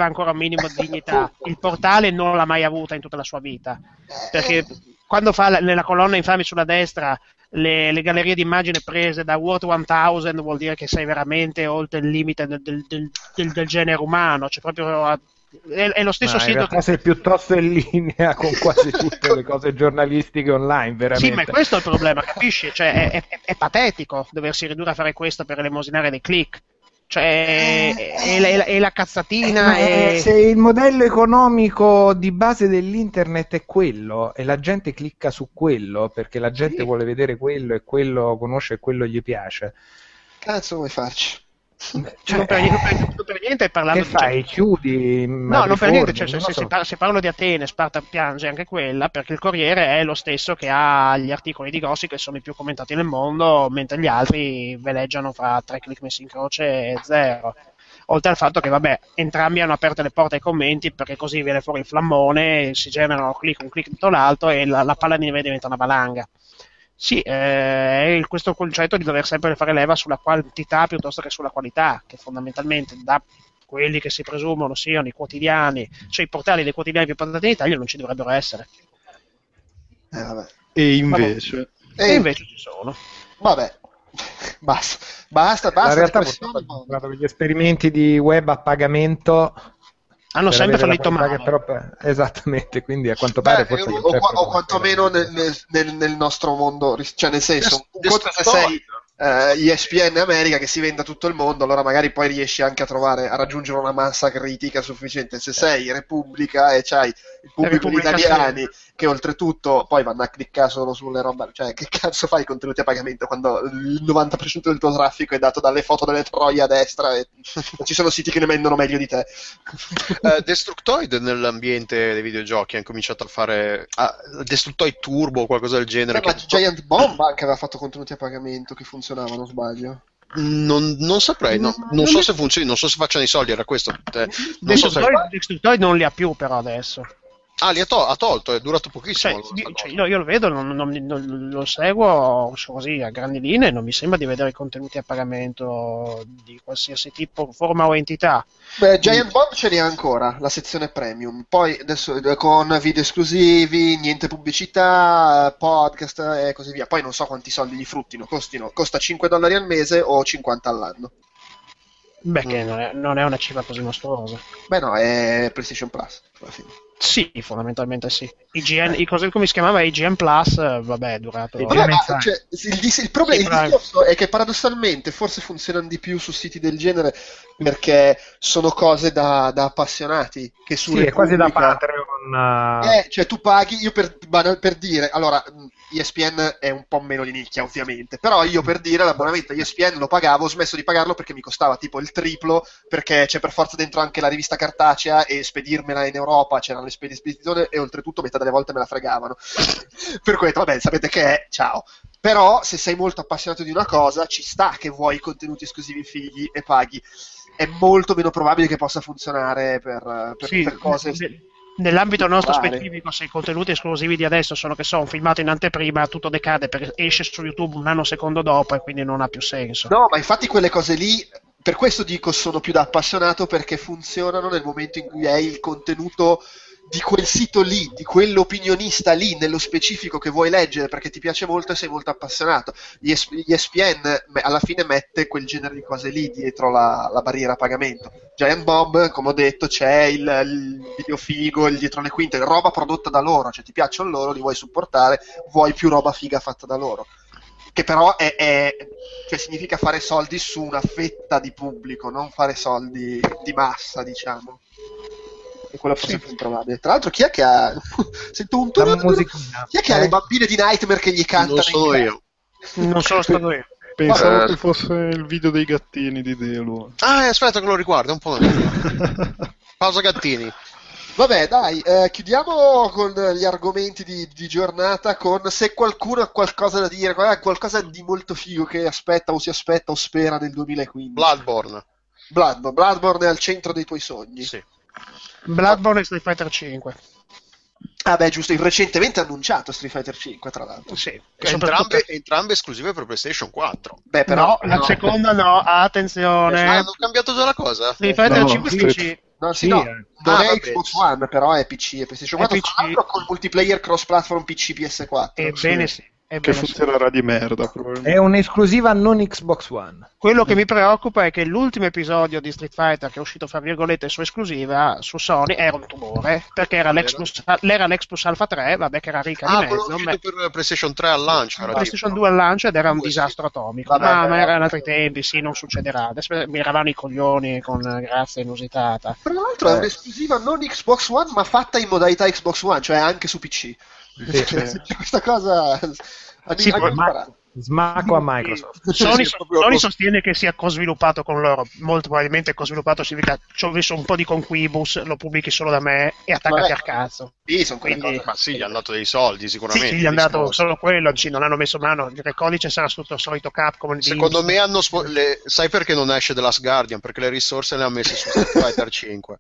ancora un minimo di dignità, il portale non l'ha mai avuta in tutta la sua vita, perché quando fa nella colonna infame sulla destra le gallerie d'immagine prese da World 1000 vuol dire che sei veramente oltre il limite del genere umano, cioè proprio è lo stesso sito che... sei piuttosto in linea con quasi tutte le cose giornalistiche online, veramente. Sì, ma questo è il problema, capisci? Cioè, è patetico doversi ridurre a fare questo per elemosinare dei click. Cioè è la cazzatina. Se il modello economico di base dell'internet è quello e la gente clicca su quello perché la gente vuole vedere quello e quello conosce e quello gli piace, cazzo vuoi farci? Cioè, non per niente parlando che fai, cioè, chiudi? No, non per niente, cioè, se parlo di Atene, Sparta piange anche quella, perché il Corriere è lo stesso che ha gli articoli di Grossi che sono i più commentati nel mondo, mentre gli altri veleggiano fra tre click messi in croce e zero, oltre al fatto che vabbè, entrambi hanno aperto le porte ai commenti perché così viene fuori il flammone, si generano click, un click tutto l'altro e la palla di neve diventa una valanga. Sì, è questo concetto di dover sempre fare leva sulla quantità piuttosto che sulla qualità, che fondamentalmente da quelli che si presumono siano i quotidiani, cioè i portali dei quotidiani più importanti in Italia, non ci dovrebbero essere. Vabbè. E invece ci sono. Vabbè. Basta. In realtà gli esperimenti di web a pagamento hanno sempre fallito male. Però, esattamente, quindi a quanto pare forse o quantomeno nel nostro mondo, cioè nel senso, un conto se sei ESPN America che si vende a tutto il mondo, allora magari poi riesci anche a raggiungere una massa critica sufficiente. Se sei Repubblica e c'hai il pubblico di italiani che oltretutto poi vanno a cliccare solo sulle robe, cioè che cazzo fai i contenuti a pagamento quando il 90% del tuo traffico è dato dalle foto delle troie a destra e ci sono siti che ne vendono meglio di te. Destructoid nell'ambiente dei videogiochi ha cominciato a fare Destructoid Turbo o qualcosa del genere, ma Giant Bomb anche aveva fatto contenuti a pagamento che funzionava, non sbaglio. Non saprei, non so se funzioni, non so se facciano i soldi, era questo. Destructoid non li ha più però adesso. Ah, li ha tolto, è durato pochissimo. Cioè, io lo vedo, non lo seguo così a grandi linee, non mi sembra di vedere contenuti a pagamento di qualsiasi tipo, forma o entità. Beh, Giant Bomb ce li ha ancora, la sezione premium, poi adesso con video esclusivi, niente pubblicità, podcast e così via. Poi non so quanti soldi gli fruttino, costa $5 al mese o 50 all'anno. Beh, che non è una cifra così mostruosa. Beh no, è PlayStation Plus alla fine. Sì, fondamentalmente sì. Come si chiamava IGN Plus? Vabbè, è durato. Cioè, il problema è che paradossalmente forse funzionano di più su siti del genere perché sono cose da appassionati. Che su sì, è quasi da Patreon. Cioè tu paghi, io per dire, allora ESPN è un po' meno di nicchia ovviamente, però io per dire l'abbonamento a ESPN lo pagavo, ho smesso di pagarlo perché mi costava tipo il triplo, perché c'è per forza dentro anche la rivista cartacea e spedirmela in Europa c'erano le spedizioni e oltretutto metà delle volte me la fregavano per questo vabbè sapete che è ciao Però se sei molto appassionato di una cosa ci sta che vuoi contenuti esclusivi fighi e paghi. È molto meno probabile che possa funzionare per cose... Nell'ambito nostro specifico, se i contenuti esclusivi di adesso sono, che so, un filmato in anteprima, tutto decade perché esce su YouTube un anno secondo dopo e quindi non ha più senso. No, ma infatti quelle cose lì, per questo dico sono più da appassionato, perché funzionano nel momento in cui è il contenuto di quel sito lì, di quell'opinionista lì, nello specifico, che vuoi leggere perché ti piace molto e sei molto appassionato. ESPN alla fine mette quel genere di cose lì dietro la barriera a pagamento. Giant Bomb, come ho detto, c'è il video figo, il dietro le quinte, roba prodotta da loro, cioè ti piacciono loro, li vuoi supportare, vuoi più roba figa fatta da loro. Che però cioè significa fare soldi su una fetta di pubblico, non fare soldi di massa, diciamo. E quello forse è più improbabile. Tra l'altro, chi è che ha... Sento un turno. Chi è che ha le bambine di Nightmare che gli cantano? Non sono io. Non sono stato io. Pensavo che fosse il video dei gattini di Delu. Ah, aspetta che lo riguardo un po'. Pausa gattini. Vabbè, dai, chiudiamo con gli argomenti di giornata, con se qualcuno ha qualcosa da dire, qualcosa di molto figo che aspetta o si aspetta o spera nel 2015. Bloodborne è al centro dei tuoi sogni. Sì. Bloodborne e Street Fighter 5. Ah beh, giusto, recentemente annunciato Street Fighter 5, tra l'altro. Sì, entrambe esclusive per PlayStation 4. Beh, però no, la seconda no, attenzione. Ah, hanno cambiato già la cosa? Street Fighter 5 PC. Non è Xbox One, però è PC e PlayStation 4, tra l'altro col multiplayer cross-platform PC PS4. Ebbene sì. Che funzionerà di merda, probabilmente. È un'esclusiva non Xbox One. Quello che mi preoccupa è che l'ultimo episodio di Street Fighter che è uscito, fra virgolette, su esclusiva su Sony era un tumore, perché era l'Xbox Alpha 3, vabbè, che era ricca di mezzo. Quello uscito per PlayStation 3 al lancio, PlayStation 2 al lancio, ed era un disastro atomico. Vabbè, ma erano altri tempi, sì, non succederà. Adesso mi eravamo i coglioni con grazia inusitata. Tra l'altro è un'esclusiva non Xbox One, ma fatta in modalità Xbox One, cioè anche su PC. Questa cosa smacco a Microsoft. Sony sostiene che sia cosviluppato con loro, molto probabilmente cosviluppato significa ci ho messo un po' di conquibus, lo pubblichi solo da me e attaccati al cazzo. Sì, sono quindi... Ma sì, gli hanno dato dei soldi sicuramente. Sì, gli hanno dato solo quello, non hanno messo mano, il codice sarà tutto il solito Capcom. Secondo me hanno sai perché non esce The Last Guardian? Perché le risorse le ha messe su Street Fighter 5.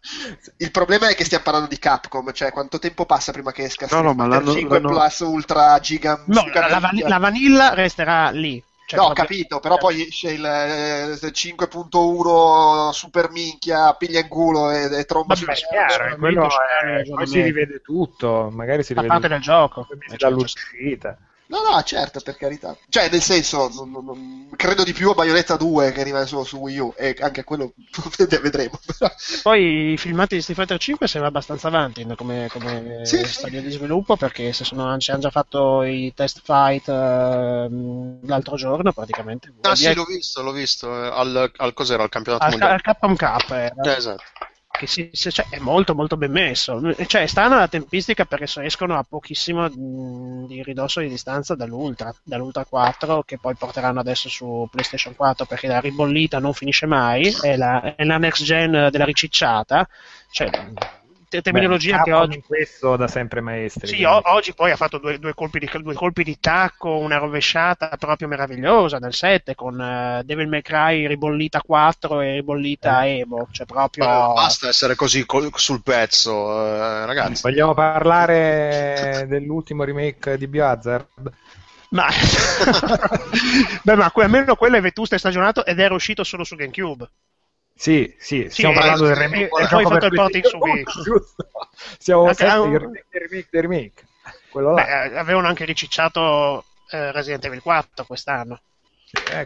Il problema è che stiamo parlando di Capcom, cioè quanto tempo passa prima che esca Street Fighter 5 Plus Ultra Giga? No, la vanilla resterà lì. Cioè, no, ho capito, però poi esce il 5.1 super minchia, piglia in culo e tromba su chiaro, quello poi si rivede tutto, magari si rivede parte del gioco dall'uscita. No, certo, per carità. Cioè, nel senso, credo di più a Bayonetta 2 che arriva solo su Wii U, e anche quello vedremo. Poi i filmati di Street Fighter 5 sembra abbastanza avanti come stadio di sviluppo, perché ci hanno già fatto i test fight l'altro giorno praticamente. Ah sì, l'ho visto. Al cos'era? Al campionato mondiale? Al Capcom Cup era. Esatto. Che è molto molto ben messo, cioè stanno alla tempistica perché escono a pochissimo di ridosso di distanza dall'Ultra 4, che poi porteranno adesso su PlayStation 4, perché la ribollita non finisce mai, è la next gen della ricicciata, cioè terminologia che oggi questo da sempre maestri. Sì, oggi poi ha fatto due colpi di tacco, una rovesciata proprio meravigliosa nel 7 con Devil May Cry ribollita 4 e ribollita Evo, cioè proprio basta essere così sul pezzo, ragazzi. Vogliamo parlare dell'ultimo remake di Biohazard? Ma almeno quello è vetusto e stagionato ed era uscito solo su GameCube. Sì, stiamo parlando del remake. E poi fatto il porting su Wii. Giusto. Stiamo parlando del remake. Quello là. Beh, avevano anche ricicciato Resident Evil 4 quest'anno.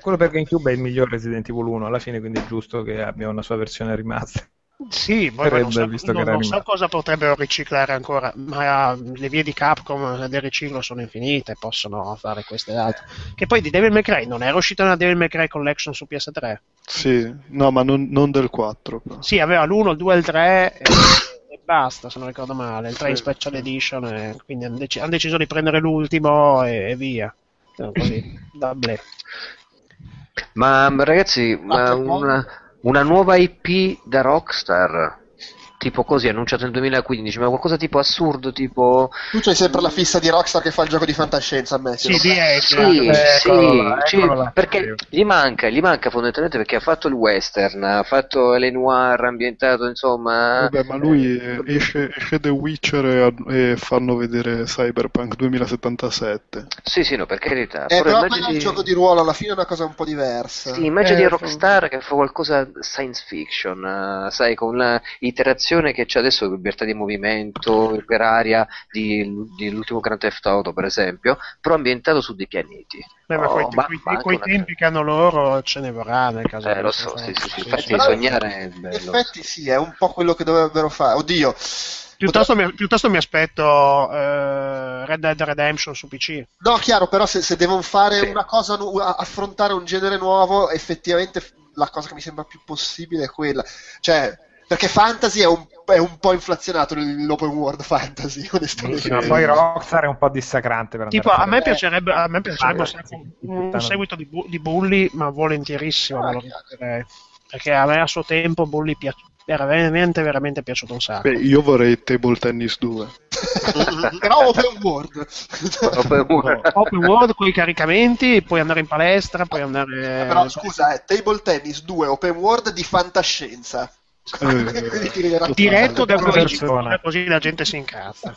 Quello per GameCube è il miglior Resident Evil 1, alla fine, quindi è giusto che abbia una sua versione rimasta. Sì, poi non so cosa potrebbero riciclare ancora, ma le vie di Capcom del riciclo sono infinite, possono fare queste e altre. Che poi di Devil May Cry non era uscita una Devil May Cry Collection su PS3? Sì, no, ma non del 4. Però. Sì, aveva l'1, il 2 e il 3 e basta, se non ricordo male, il 3 in Special Edition, quindi hanno deciso di prendere l'ultimo e via. Così, Ma ragazzi, una nuova IP da Rockstar tipo così, annunciato nel 2015, ma qualcosa tipo assurdo, tipo... Tu c'hai sempre la fissa di Rockstar che fa il gioco di fantascienza a me. Sì, perché gli manca fondamentalmente, perché ha fatto il western, ha fatto le noir ambientato, insomma... Vabbè, ma lui esce The Witcher e fanno vedere Cyberpunk 2077. Sì, sì, no, per carità. Però immagini... il gioco di ruolo alla fine è una cosa un po' diversa. Sì, immagini Rockstar che fa qualcosa science fiction, sai, con l'iterazione che c'è adesso, libertà di movimento per aria di l'ultimo Grand Theft Auto, per esempio, però ambientato su dei pianeti. Quei tempi che hanno loro ce ne vorrà nel caso. Lo so, sì, infatti sognare è bello. In effetti sì, è un po' quello che dovrebbero fare. Oddio. Piuttosto mi aspetto Red Dead Redemption su PC. No, chiaro, però se devono fare una cosa, affrontare un genere nuovo, effettivamente la cosa che mi sembra più possibile è quella. Cioè, perché fantasy è un po' inflazionato l'open world fantasy, onestamente. Sì, ma poi Rockstar è un po' dissacrante per tipo a me piacerebbe un seguito di Bully, ma volentierissimo, perché a me a suo tempo Bully era veramente piaciuto un sacco. Beh, io vorrei Table Tennis 2. Però open world con i caricamenti, puoi andare in palestra, puoi andare... Però scusa, Table Tennis 2 open world di fantascienza. Diretto da persona, così la gente si incazza.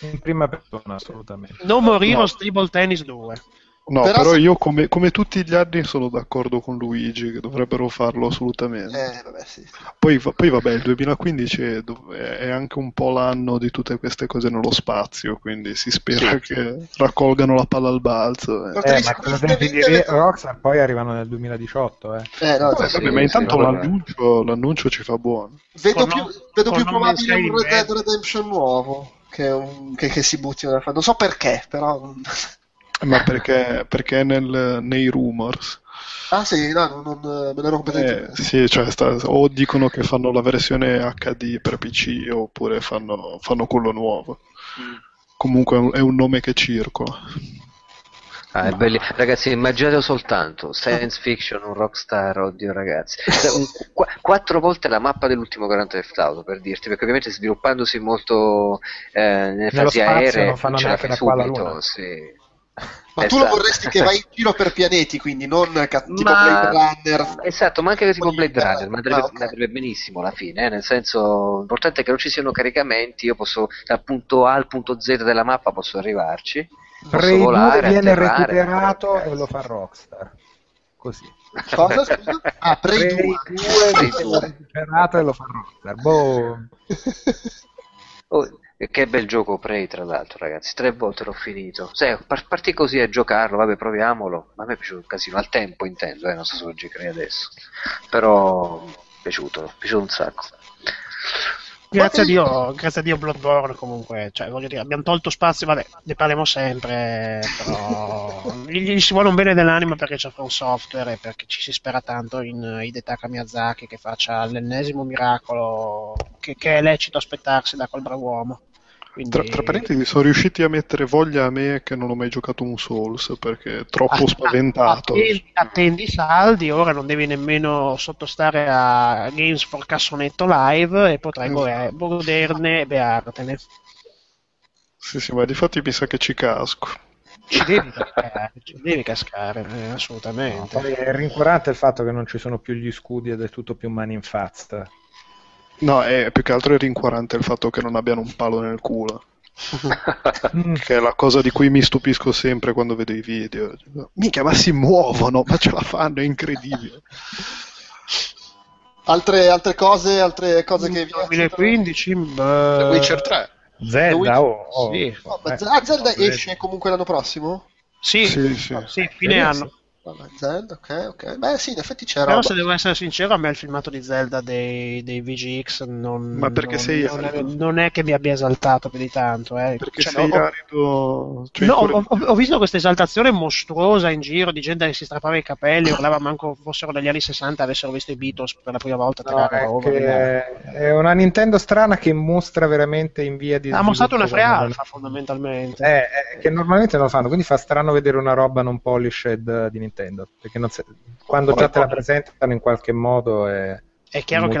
In prima persona, assolutamente. Non morire Table Tennis 2. No, però io come tutti gli anni sono d'accordo con Luigi che dovrebbero farlo assolutamente. Vabbè, sì. Poi vabbè, il 2015 è anche un po' l'anno di tutte queste cose nello spazio, quindi si spera che raccolgano la palla al balzo. Ma per esempio di Rockstar poi arrivano nel 2018. Ma intanto l'annuncio ci fa buono. Vedo più probabile un Red Dead Redemption nuovo che si butti nella fa. Non so perché, però... Ma perché nei rumors? Ah sì, no, non me l'ero completamente... sì, cioè o dicono che fanno la versione HD per PC oppure fanno quello nuovo. Comunque è un nome che circola. È bello. Ragazzi, immaginate soltanto science fiction, un Rockstar, oddio ragazzi, 4 volte la mappa dell'ultimo Grand Theft Auto, per dirti, perché ovviamente sviluppandosi molto nelle fasi aeree non fanno neanche da qua alla luna. Sì. Ma tu lo vorresti che vai in giro per pianeti, quindi non tipo Blade Runner? Esatto, ma anche che tipo Blade Runner, ma andrebbe benissimo alla fine, nel senso, l'importante è che non ci siano caricamenti, io posso dal punto A al punto Z della mappa posso arrivarci, posso volare, viene atterrare, recuperato e lo fa Rockstar, così. Prey 2 viene recuperato e lo fa Rockstar, boh. Che bel gioco Prey, tra l'altro, ragazzi, 3 volte l'ho finito. Sì, partì così a giocarlo, vabbè, proviamolo. Ma a me è piaciuto un casino, al tempo intendo, non so se lo giocherei adesso. Però è piaciuto un sacco. Grazie a Dio Bloodborne comunque, cioè voglio dire, abbiamo tolto spazio, vabbè, ne parliamo sempre, però gli si vuole un bene dell'anima perché c'è un software e perché ci si spera tanto in Hidetaka Miyazaki che faccia l'ennesimo miracolo che è lecito aspettarsi da quel bravo uomo. Quindi... Tra parentesi, sono riusciti a mettere voglia a me che non ho mai giocato un Souls perché è troppo spaventato. Attendi i saldi, ora non devi nemmeno sottostare a Games for Cassonetto Live e potrai goderne e beartene. Sì, ma difatti mi sa che ci casco. Ci devi cascare, assolutamente. No, è rincuorante il fatto che non ci sono più gli scudi ed è tutto più mani in faccia. No, è più che altro rincuorante il fatto che non abbiano un palo nel culo. Che è la cosa di cui mi stupisco sempre quando vedo i video. Mica, ma si muovono, ma ce la fanno, è incredibile. Altre cose che vi 2015, The Witcher 3. Zelda, sì. Zelda esce comunque l'anno prossimo? Sì, fine anno. Zelda, ok. Beh, sì, in effetti c'era. Però se devo essere sincero, a me il filmato di Zelda dei VGX non è che mi abbia esaltato più di tanto. Perché cioè, sei arido. Cioè, no, ho visto questa esaltazione mostruosa in giro di gente che si strappava i capelli, urlava manco fossero degli anni 60 avessero visto i Beatles per la prima volta. No, è una Nintendo strana che mostra veramente in via di... Ha mostrato una pre-alfa fondamentalmente. Che normalmente non lo fanno, quindi fa strano vedere una roba non polished di Nintendo, perché non se... quando già te la presentano in qualche modo È chiaro che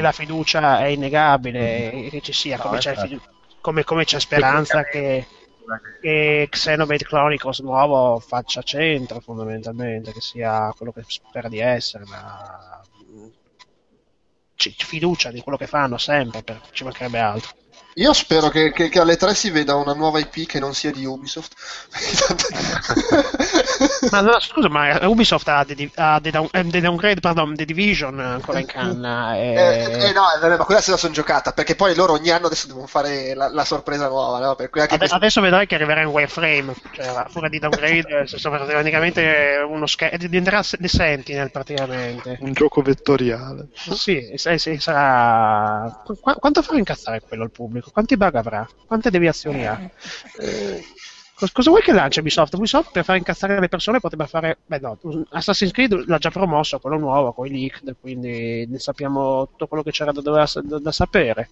la fiducia è innegabile, che ci sia, come c'è speranza che Xenoblade Chronicles nuovo faccia centro, fondamentalmente, che sia quello che spera di essere, ma c'è fiducia di quello che fanno sempre, ci mancherebbe altro. Io spero che alle 3 si veda una nuova IP che non sia di Ubisoft. Ma no, scusa, ma Ubisoft ha The Division ancora in canna. No, vabbè, ma quella se la sono giocata, perché poi loro ogni anno adesso devono fare la sorpresa nuova, no? Per cui anche adesso vedrai che arriverà in Warframe, cioè a furia di downgrade, praticamente uno diventerà The Sentinel praticamente. Un gioco vettoriale. Sì, sarà... Quanto farà incazzare quello al pubblico? Quanti bug avrà? Quante deviazioni ha? Cosa vuoi che lancia Ubisoft? Ubisoft per far incazzare le persone potrebbe fare... Beh no, Assassin's Creed l'ha già promosso, quello nuovo, con i leak, quindi ne sappiamo tutto quello che c'era da sapere.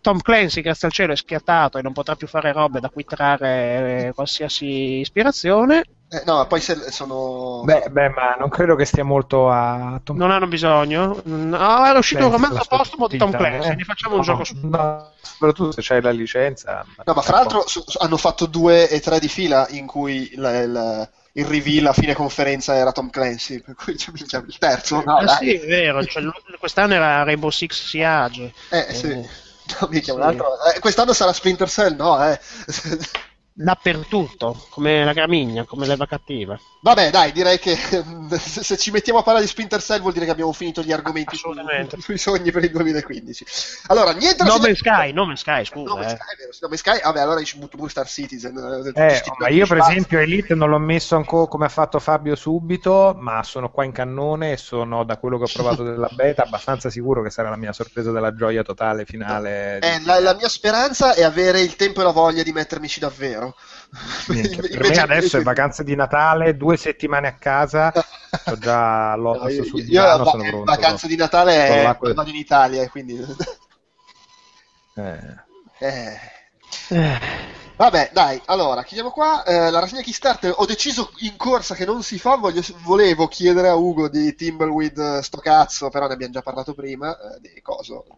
Tom Clancy, grazie al cielo, è schiattato e non potrà più fare robe da cui trarre qualsiasi ispirazione. No, poi se sono... Beh, ma non credo che stia molto a... Tom... Non hanno bisogno? No, era uscito un romanzo postumo di Tom Clancy, ne facciamo un gioco su... No, soprattutto se c'hai la licenza... No, ma fra l'altro hanno fatto 2 e 3 di fila in cui il reveal a fine conferenza era Tom Clancy, per cui il terzo... No, sì, è vero, cioè, quest'anno era Rainbow Six Siege. Sì. No, un altro. Quest'anno sarà Splinter Cell, no? Dappertutto, come la gramigna, come l'erba cattiva. Vabbè, dai, direi che se ci mettiamo a parlare di Splinter Cell vuol dire che abbiamo finito gli argomenti sui sogni per il 2015. Allora, niente... No Man's Sky, vabbè, allora ci butto pure Star Citizen. Ma io, per esempio, Elite non l'ho messo ancora come ha fatto Fabio subito, ma sono qua in cannone e sono, da quello che ho provato della beta, abbastanza sicuro che sarà la mia sorpresa della gioia totale finale. La mia speranza è avere il tempo e la voglia di mettermici davvero. Per me adesso è vacanze di Natale, 2 settimane a casa, ho già l'osso sul piano, sono pronto. Vacanze di Natale vado in Italia, quindi Vabbè, dai, allora chiudiamo qua la rassegna Kickstarter. Ho deciso in corsa che non si fa. Volevo chiedere a Ugo di Timbleweed sto cazzo, però ne abbiamo già parlato prima di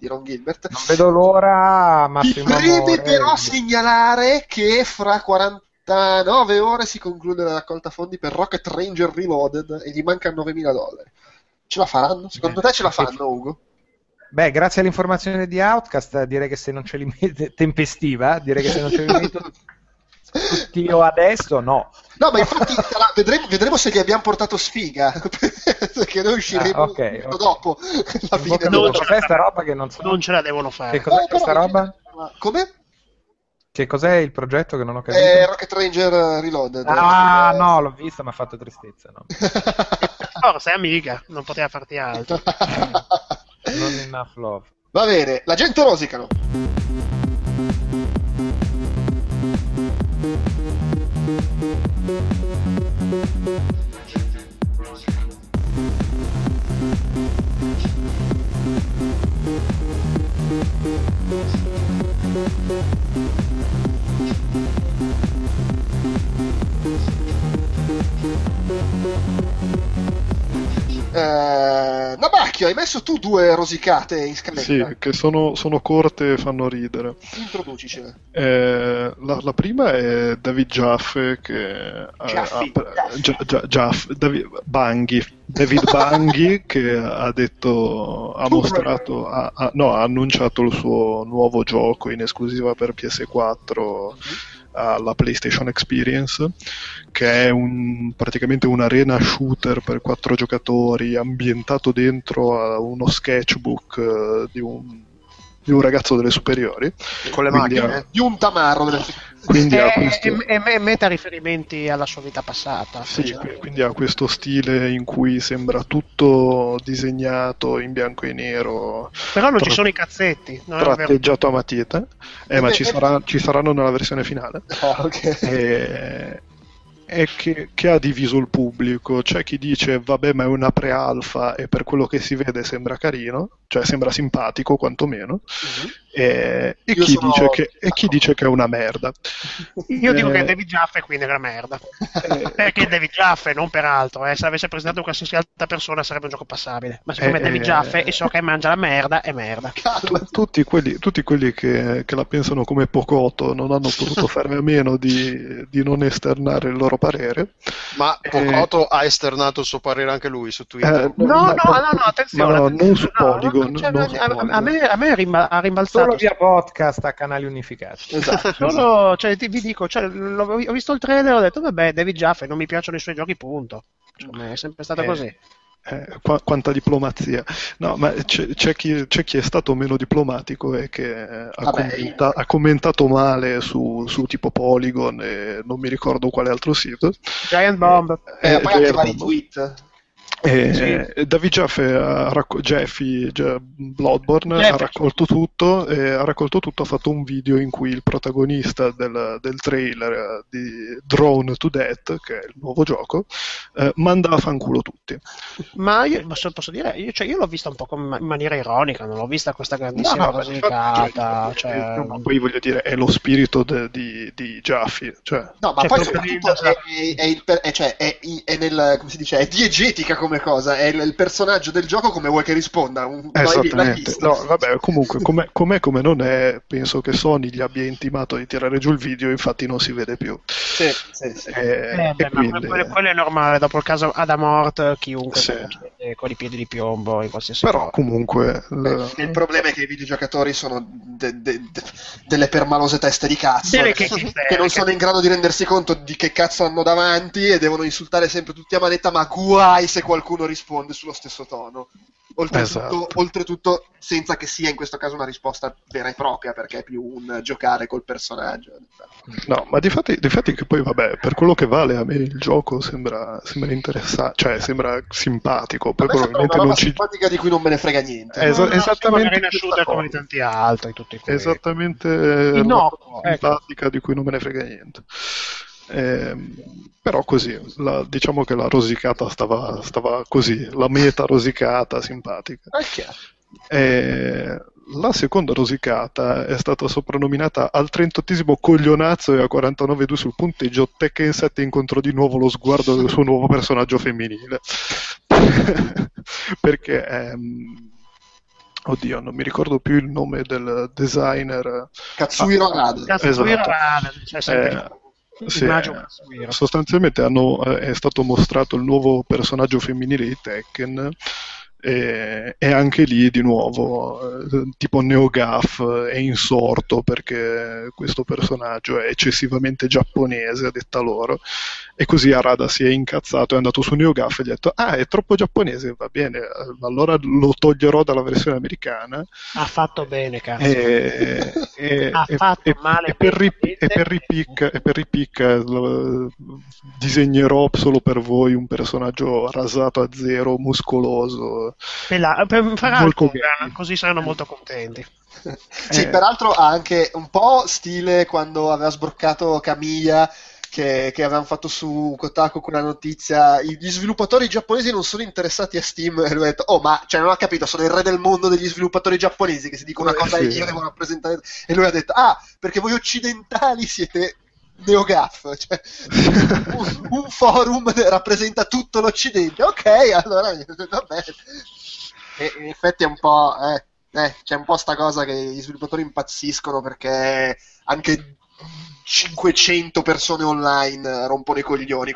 Ron Gilbert. Non vedo l'ora, ma mi preme però segnalare che fra 49 ore si conclude la raccolta fondi per Rocket Ranger Reloaded e gli mancano $9.000. Ce la faranno? Secondo te ce la fanno, Ugo? Beh, grazie all'informazione di Outcast, direi che se non ce li metto tempestiva, direi che se non ce li metto io adesso no. No, ma infatti vedremo se gli abbiamo portato sfiga, perché noi usciremo okay. dopo la fine. Non c'è questa roba che non so. Non ce la devono fare. Che cos'è questa roba? Come? Che cos'è il progetto che non ho capito? Rocket Ranger Reloaded. Ah, no, l'ho visto, mi ha fatto tristezza, no. Sei amica, non poteva farti altro. Non enough love. Va bene, la gente rosicano. Nabacchio, hai messo tu 2 rosicate in scaletta? Sì, che sono corte e fanno ridere. Introducicele. La prima è David Jaffe, che David Bungie che ha detto, ha mostrato, ha annunciato il suo nuovo gioco in esclusiva per PS4 alla PlayStation Experience, che è praticamente un'arena shooter per 4 giocatori ambientato dentro a uno sketchbook di un ragazzo delle superiori con le macchine, di un tamarro delle superiori. Quindi meta riferimenti alla sua vita passata. Sì, quindi ha questo stile in cui sembra tutto disegnato in bianco e nero. Però non ci sono i cazzetti. Non tratteggiato a matita. Ma ci saranno nella versione finale. È che ha diviso il pubblico. C'è chi dice vabbè, ma è una pre-alfa e per quello che si vede sembra carino, cioè sembra simpatico quantomeno. E chi dice che è una merda? Io dico che David Jaffe è quindi è una merda. Perché David Jaffe, non per altro, se l'avesse presentato qualsiasi altra persona sarebbe un gioco passabile. Ma siccome David Jaffe e so che mangia la merda, è merda. Tutti quelli che la pensano come Pocotto non hanno potuto fare a meno di non esternare il loro parere. Ma Pocotto ha esternato il suo parere anche lui su Twitter. No, attenzione. No, non su Polygon. A me ha rimbalzato. Solo via podcast a canali unificati. Esatto. Solo, cioè, vi dico, cioè, ho visto il trailer e ho detto vabbè, David Jaffe, non mi piacciono i suoi giochi, punto. Cioè, è sempre stata così. Quanta diplomazia. No, ma c'è chi è stato meno diplomatico e che ha commentato male su tipo Polygon e non mi ricordo quale altro sito. Giant Bomb. Poi anche vari tweet. David Jaffe Bloodborne ha raccolto tutto, ha fatto un video in cui il protagonista del trailer di Drone to Death, che è il nuovo gioco, manda a fanculo tutti. Ma io posso dire, io l'ho vista un po' in maniera ironica, non l'ho vista questa grandissima cosicata. Poi voglio dire, è lo spirito di Jaffe. Cioè. No, ma poi soprattutto è diegetica come cosa, è il personaggio del gioco, come vuoi che risponda? Esattamente. No, vabbè, comunque com'è come non è, penso che Sony gli abbia intimato di tirare giù il video, infatti non si vede più. Sì. Quello è normale, dopo il caso Adamort chiunque con i piedi di piombo in qualsiasi però modo. Comunque il problema è che i videogiocatori sono delle permalose teste di cazzo che non sono in grado di rendersi conto di che cazzo hanno davanti e devono insultare sempre tutti a manetta, ma guai se qualcuno risponde sullo stesso tono. Oltretutto senza che sia in questo caso una risposta vera e propria, perché è più un giocare col personaggio. No, ma difatti che poi vabbè, per quello che vale a me il gioco sembra interessante, cioè sembra simpatico, poi probabilmente non ci simpatica di cui non me ne frega niente. Esattamente rinasciuta come di tanti altri, tutti quelli. Esattamente simpatica di cui non me ne frega niente. Però così diciamo che la rosicata stava così, la meta rosicata simpatica. La seconda rosicata è stata soprannominata al 38° coglionazzo e a 49-2 sul punteggio Tekken 7 incontrò di nuovo lo sguardo del suo nuovo personaggio femminile. Perché oddio, non mi ricordo più il nome del designer. Katsuhiro Arada. Sostanzialmente è stato mostrato il nuovo personaggio femminile di Tekken e anche lì di nuovo tipo NeoGAF è insorto perché questo personaggio è eccessivamente giapponese a detta loro, e così Arada si è incazzato, è andato su NeoGAF e gli ha detto è troppo giapponese, va bene, allora lo toglierò dalla versione americana. Ha fatto bene, cazzo. E per ripicca disegnerò solo per voi un personaggio rasato a zero, muscoloso. Così saranno molto contenti. Sì, peraltro ha anche un po' stile quando aveva sbroccato Camilla, che avevano fatto su Kotaku con la notizia: gli sviluppatori giapponesi non sono interessati a Steam. E lui ha detto: oh, ma cioè, non ha capito, sono il re del mondo degli sviluppatori giapponesi che si dicono una cosa e io devo rappresentare. E lui ha detto: ah, perché voi occidentali siete NeoGAF, cioè, un forum rappresenta tutto l'Occidente. Ok, allora vabbè. E in effetti è un po' c'è un po' sta cosa che gli sviluppatori impazziscono perché anche 500 persone online rompono i coglioni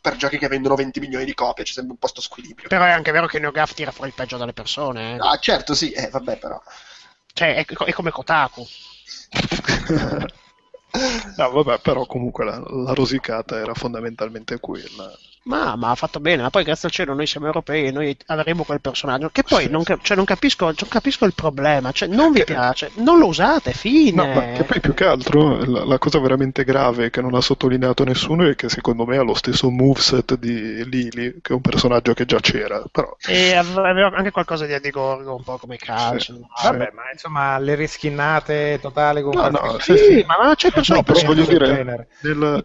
per giochi che vendono 20 milioni di copie, c'è sempre un po' sto squilibrio. Però è anche vero che NeoGAF tira fuori il peggio dalle persone. Ah, certo, sì, vabbè, però cioè è come Kotaku. No, vabbè, però comunque la rosicata era fondamentalmente quella. Ma ha fatto bene, ma poi grazie al cielo noi siamo europei e noi avremo quel personaggio che poi non capisco il problema, cioè non vi piace, non lo usate, fine. No, ma che poi più che altro la cosa veramente grave che non ha sottolineato nessuno è che secondo me ha lo stesso moveset di Lily, che è un personaggio che già c'era, però e aveva anche qualcosa di Gorgo, un po' come calcio. Vabbè, ma insomma le rischinnate totale con ma c'è persone, però voglio dire,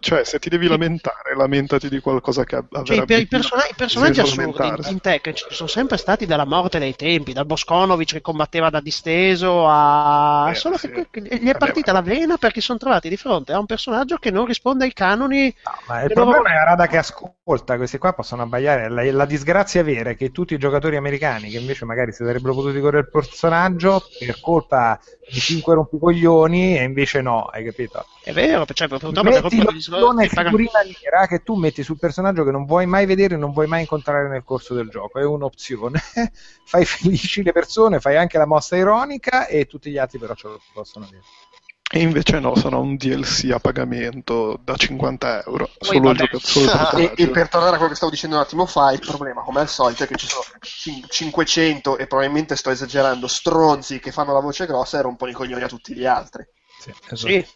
cioè se ti devi lamentare, lamentati di qualcosa che cioè, per i personaggi assurdi in Tekken ci sono sempre stati dalla morte dei tempi, dal Bosconovic che combatteva da disteso a... solo che gli è partita la vena perché sono trovati di fronte a un personaggio che non risponde ai canoni. No, ma il problema è la rada che ascolta, questi qua possono abbaiare. La disgrazia vera è che tutti i giocatori americani che invece magari si sarebbero potuti correre il personaggio per colpa di 5 rompicoglioni e invece no, hai capito? È vero, cioè purtroppo è figurina nera che tu metti sul personaggio che non vuoi mai vedere, non vuoi mai incontrare nel corso del gioco, è un'opzione. Fai felici le persone, fai anche la mossa ironica e tutti gli altri però ce lo possono dire. E invece no, sarà un DLC a pagamento da 50 euro. E per tornare a quello che stavo dicendo un attimo fa, il problema, come al solito, è che ci sono 500, e probabilmente sto esagerando, stronzi che fanno la voce grossa e rompono i coglioni a tutti gli altri. Sì, è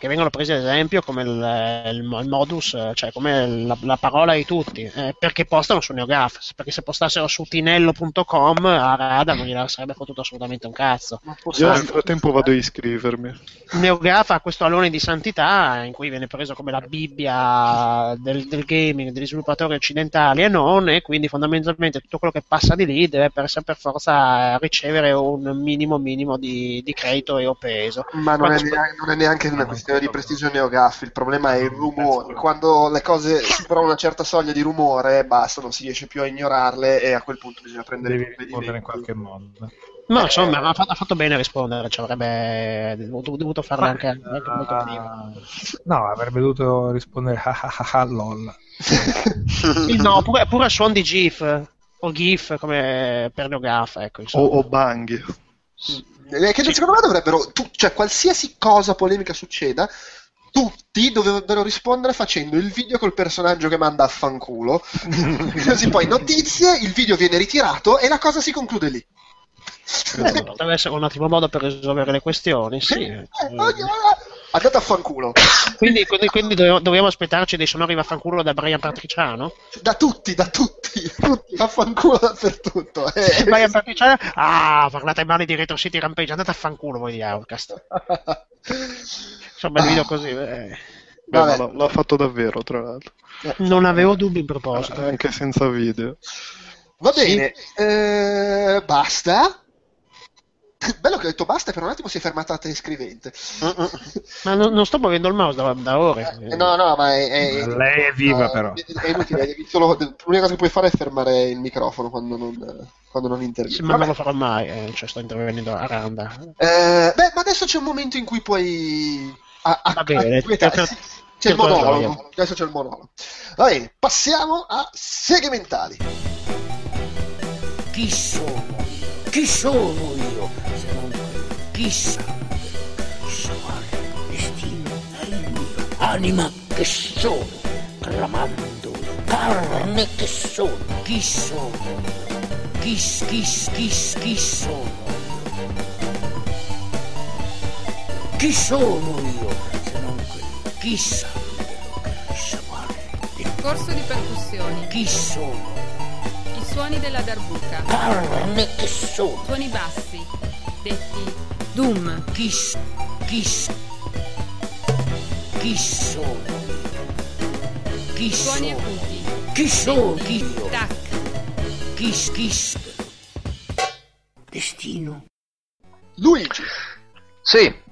che vengono presi ad esempio come il modus, cioè come la parola di tutti, perché postano su NeoGAF, perché se postassero su tinello.com a Rada non gliela sarebbe fottuto assolutamente un cazzo. Io nel frattempo vado a iscrivermi. NeoGAF ha questo alone di santità in cui viene preso come la Bibbia del gaming, degli sviluppatori occidentali e non, e quindi fondamentalmente tutto quello che passa di lì deve per forza ricevere un minimo di credito e o peso. Ma non è neanche una questione di prestigio NeoGAF, il problema è il rumore. Quando le cose superano una certa soglia di rumore, basta, non si riesce più a ignorarle e a quel punto bisogna prendere il provvedimento in qualche modo. No, insomma, ha fatto bene a rispondere, cioè avrebbe dovuto farlo anche molto prima. No, avrebbe dovuto rispondere a LOL. No, pure a suon di GIF o GIF come per NeoGAF, ecco, o Bang. Che secondo me dovrebbero, cioè qualsiasi cosa polemica succeda, tutti dovrebbero rispondere facendo il video col personaggio che manda a fanculo, così poi notizie, il video viene ritirato e la cosa si conclude lì. Potrebbe essere un ottimo modo per risolvere le questioni, sì. Andate a fanculo. Quindi dobbiamo aspettarci dei sonori vaffanculo da Brian Patriciano? Da tutti, vaffanculo dappertutto. Brian Patriciano? Ah, parlate male di Retro City Rampage, andate a fanculo voi di Outcast. Insomma, il video così. L'ha fatto davvero, tra l'altro. Non avevo dubbi in proposito. Anche senza video. Va bene, sì. Basta. Bello che ho detto basta e per un attimo si è fermata la telescrivente. Ma non sto muovendo il mouse da ore. No, ma è lei è viva, però. È inutile, l'unica cosa che puoi fare è fermare il microfono quando non intervieni. Sì, ma non lo farò mai, cioè sto intervenendo a randa. Ma adesso c'è un momento in cui puoi... Va bene, c'è il monologo. Adesso c'è il monologo. Va bene, passiamo a seghe mentali. Chi sono? Chi sono io? Se non chissà, il destino è il mio, anima che sono, clamando, carne che sono, chi sono, chi sono io? Chi sono io? Se non quello, chissà, il corso di percussioni, chi sono? Suoni della darbuca. Carne che sono. Suoni bassi. Detti doom. Chi sono? Chi suoni acuti. Chi sono? Chi tac. Chi. Destino. Luigi. Sì.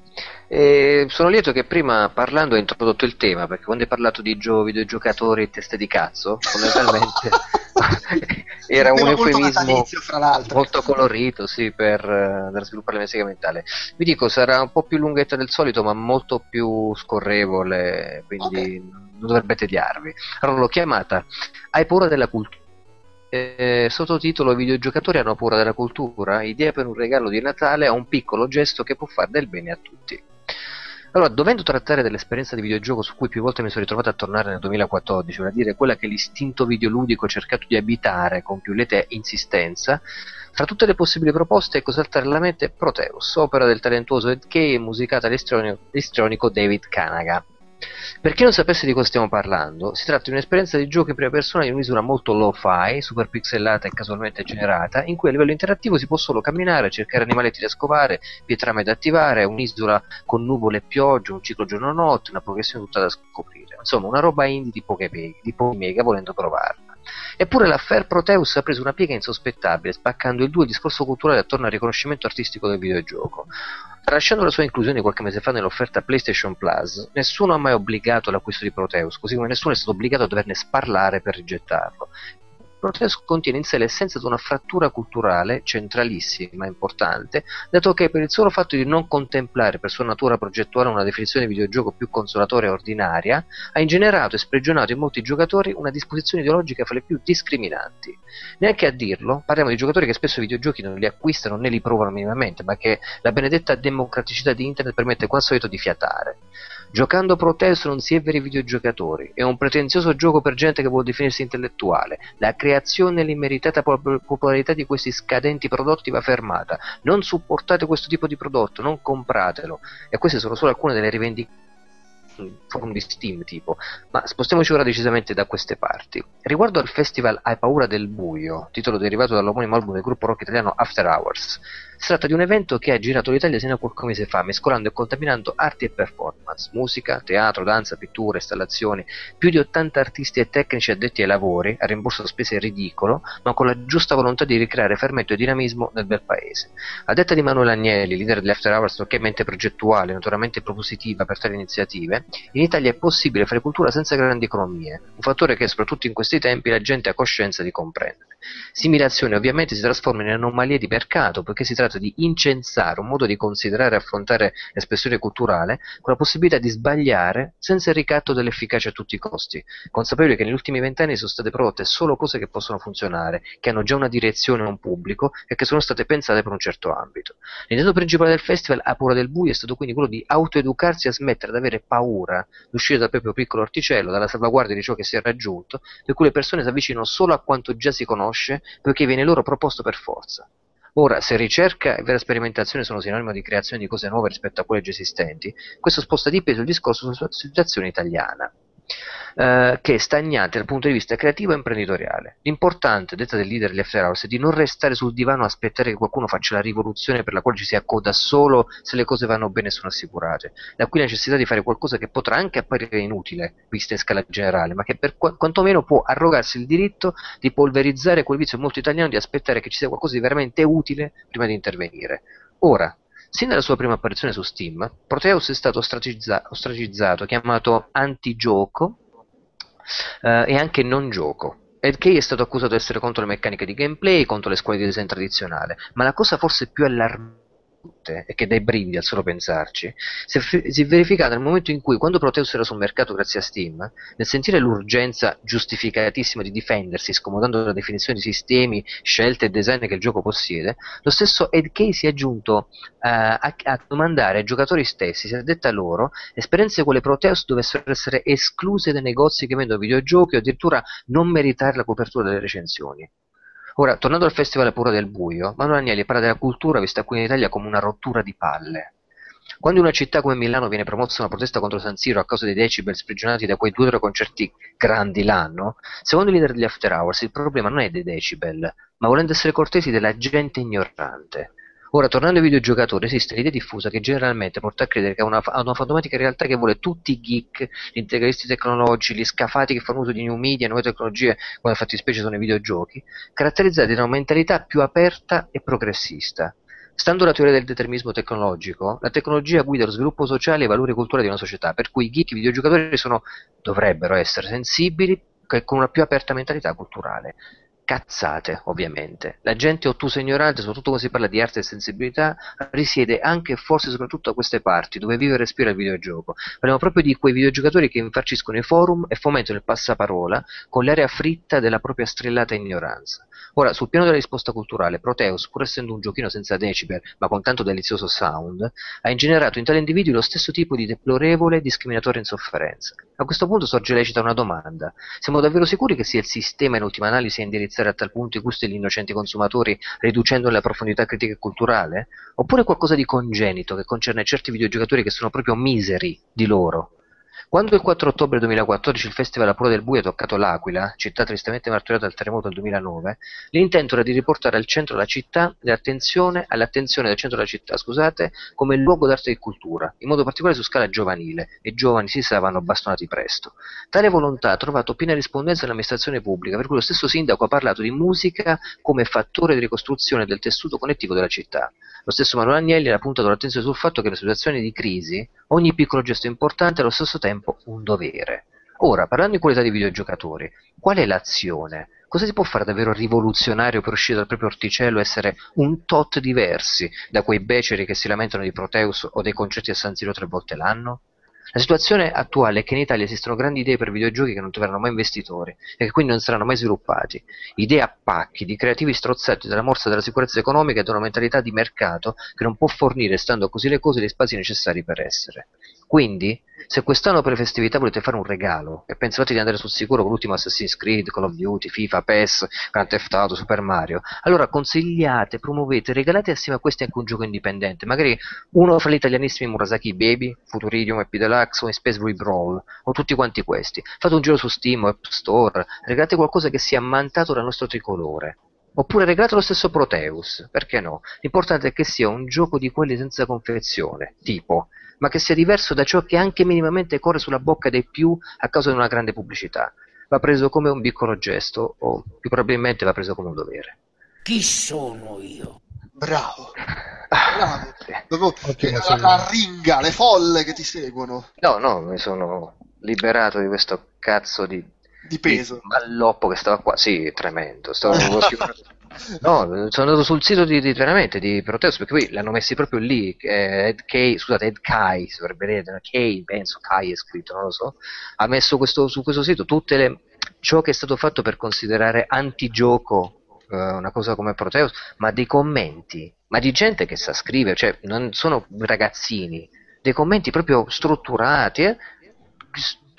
Sono lieto che prima parlando hai introdotto il tema, perché quando hai parlato di videogiocatori e teste di cazzo, fondamentalmente era un eufemismo molto colorito, sì, per sviluppare la mia sega mentale. Vi dico, sarà un po' più lunghetta del solito, ma molto più scorrevole, quindi non dovrebbe tediarvi. Allora, l'ho chiamata "Hai paura della cultura?" Sottotitolo: i videogiocatori hanno paura della cultura, idea per un regalo di Natale a un piccolo gesto che può far del bene a tutti. Allora, dovendo trattare dell'esperienza di videogioco su cui più volte mi sono ritrovato a tornare nel 2014, vale a dire quella che l'istinto videoludico ho cercato di abitare con più lieta insistenza, tra tutte le possibili proposte è saltare alla mente Proteus, opera del talentuoso ed musicata all'estronico David Kanaga. Per chi non sapesse di cosa stiamo parlando, si tratta di un'esperienza di gioco in prima persona in misura molto lo-fi, super pixelata e casualmente generata, in cui a livello interattivo si può solo camminare, cercare animaletti da scovare, pietrame da attivare, un'isola con nuvole e pioggia, un ciclo giorno-notte, una progressione tutta da scoprire. Insomma, una roba indie di pochi mega volendo provarla. Eppure l'affair Proteus ha preso una piega insospettabile, spaccando il duo il discorso culturale attorno al riconoscimento artistico del videogioco. Tralasciando la sua inclusione qualche mese fa nell'offerta PlayStation Plus, nessuno ha mai obbligato l'acquisto di Proteus, così come nessuno è stato obbligato a doverne sparlare per rigettarlo. Proteus contiene in sé l'essenza di una frattura culturale centralissima, importante, dato che per il solo fatto di non contemplare per sua natura progettuale una definizione di videogioco più consolatoria e ordinaria, ha ingenerato e sprigionato in molti giocatori una disposizione ideologica fra le più discriminanti. Neanche a dirlo, parliamo di giocatori che spesso i videogiochi non li acquistano né li provano minimamente, ma che la benedetta democraticità di internet permette qua al solito di fiatare. Giocando Proteus non si è veri videogiocatori, è un pretenzioso gioco per gente che vuol definirsi intellettuale. La creazione e l'immeritata popolarità di questi scadenti prodotti va fermata. Non supportate questo tipo di prodotto, non compratelo. E queste sono solo alcune delle rivendicazioni forum di Steam tipo, ma spostiamoci ora decisamente da queste parti. Riguardo al festival Hai paura del buio, titolo derivato dall'omonimo album del gruppo rock italiano After Hours, si tratta di un evento che ha girato l'Italia sino a qualche mese fa, mescolando e contaminando arti e performance, musica, teatro, danza, pittura, installazioni, più di 80 artisti e tecnici addetti ai lavori, a rimborso spese ridicolo, ma con la giusta volontà di ricreare fermento e dinamismo nel bel paese. A detta di Manuel Agnelli, leader dell'After Hours, nonché mente progettuale, naturalmente propositiva per tali iniziative, in Italia è possibile fare cultura senza grandi economie, un fattore che soprattutto in questi tempi la gente ha coscienza di comprendere. Simulazione ovviamente si trasforma in anomalie di mercato, perché si tratta di incensare un modo di considerare e affrontare l'espressione culturale con la possibilità di sbagliare senza il ricatto dell'efficacia a tutti i costi, consapevoli che negli ultimi 20 anni sono state prodotte solo cose che possono funzionare, che hanno già una direzione e un pubblico e che sono state pensate per un certo ambito. L'intento principale del festival A paura del buio è stato quindi quello di autoeducarsi a smettere di avere paura, d'uscire dal proprio piccolo orticello, dalla salvaguardia di ciò che si è raggiunto, per cui le persone si avvicinano solo a quanto già si conosce perché viene loro proposto per forza. Ora, se ricerca e vera sperimentazione sono sinonimo di creazione di cose nuove rispetto a quelle già esistenti, questo sposta di peso il discorso sulla situazione italiana, che è stagnante dal punto di vista creativo e imprenditoriale. L'importante, detta del leader degli After Hours, è di non restare sul divano a aspettare che qualcuno faccia la rivoluzione per la quale ci si accoda solo se le cose vanno bene e sono assicurate. Da qui la necessità di fare qualcosa che potrà anche apparire inutile, vista in scala generale, ma che per quantomeno può arrogarsi il diritto di polverizzare quel vizio molto italiano di aspettare che ci sia qualcosa di veramente utile prima di intervenire. Ora, sin dalla sua prima apparizione su Steam, Proteus è stato ostracizzato, chiamato antigioco e anche non gioco. Ed Key è stato accusato di essere contro le meccaniche di gameplay, contro le scuole di design tradizionale, ma la cosa forse più allarmante, e che dai brividi al solo pensarci, si è verificata nel momento in cui, quando Proteus era sul mercato grazie a Steam, nel sentire l'urgenza giustificatissima di difendersi scomodando la definizione di sistemi, scelte e design che il gioco possiede, lo stesso Ed Key si è giunto a domandare ai giocatori stessi, si è detta loro, esperienze quale Proteus dovessero essere escluse dai negozi che vendono videogiochi o addirittura non meritare la copertura delle recensioni. Ora, tornando al festival Paura del buio, Manuel Agnelli parla della cultura vista qui in Italia come una rottura di palle. Quando in una città come Milano viene promossa una protesta contro San Siro a causa dei decibel sprigionati da quei 2 o 3 concerti grandi l'anno, secondo il leader degli After Hours il problema non è dei decibel, ma, volendo essere cortesi, della gente ignorante. Ora, tornando ai videogiocatori, esiste l'idea diffusa che generalmente porta a credere che a una fantomatica realtà che vuole tutti i geek, gli integralisti tecnologici, gli scafati che fanno uso di new media, nuove tecnologie, come fattispecie sono i videogiochi, caratterizzati da una mentalità più aperta e progressista. Stando alla teoria del determinismo tecnologico, la tecnologia guida lo sviluppo sociale e i valori culturali di una società, per cui i geek e i videogiocatori dovrebbero essere sensibili con una più aperta mentalità culturale. Cazzate, ovviamente. La gente ottusa e ignorante, soprattutto quando si parla di arte e sensibilità, risiede anche e forse soprattutto a queste parti, dove vive e respira il videogioco. Parliamo proprio di quei videogiocatori che infarciscono i forum e fomentano il passaparola con l'aria fritta della propria strillata ignoranza. Ora, sul piano della risposta culturale, Proteus, pur essendo un giochino senza decibel, ma con tanto delizioso sound, ha ingenerato in tali individui lo stesso tipo di deplorevole e discriminatoria insofferenza. A questo punto sorge lecita una domanda. Siamo davvero sicuri che sia il sistema in ultima analisi a indirizzare a tal punto i gusti degli innocenti consumatori, riducendo la profondità critica e culturale? Oppure qualcosa di congenito che concerne certi videogiocatori che sono proprio miseri di loro? Quando il 4 ottobre 2014 il Festival a Prua del Buio ha toccato l'Aquila, città tristemente martoriata dal terremoto del 2009, l'intento era di riportare al centro della città all'attenzione del centro della città, scusate, come luogo d'arte e cultura, in modo particolare su scala giovanile, e i giovani si sa vanno bastonati presto. Tale volontà ha trovato piena rispondenza nell'amministrazione pubblica, per cui lo stesso sindaco ha parlato di musica come fattore di ricostruzione del tessuto connettivo della città. Lo stesso Manuel Agnelli ha puntato l'attenzione sul fatto che in situazioni di crisi ogni piccolo gesto importante è allo stesso tempo un dovere. Ora, parlando in qualità di videogiocatori, qual è l'azione? Cosa si può fare davvero rivoluzionario per uscire dal proprio orticello e essere un tot diversi da quei beceri che si lamentano di Proteus o dei concerti a San Siro 3 volte l'anno? La situazione attuale è che in Italia esistono grandi idee per videogiochi che non troveranno mai investitori e che quindi non saranno mai sviluppati. Idee a pacchi di creativi strozzati dalla morsa della sicurezza economica e da una mentalità di mercato che non può fornire, stando così le cose, gli spazi necessari per essere. Quindi, se quest'anno per le festività volete fare un regalo e pensate di andare sul sicuro con l'ultimo Assassin's Creed, Call of Duty, FIFA, PES, Grand Theft Auto, Super Mario, allora consigliate, promuovete, regalate assieme a questi anche un gioco indipendente, magari uno fra gli italianissimi Murasaki Baby, Futuridium, Happy Deluxe o Space Boy Brawl, o tutti quanti questi. Fate un giro su Steam o App Store, regalate qualcosa che sia ammantato dal nostro tricolore. Oppure regalate lo stesso Proteus, perché no? L'importante è che sia un gioco di quelli senza confezione, tipo, ma che sia diverso da ciò che anche minimamente corre sulla bocca dei più a causa di una grande pubblicità. Va preso come un piccolo gesto, o più probabilmente va preso come un dovere. Chi sono io? Bravo, bravo. Okay, la ringa, le folle che ti seguono. No, mi sono liberato di questo cazzo di peso, malloppo che stava qua. Sì, tremendo. No, sono andato sul sito veramente di Proteus, perché qui l'hanno messi proprio lì. Ed Kai, si dovrebbe vedere, Kai è scritto, non lo so. Ha messo su questo sito tutte ciò che è stato fatto per considerare antigioco una cosa come Proteus, ma dei commenti, ma di gente che sa scrivere, cioè non sono ragazzini, dei commenti proprio strutturati,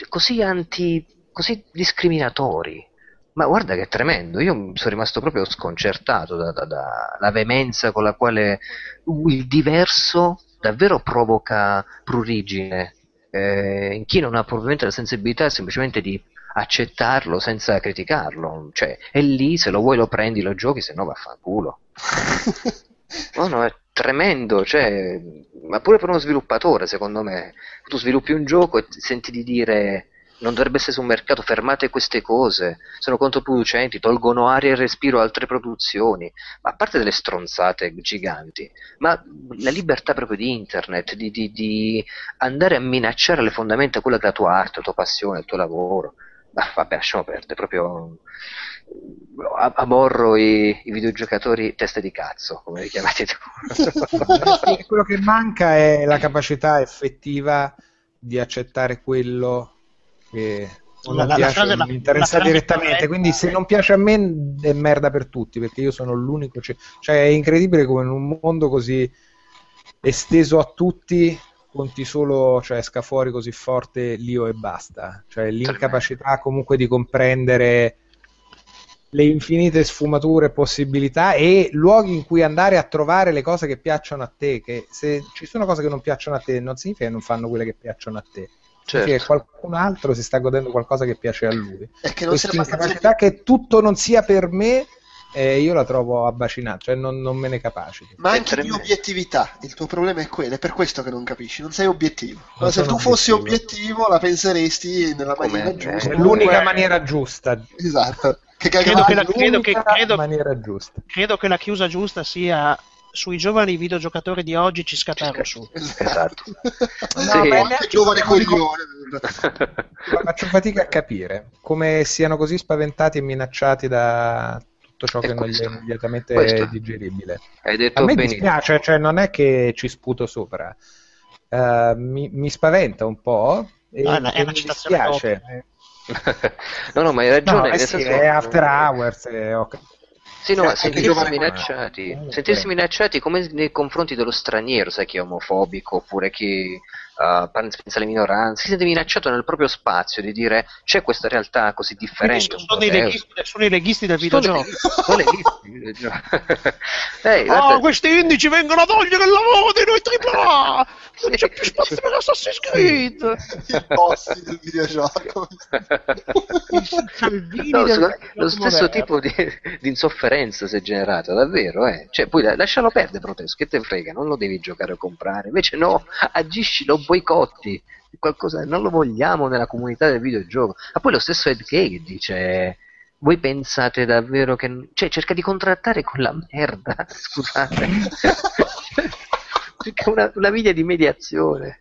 così discriminatori. Ma guarda che tremendo, io sono rimasto proprio sconcertato dalla veemenza con la quale il diverso davvero provoca prurigine in chi non ha probabilmente la sensibilità semplicemente di accettarlo senza criticarlo, cioè è lì, se lo vuoi lo prendi, lo giochi, se no vaffanculo. No, è tremendo, cioè, ma pure per uno sviluppatore, secondo me, tu sviluppi un gioco e senti di dire: non dovrebbe essere un mercato, fermate queste cose, sono controproducenti, tolgono aria e respiro a altre produzioni. Ma a parte delle stronzate giganti, ma la libertà proprio di internet, di andare a minacciare le fondamenta quella che è la tua arte, la tua passione, il tuo lavoro. Ma vabbè, lasciamo perdere, proprio amorro i videogiocatori teste di cazzo, come li chiamate tu. Quello che manca è la capacità effettiva di accettare quello che non piace, mi interessa direttamente, quindi se non piace a me è merda per tutti, perché io sono l'unico, cioè è incredibile come in un mondo così esteso a tutti conti solo, cioè esca fuori così forte l'io e basta, cioè l'incapacità comunque di comprendere le infinite sfumature, possibilità e luoghi in cui andare a trovare le cose che piacciono a te, che se ci sono cose che non piacciono a te non significa che non fanno quelle che piacciono a te. Certo. Che qualcun altro si sta godendo qualcosa che piace a lui, e che non sia abbastanza, che tutto non sia per me, io la trovo abbacinata, cioè non me ne capacito. Ma anche di obiettività, il tuo problema è quello, è per questo che non capisci, non sei obiettivo. Non se tu fossi obiettivo la penseresti nella maniera giusta, l'unica maniera giusta. Esatto. Credo che la chiusa giusta sia: sui giovani videogiocatori di oggi ci scattano su. Esatto. Giovane coglione. Faccio fatica a capire come siano così spaventati e minacciati da tutto ciò che non è immediatamente digeribile. A me dispiace, cioè non è che ci sputo sopra. Mi spaventa un po' e mi dispiace. No, ma hai ragione. È After Hours, sì, no, sentirsi minacciati come nei confronti dello straniero, sai, che è omofobico oppure che pensa alle minoranze, si sente minacciato nel proprio spazio di dire c'è questa realtà così differente. Sono i leghisti del videogioco. Sono i leghisti del videogioco. Questi indici vengono a togliere il lavoro di noi AAA! Non c'è più spazio per Assassin's Creed! I bossi del videogioco. Lo stesso tipo di insofferenza si è generato, davvero, eh? Cioè, poi lascialo perdere, Protesco, che te frega, non lo devi giocare o comprare, invece no, agisci, lo boicotti, qualcosa, non lo vogliamo nella comunità del videogioco. Ma poi lo stesso Ed Kay dice, voi pensate davvero che... cioè, cerca di contrattare con la merda, scusate. Una via di mediazione.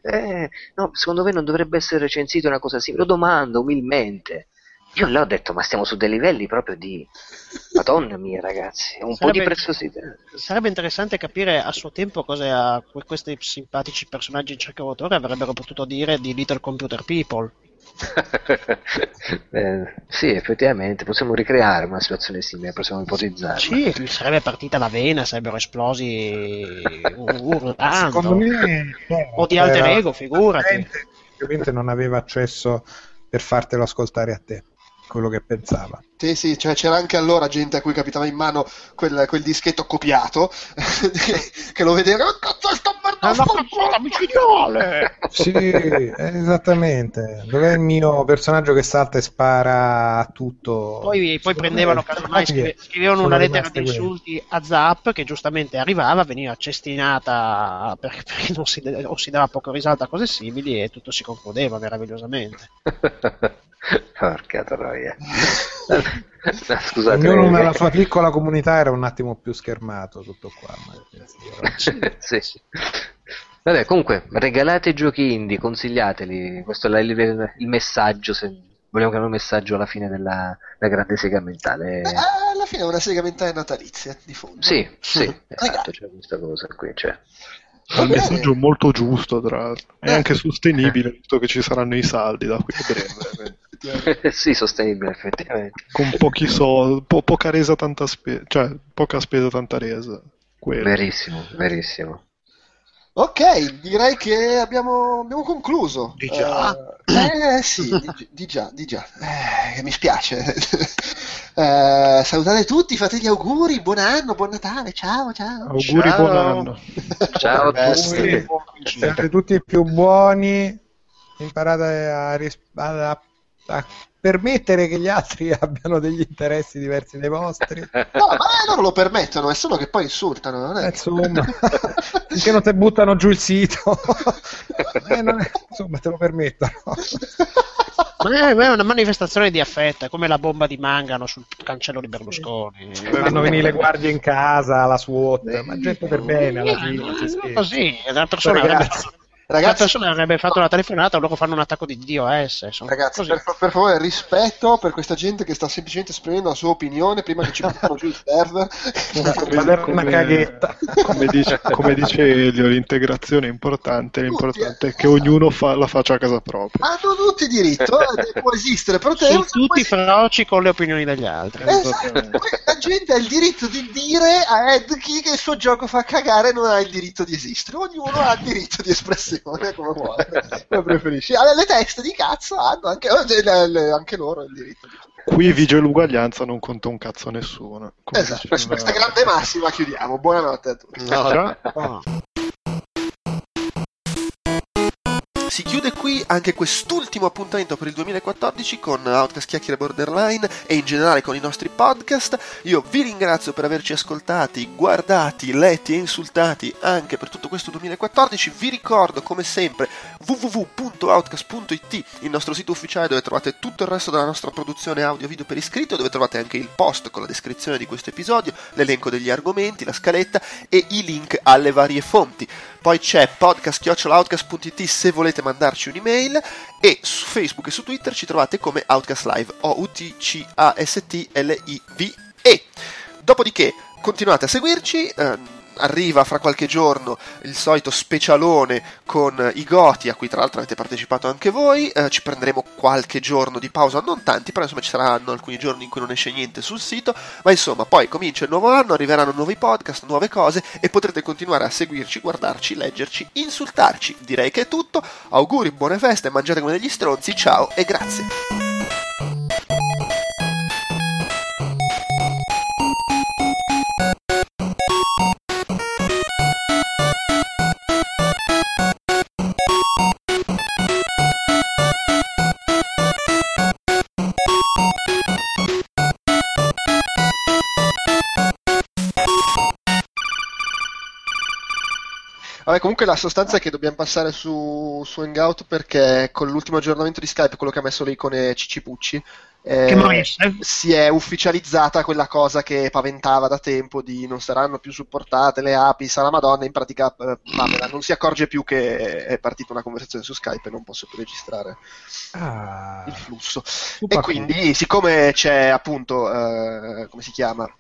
No, secondo me non dovrebbe essere recensito una cosa simile, lo domando umilmente. Io l'ho detto, ma stiamo su dei livelli proprio di... Madonna mia, ragazzi, un po' di preziosità. Sarebbe interessante capire a suo tempo cosa questi simpatici personaggi in cerca d'autore avrebbero potuto dire di Little Computer People. Sì, effettivamente, possiamo ricreare una situazione simile, possiamo ipotizzare. Sì, sarebbe partita la vena, sarebbero esplosi urlando. Secondo me... o di alter ego, figurati. Ovviamente non aveva accesso per fartelo ascoltare a te. Quello che pensava. Sì, sì, cioè c'era anche allora gente a cui capitava in mano quel dischetto copiato che lo vedeva, oh, cazzo, sto merda, una micidiale! Sì, esattamente. Dov'è il mio personaggio che salta e spara a tutto? Poi prendevano, scrivevano una lettera di insulti a Zap che giustamente arrivava, veniva cestinata perché non si dava poco risalto a cose simili e tutto si concludeva meravigliosamente. Porca troia. Scusate, ognuno nella sua piccola comunità era un attimo più schermato, tutto qua. Sì. Vabbè, comunque regalate giochi indie, consigliateli, questo è il messaggio, se vogliamo chiamare un messaggio alla fine della grande sega mentale. Alla fine è una sega mentale natalizia di fondo. Sì, esatto, c'è questa cosa qui, cioè. È un messaggio molto giusto, tra l'altro, è anche sostenibile, visto che ci saranno i saldi da qui a breve. Sì, sostenibile, effettivamente. Con pochi soldi, poca resa, tanta spesa, cioè poca spesa, tanta resa. Quello. Verissimo. Ok, direi che abbiamo concluso. Di già? Sì, di già. Mi spiace. Salutate tutti, fate gli auguri, buon anno, buon Natale, ciao. Auguri, ciao. Buon anno. Ciao a tutti. Siete tutti più buoni, imparate a permettere che gli altri abbiano degli interessi diversi dai vostri. No, ma loro lo permettono, è solo che poi insultano, non è? Insomma, perché non te buttano giù il sito. Insomma, te lo permettono. Ma è una manifestazione di affetto, è come la bomba di Mangano sul cancello di Berlusconi. Dovevano venire le guardie in casa, la SWAT, ma gente per bene alla fine. Così, è una persona. Ragazzi, la persona avrebbe fatto la telefonata, loro fanno un attacco di DOS. Ragazzi, per favore, rispetto per questa gente che sta semplicemente esprimendo la sua opinione prima che ci buttano giù il server. Una caghetta. Come dice Elio, l'integrazione è importante. L'importante è che ognuno la faccia a casa propria. Hanno tutti diritto, può esistere, però sono tutti feroci con le opinioni degli altri. Esatto. La gente ha il diritto di dire a Ed Key che il suo gioco fa cagare, non ha il diritto di esistere. Ognuno ha il diritto di espressione. Come vuole, lo preferisci. Le teste di cazzo hanno anche loro il diritto. Qui vige l'uguaglianza, non conta un cazzo a nessuno. Come esatto, per questa grande massima chiudiamo. Buonanotte a tutti. No. Si chiude qui anche quest'ultimo appuntamento per il 2014 con Outcast Chiacchiere Borderline e in generale con i nostri podcast. Io vi ringrazio per averci ascoltati, guardati, letti e insultati anche per tutto questo 2014. Vi ricordo come sempre www.outcast.it, il nostro sito ufficiale dove trovate tutto il resto della nostra produzione audio video per iscritto, dove trovate anche il post con la descrizione di questo episodio, l'elenco degli argomenti, la scaletta e i link alle varie fonti. Poi c'è podcast@outcast.it se volete mandarci un'email, e su Facebook e su Twitter ci trovate come Outcast Live, Outcast Live. Dopodiché continuate a seguirci, arriva fra qualche giorno il solito specialone con i Goti, a cui tra l'altro avete partecipato anche voi. Ci prenderemo qualche giorno di pausa, non tanti, però insomma ci saranno alcuni giorni in cui non esce niente sul sito, ma insomma poi comincia il nuovo anno, arriveranno nuovi podcast, nuove cose, e potrete continuare a seguirci, guardarci, leggerci, insultarci. Direi che è tutto, auguri, buone feste, mangiate come degli stronzi, ciao e grazie. Vabbè, comunque la sostanza è che dobbiamo passare su Hangout, perché con l'ultimo aggiornamento di Skype, quello che ha messo le icone cicipucci, si è ufficializzata quella cosa che paventava da tempo di non saranno più supportate le API, sarà Madonna. In pratica Pamela non si accorge più che è partita una conversazione su Skype e non posso più registrare il flusso. E quindi, siccome c'è appunto, come si chiama?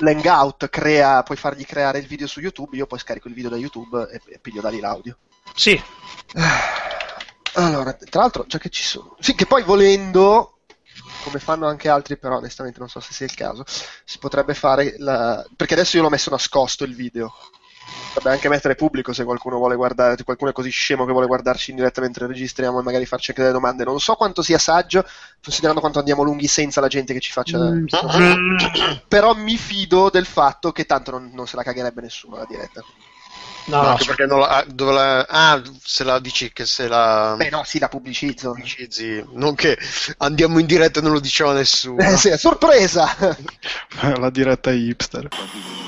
L'hangout crea, puoi fargli creare il video su YouTube, io poi scarico il video da YouTube e piglio da lì l'audio. Sì. Allora, tra l'altro, già che ci sono... Sì, che poi volendo, come fanno anche altri, però onestamente non so se sia il caso, si potrebbe fare la... Perché adesso io l'ho messo nascosto il video. Potrebbe anche mettere pubblico se qualcuno vuole guardare, se qualcuno è così scemo che vuole guardarci in diretta mentre registriamo e magari farci anche delle domande. Non so quanto sia saggio, considerando quanto andiamo lunghi senza la gente che ci faccia... Però mi fido del fatto che tanto non se la cagherebbe nessuno la diretta. No, anche perché non la, dove la, se la dici che se la... Beh no, sì, la pubblicizzo. Pubblicizzi, non che andiamo in diretta e non lo diceva nessuno. Sì, sorpresa! La diretta hipster.